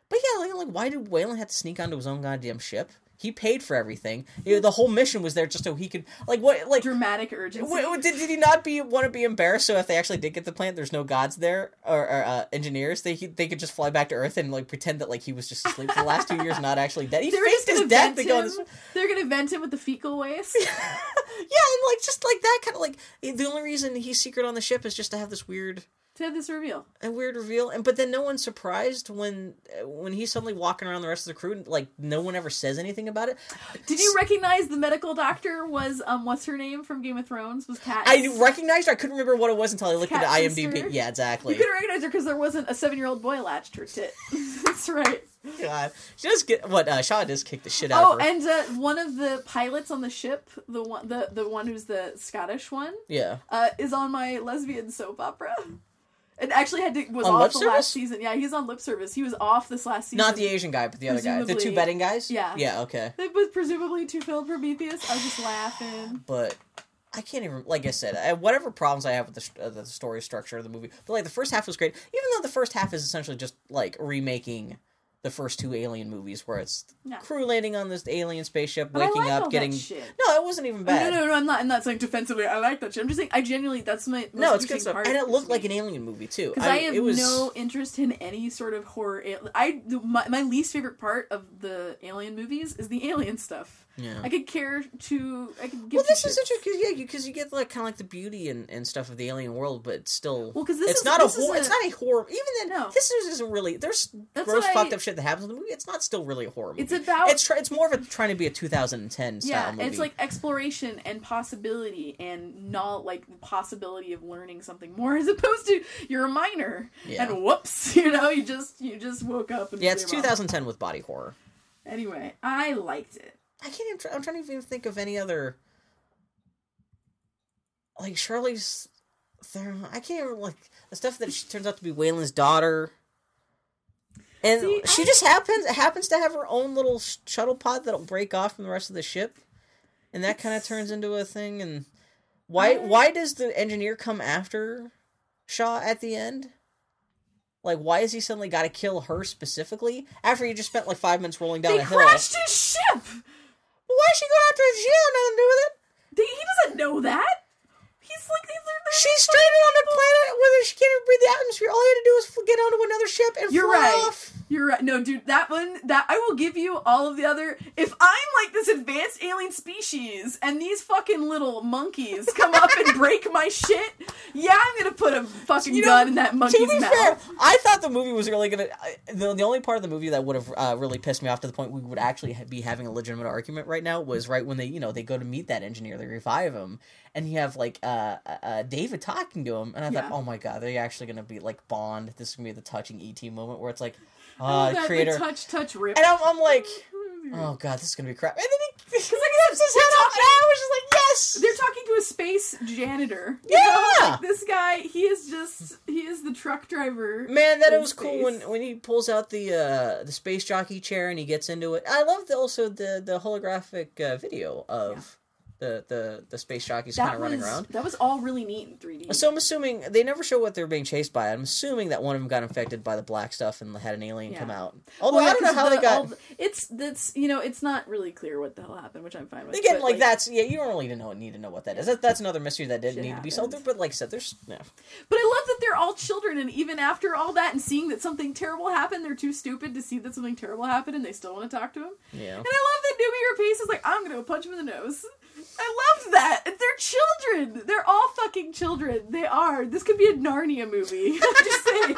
But yeah, like why did Weyland have to sneak onto his own goddamn ship? He paid for everything. You know, the whole mission was there just so he could, like, what, like... Dramatic urgency. Did he not want to be embarrassed, so if they actually did get the plant, there's no gods there, or engineers, they could just fly back to Earth and, like, pretend that, like, he was just asleep for the last 2 years, not actually dead. He faced his death to go on this... They're gonna vent him with the fecal waste. Yeah, and, like, just, like, that kind of, like... The only reason he's secret on the ship is just to have this weird... To have this reveal. A weird reveal. But then no one's surprised when he's suddenly walking around the rest of the crew and, like, no one ever says anything about it. Did you recognize the medical doctor was, what's her name from Game of Thrones? Was Kat? I recognized her. I couldn't remember what it was until I looked at IMDb. Sister? Yeah, exactly. You couldn't recognize her because there wasn't a 7-year-old boy latched her tit. That's right. God. She does get... What, Shaw does kick the shit out of her. Oh, and one of the pilots on the ship, the one who's the Scottish one, is on my lesbian soap opera. It actually was on off the last season. Yeah, he's on lip service. He was off this last season. Not the Asian guy, but the other guy. The 2 betting guys? Yeah. Yeah, okay. It was presumably to film Prometheus. I was just laughing. But I can't even... Like I said, whatever problems I have with the story structure of the movie... But, like, the first half was great. Even though the first half is essentially just, like, remaking... The first 2 Alien movies, where it's crew landing on this alien spaceship, but waking up, getting shit. No, it wasn't even bad. No, I'm not saying defensively. I like that shit. I'm just saying I genuinely that's my most it's good stuff, and it looked like an alien movie too. Because I have no interest in any sort of horror. My least favorite part of the Alien movies is the alien stuff. Yeah, I could give this shit. Is interesting because you get like kind of like the beauty and stuff of the alien world, but it's still it's not a horror. Even then, this isn't really gross fucked up shit that happens in the movie. It's not still really a horror movie. It's about it's more of a trying to be a 2010 style movie. It's like exploration and possibility and not like the possibility of learning something more as opposed to you're a minor and whoops, you know, you just woke up. And it's 2010 with body horror. Anyway, I liked it. I can't even. I'm trying to even think of any other like Shirley's. I can't even like the stuff that she turns out to be Weyland's daughter. And she just happens to have her own little shuttle pod that'll break off from the rest of the ship, and that kind of turns into a thing. And why does the engineer come after Shaw at the end? Like, why has he suddenly got to kill her specifically after you just spent like 5 minutes rolling down a hill? They crashed his ship. Why is she going after his ship? Nothing to do with it. He doesn't know that. He's like she's stranded on a planet where she can't even breathe the atmosphere. All you had to do was get onto another ship and fly off. You're right. No, dude, that I will give you all of the other. If I'm like this advanced alien species and these fucking little monkeys come up and break my shit, yeah, I'm gonna put a fucking gun in that monkey's mouth. Fair, I thought the movie was really gonna. The only part of the movie that would have really pissed me off to the point we would actually be having a legitimate argument right now was right when they go to meet that engineer, they revive him, and you have like David talking to him, and I thought, oh my god, they're actually gonna be like Bond. This is gonna be the touching ET moment where it's like. Creator. Touch, rip. And I'm like, oh god, this is gonna be crap. And then he flips his head off, and I was just like, yes! They're talking to a space janitor. Yeah! Like, this guy, he is the truck driver. Man, that it was space. Cool when he pulls out the space jockey chair and he gets into it. I loved also the holographic video of... Yeah. The space jockeys kind of running around. That was all really neat in 3D. So I'm assuming they never show what they're being chased by. I'm assuming that one of them got infected by the black stuff and had an alien come out. Although I don't know how they got. It's not really clear what the hell happened, which I'm fine with. Again, like that's you don't really need to know what that is. That's another mystery that didn't need to be solved. But like I said, there's But I love that they're all children, and even after all that, and seeing that something terrible happened, they're too stupid to see that something terrible happened, and they still want to talk to him. Yeah. And I love that Numi Rapace is like, I'm gonna go punch him in the nose. I love that. They're children. They're all fucking children. They are. This could be a Narnia movie. I'm just saying.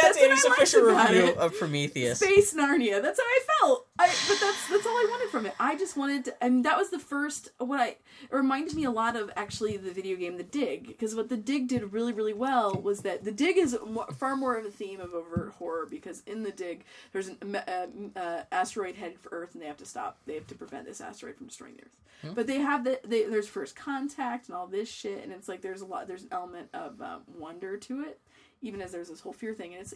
That's Amy's official review of Prometheus. Space Narnia. That's how I felt. But that's all I wanted from it. I just wanted to, and that was the first, it reminded me a lot of actually the video game The Dig, because what The Dig did really, really well was that The Dig is far more of a theme of overt horror, because in The Dig, there's an asteroid headed for Earth and they have to stop. They have to prevent this asteroid from destroying the Earth. Hmm. But they have there's first contact and all this shit, and it's like there's an element of wonder to it, even as there's this whole fear thing. And it's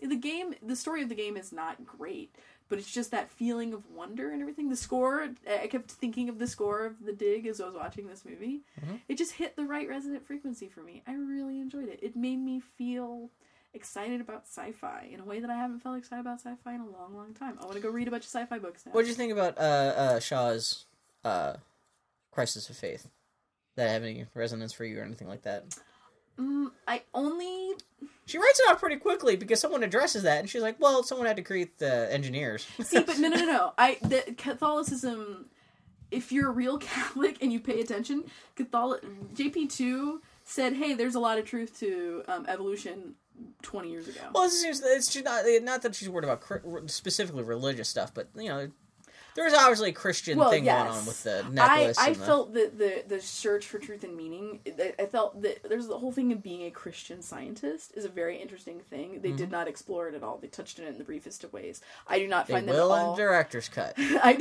the story of the game is not great, but it's just that feeling of wonder and everything. The score, I kept thinking of the score of The Dig as I was watching this movie. Mm-hmm. It just hit the right resonant frequency for me. I really enjoyed it. It made me feel excited about sci-fi in a way that I haven't felt excited about sci-fi in a long, long time. I want to go read a bunch of sci-fi books now. What did you think about Shaw's Crisis of Faith? That have any resonance for you or anything like that? She writes it out pretty quickly because someone addresses that, and she's like, well, someone had to create the engineers. See, but no. Catholicism, if you're a real Catholic and you pay attention, JP2 said, hey, there's a lot of truth to evolution 20 years ago. Well, it's not that she's worried about specifically religious stuff, but, you know, there was obviously a Christian thing going on with the necklace. I felt that the search for truth and meaning, I felt that there's the whole thing of being a Christian scientist is a very interesting thing. They did not explore it at all. They touched on it in the briefest of ways. I do not find that at all. They will in director's cut. Even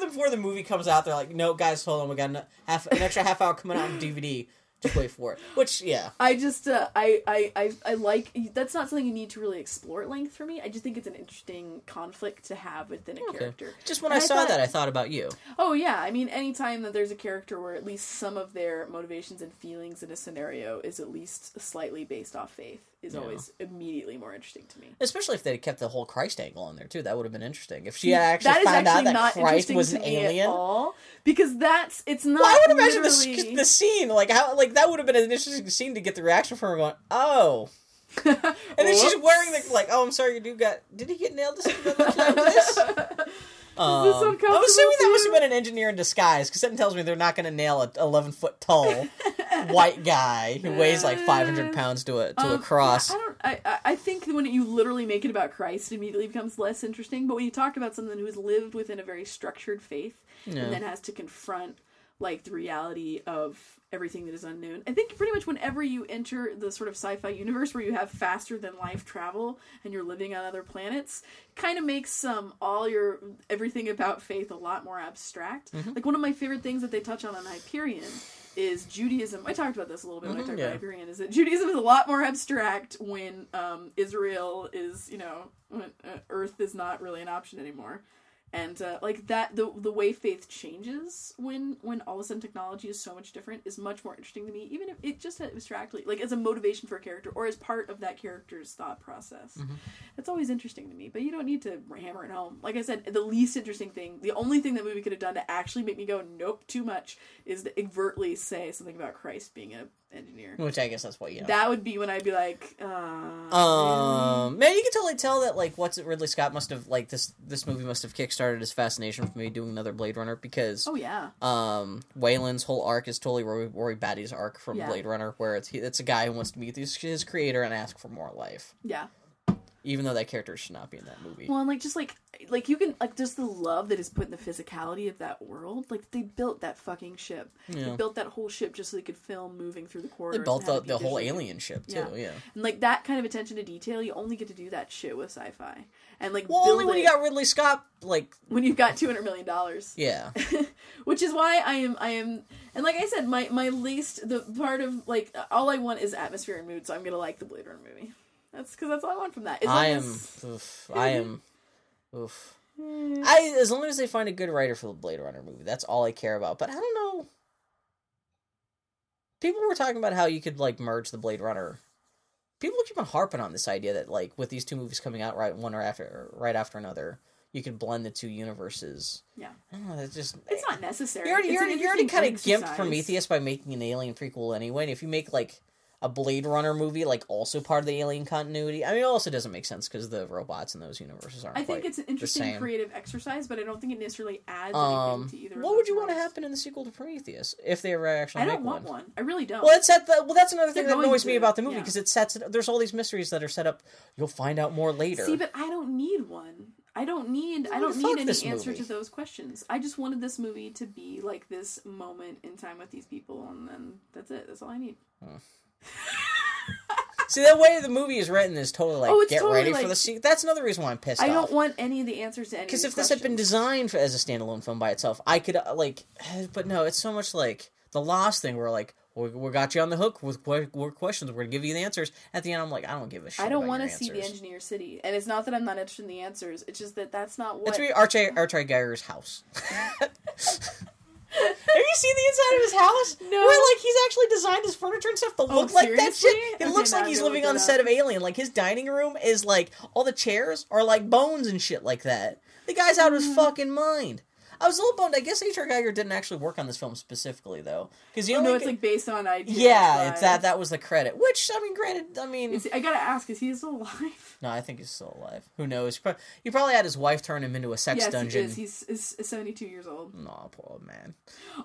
before the movie comes out, they're like, no, guys, hold on, we got an extra half hour coming out on DVD. Just wait for it. Which, yeah. I just, I like, that's not something you need to really explore at length for me. I just think it's an interesting conflict to have within a character. Just when I thought about you. Oh, yeah. I mean, anytime that there's a character where at least some of their motivations and feelings in a scenario is at least slightly based off faith is always immediately more interesting to me. Especially if they kept the whole Christ angle on there, too. That would have been interesting. If she had actually found out that Christ was an alien. At all, because it's not. Well, I would imagine the scene, that would have been an interesting scene to get the reaction from her going, oh. And then she's wearing I'm sorry, your dude did he get nailed this? I'm assuming that must have been an engineer in disguise, because something tells me they're not going to nail an 11-foot tall white guy who weighs like 500 pounds to a cross. I think when you literally make it about Christ, it immediately becomes less interesting, but when you talk about someone who's lived within a very structured faith and then has to confront the reality of everything that is unknown. I think pretty much whenever you enter the sort of sci-fi universe where you have faster-than-life travel and you're living on other planets, it kind of makes everything about faith a lot more abstract. Mm-hmm. One of my favorite things that they touch on Hyperion is Judaism. I talked about this a little bit when I talked about Hyperion, is that Judaism is a lot more abstract when Israel is, when Earth is not really an option anymore. And, the way faith changes when all of a sudden technology is so much different is much more interesting to me, even if it just abstractly, as a motivation for a character or as part of that character's thought process. Mm-hmm. It's always interesting to me, but you don't need to hammer it home. Like I said, the least interesting thing, the only thing that movie could have done to actually make me go, nope, too much, is to overtly say something about Christ being an engineer. Which I guess that's what, That would be when I'd be like, Man, you can totally tell that, Ridley Scott must have, this movie must have kickstarted his fascination for me doing another Blade Runner because Weyland's whole arc is totally Rory Batty's arc from Blade Runner, where it's a guy who wants to meet his creator and ask for more life. Yeah. Even though that character should not be in that movie. Well, and you can just the love that is put in the physicality of that world. They built that fucking ship. Yeah. They built that whole ship just so they could film moving through the corridors. They built the whole alien ship too. Yeah. And that kind of attention to detail, you only get to do that shit with sci-fi. And only when you got Ridley Scott. When you've got $200 million. Yeah. Which is why I am. And like I said, my least the part of all I want is atmosphere and mood. So I'm gonna like the Blade Runner movie. That's because that's all I want from that. As long as they find a good writer for the Blade Runner movie, that's all I care about. But I don't know. People were talking about how you could merge the Blade Runner. People keep on harping on this idea that with these two movies coming out right after another, you could blend the two universes. Yeah, I don't know. That's just it's not necessary. You already kind of gimped Prometheus by making an Alien prequel anyway. And if you make a Blade Runner movie, like, also part of the Alien continuity. I mean, it also doesn't make sense because the robots in those universes aren't. I think it's an interesting creative exercise, but I don't think it necessarily adds anything to either. What would you want to happen in the sequel to Prometheus if they were actually? I don't want one. I really don't. Well, that's another thing that annoys me about the movie because it sets. There's all these mysteries that are set up. You'll find out more later. See, but I don't need one. I don't need any answer to those questions. I just wanted this movie to be like this moment in time with these people, and then that's it. That's all I need. Huh. See, that way the movie is written is totally like, get ready for the sequel. That's another reason why I'm pissed off. I don't want any of the answers to any of these questions. Because if this had been designed as a standalone film by itself, I could, but no, it's so much like the Lost thing where, like, we got you on the hook with questions. We're going to give you the answers. At the end, I'm like, I don't give a shit. I don't want to see the Engineer City. And it's not that I'm not interested in the answers. It's just that that's not what... It's really Archie Geiger's house. Have you seen the inside of his house? No. Where, like, he's actually designed his furniture and stuff to look like that shit. It looks like he's living on a set of Alien. Like, his dining room is, like, all the chairs are, like, bones and shit like that. The guy's out of his fucking mind. I was a little bummed. I guess H.R. Geiger didn't actually work on this film specifically, though. It's, like, based on ideas. Yeah, it's that was the credit. Which, I mean, granted, I gotta ask, is he still alive? No, I think he's still alive. Who knows? He probably had his wife turn him into a sex dungeon. Yes, he is. He's 72 years old. No, poor old man.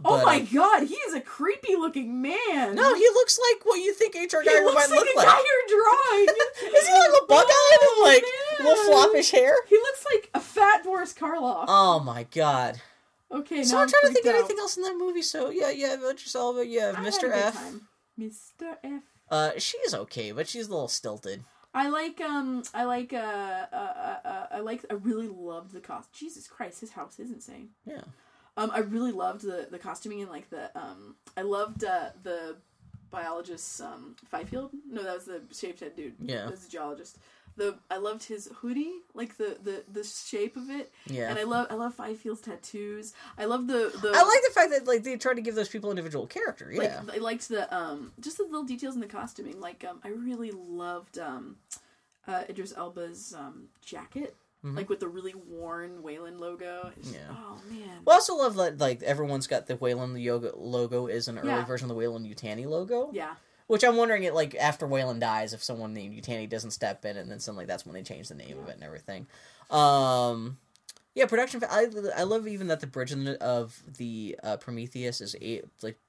My God, he is a creepy-looking man. No, he looks like what you think H.R. Geiger might look like. He looks like a guy you're drawing. Is he like a bug-eyed and, like, little floppish hair? He looks like a fat Boris Karloff. Oh, my God. Okay, so I'm trying to think of anything else in that movie. So yeah, Elba, yeah, Mr. F. Mr. F. She's okay, but she's a little stilted. I really loved the cost. Jesus Christ, his house is insane. Yeah. I really loved the costuming and like the I loved the biologist Fifield. No, that was the shaved head dude. Yeah, that was the geologist. I loved his hoodie, like the shape of it. Yeah. And I love Fifield's tattoos. I love the I like the fact that like they tried to give those people individual character. Yeah. Like, I liked the just the little details in the costuming. Like I really loved Idris Elba's jacket. Mm-hmm. Like with the really worn Weyland logo. Just, yeah. Oh man. Well, I also love that like everyone's got the Weyland yoga logo is an early version of the Weyland Yutani logo. Yeah. Which I'm wondering, it like after Weyland dies, if someone named Yutani doesn't step in, and then suddenly that's when they change the name of it and everything. Production. I love even that the bridge of the Prometheus is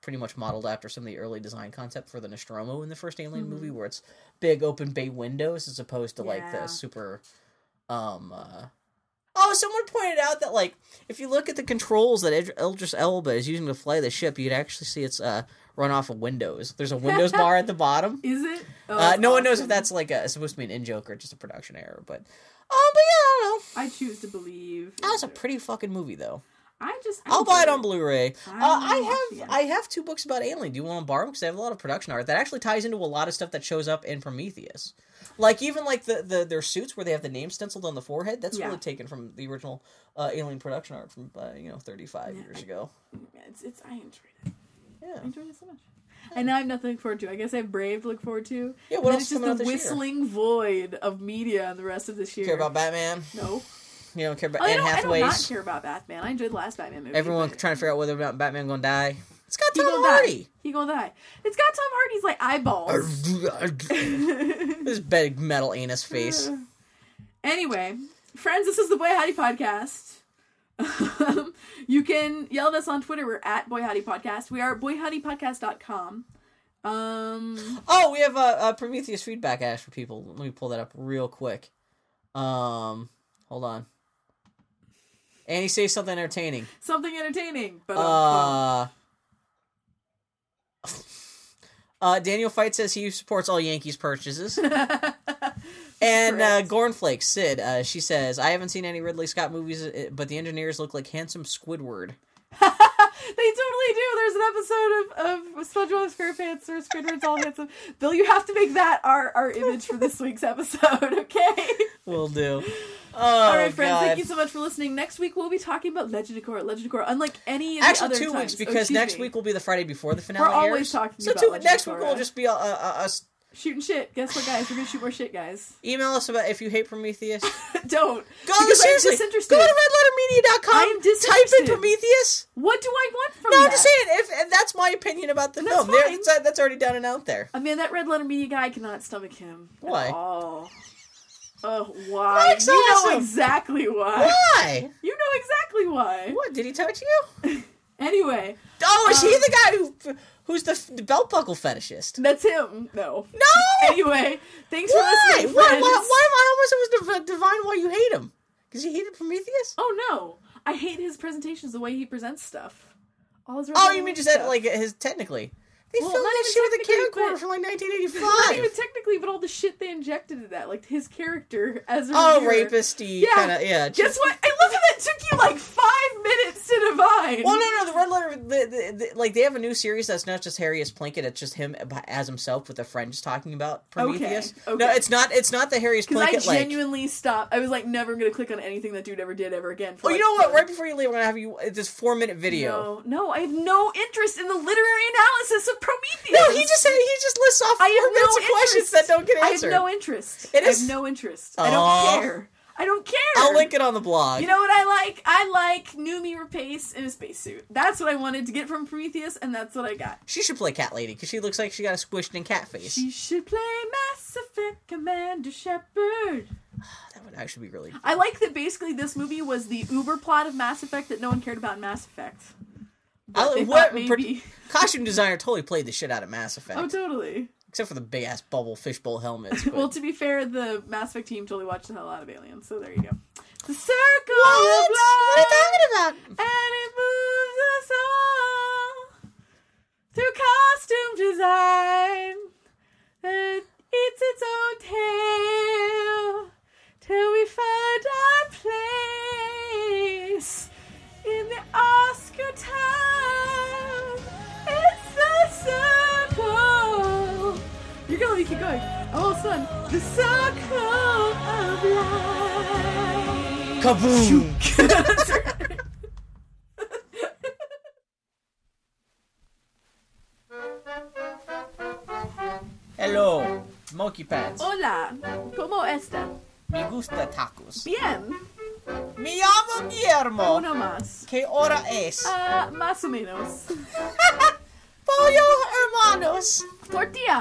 pretty much modeled after some of the early design concept for the Nostromo in the first Alien movie, where it's big open bay windows as opposed to like the super. Someone pointed out that like if you look at the controls that Idris Elba is using to fly the ship, you'd actually see it's run off of Windows. There's a Windows bar at the bottom. Is it? Oh, no one knows if that's like supposed to be an in-joke or just a production error, but yeah, I don't know. I choose to believe. That was a pretty fucking movie, though. I'll buy it on Blu-ray. I have 2 books about Alien. Do you want to borrow them? Because they have a lot of production art that actually ties into a lot of stuff that shows up in Prometheus. Like even like their suits where they have the name stenciled on the forehead. That's really taken from the original Alien production art from 35 years ago. I enjoyed it. Yeah. I enjoyed it so much. And now I have nothing to look forward to. I guess I have Brave to look forward to. Yeah, what else is coming out this year? It's just a whistling void of media and the rest of this year. You care about Batman? No. You don't care about Anne Hathaway's? I do not care about Batman. I enjoyed the last Batman movie. Everyone trying to figure out whether or not Batman going to die. It's got Tom Hardy. He going to die. It's got Tom Hardy's, like, eyeballs. His big metal anus face. Anyway, friends, this is the Boy Howdy Podcast. You can yell at us on Twitter. We're at Boy Howdy Podcast. We are at boyhowdypodcast.com. We have a Prometheus feedback ask for people. Let me pull that up real quick. Hold on. Annie, say something entertaining. Something entertaining. But Daniel Fight says he supports all Yankees purchases. And Gornflake, Sid, she says, I haven't seen any Ridley Scott movies, but the engineers look like handsome Squidward. They totally do. There's an episode of SpongeBob SquarePants where Squidward's all handsome. Bill, you have to make that our image for this week's episode, okay? Will do. All right, friends, God. Thank you so much for listening. Next week, we'll be talking about Legend of Korra. Legend of Korra, unlike any of the other times. Actually, 2 weeks, because next week will be the Friday before the finale airs. We're always talking about Legend of Korra. So next week will just be us Shooting shit. Guess what, guys? We're going to shoot more shit, guys. Email us about if you hate Prometheus. Don't. God, seriously. Go to redlettermedia.com. I am disinterested. Type in Prometheus. What do I want from that? No, I'm just saying. If that's my opinion about the film. That's already down and out there. I mean, that Red Letter Media guy, I cannot stomach him. Why? Oh. Why? Mike's you awesome. Know exactly why. Why? You know exactly why. What? Did he touch you? Anyway. Oh, is he the guy who's the belt buckle fetishist? That's him. No. No! Anyway, thanks for listening, friends. Why was it divine why you hate him? Because you hated Prometheus? Oh, no. I hate his presentations, the way he presents stuff. All his you mean just that, like, his technically. They filmed this shit with a camcorder from, like, 1985. Not even technically, but all the shit they injected into that. Like, his character as a rapisty kind of, yeah. Guess what? I love how that took you, like, 5 minutes to divide. Well, no, the Red Letter, they have a new series that's not just Harry as Plinkett, it's just him as himself with a friend just talking about Prometheus. Okay. No, it's not the Harry as Plinkett, because I genuinely stopped. I was, like, never going to click on anything that dude ever did ever again. For, you know what? Right before you leave, I'm going to have you this 4-minute video. No, I have no interest in the literary analysis of Prometheus. No, he just lists off 4 minutes of questions that don't get answered. I have no interest. I have no interest. I don't care. I don't care. I'll link it on the blog. You know what I like? I like Noomi Rapace in a spacesuit. That's what I wanted to get from Prometheus, and that's what I got. She should play Cat Lady, because she looks like she got a squished-in cat face. She should play Mass Effect Commander Shepard. That would actually be really fun. I like that basically this movie was the uber plot of Mass Effect that no one cared about in Mass Effect. Costume designer totally played the shit out of Mass Effect. Oh, totally. Except for the big ass bubble fishbowl helmets. Well, to be fair, the Mass Effect team totally watched the hell out of Aliens, so there you go. The circle of life. What are you talking about? And it moves us all through costume design. It eats its own tail till we find our place. In the Oscar town, it's the circle. You're gonna let me keep going. All of a sudden, the circle of life. Kaboom! Hello, monkey pants. Hola, ¿cómo está? Me gusta tacos. Bien. Mi llamo Guillermo. Uno más. ¿Qué hora es? Más o menos. Pollo hermanos. Tortilla.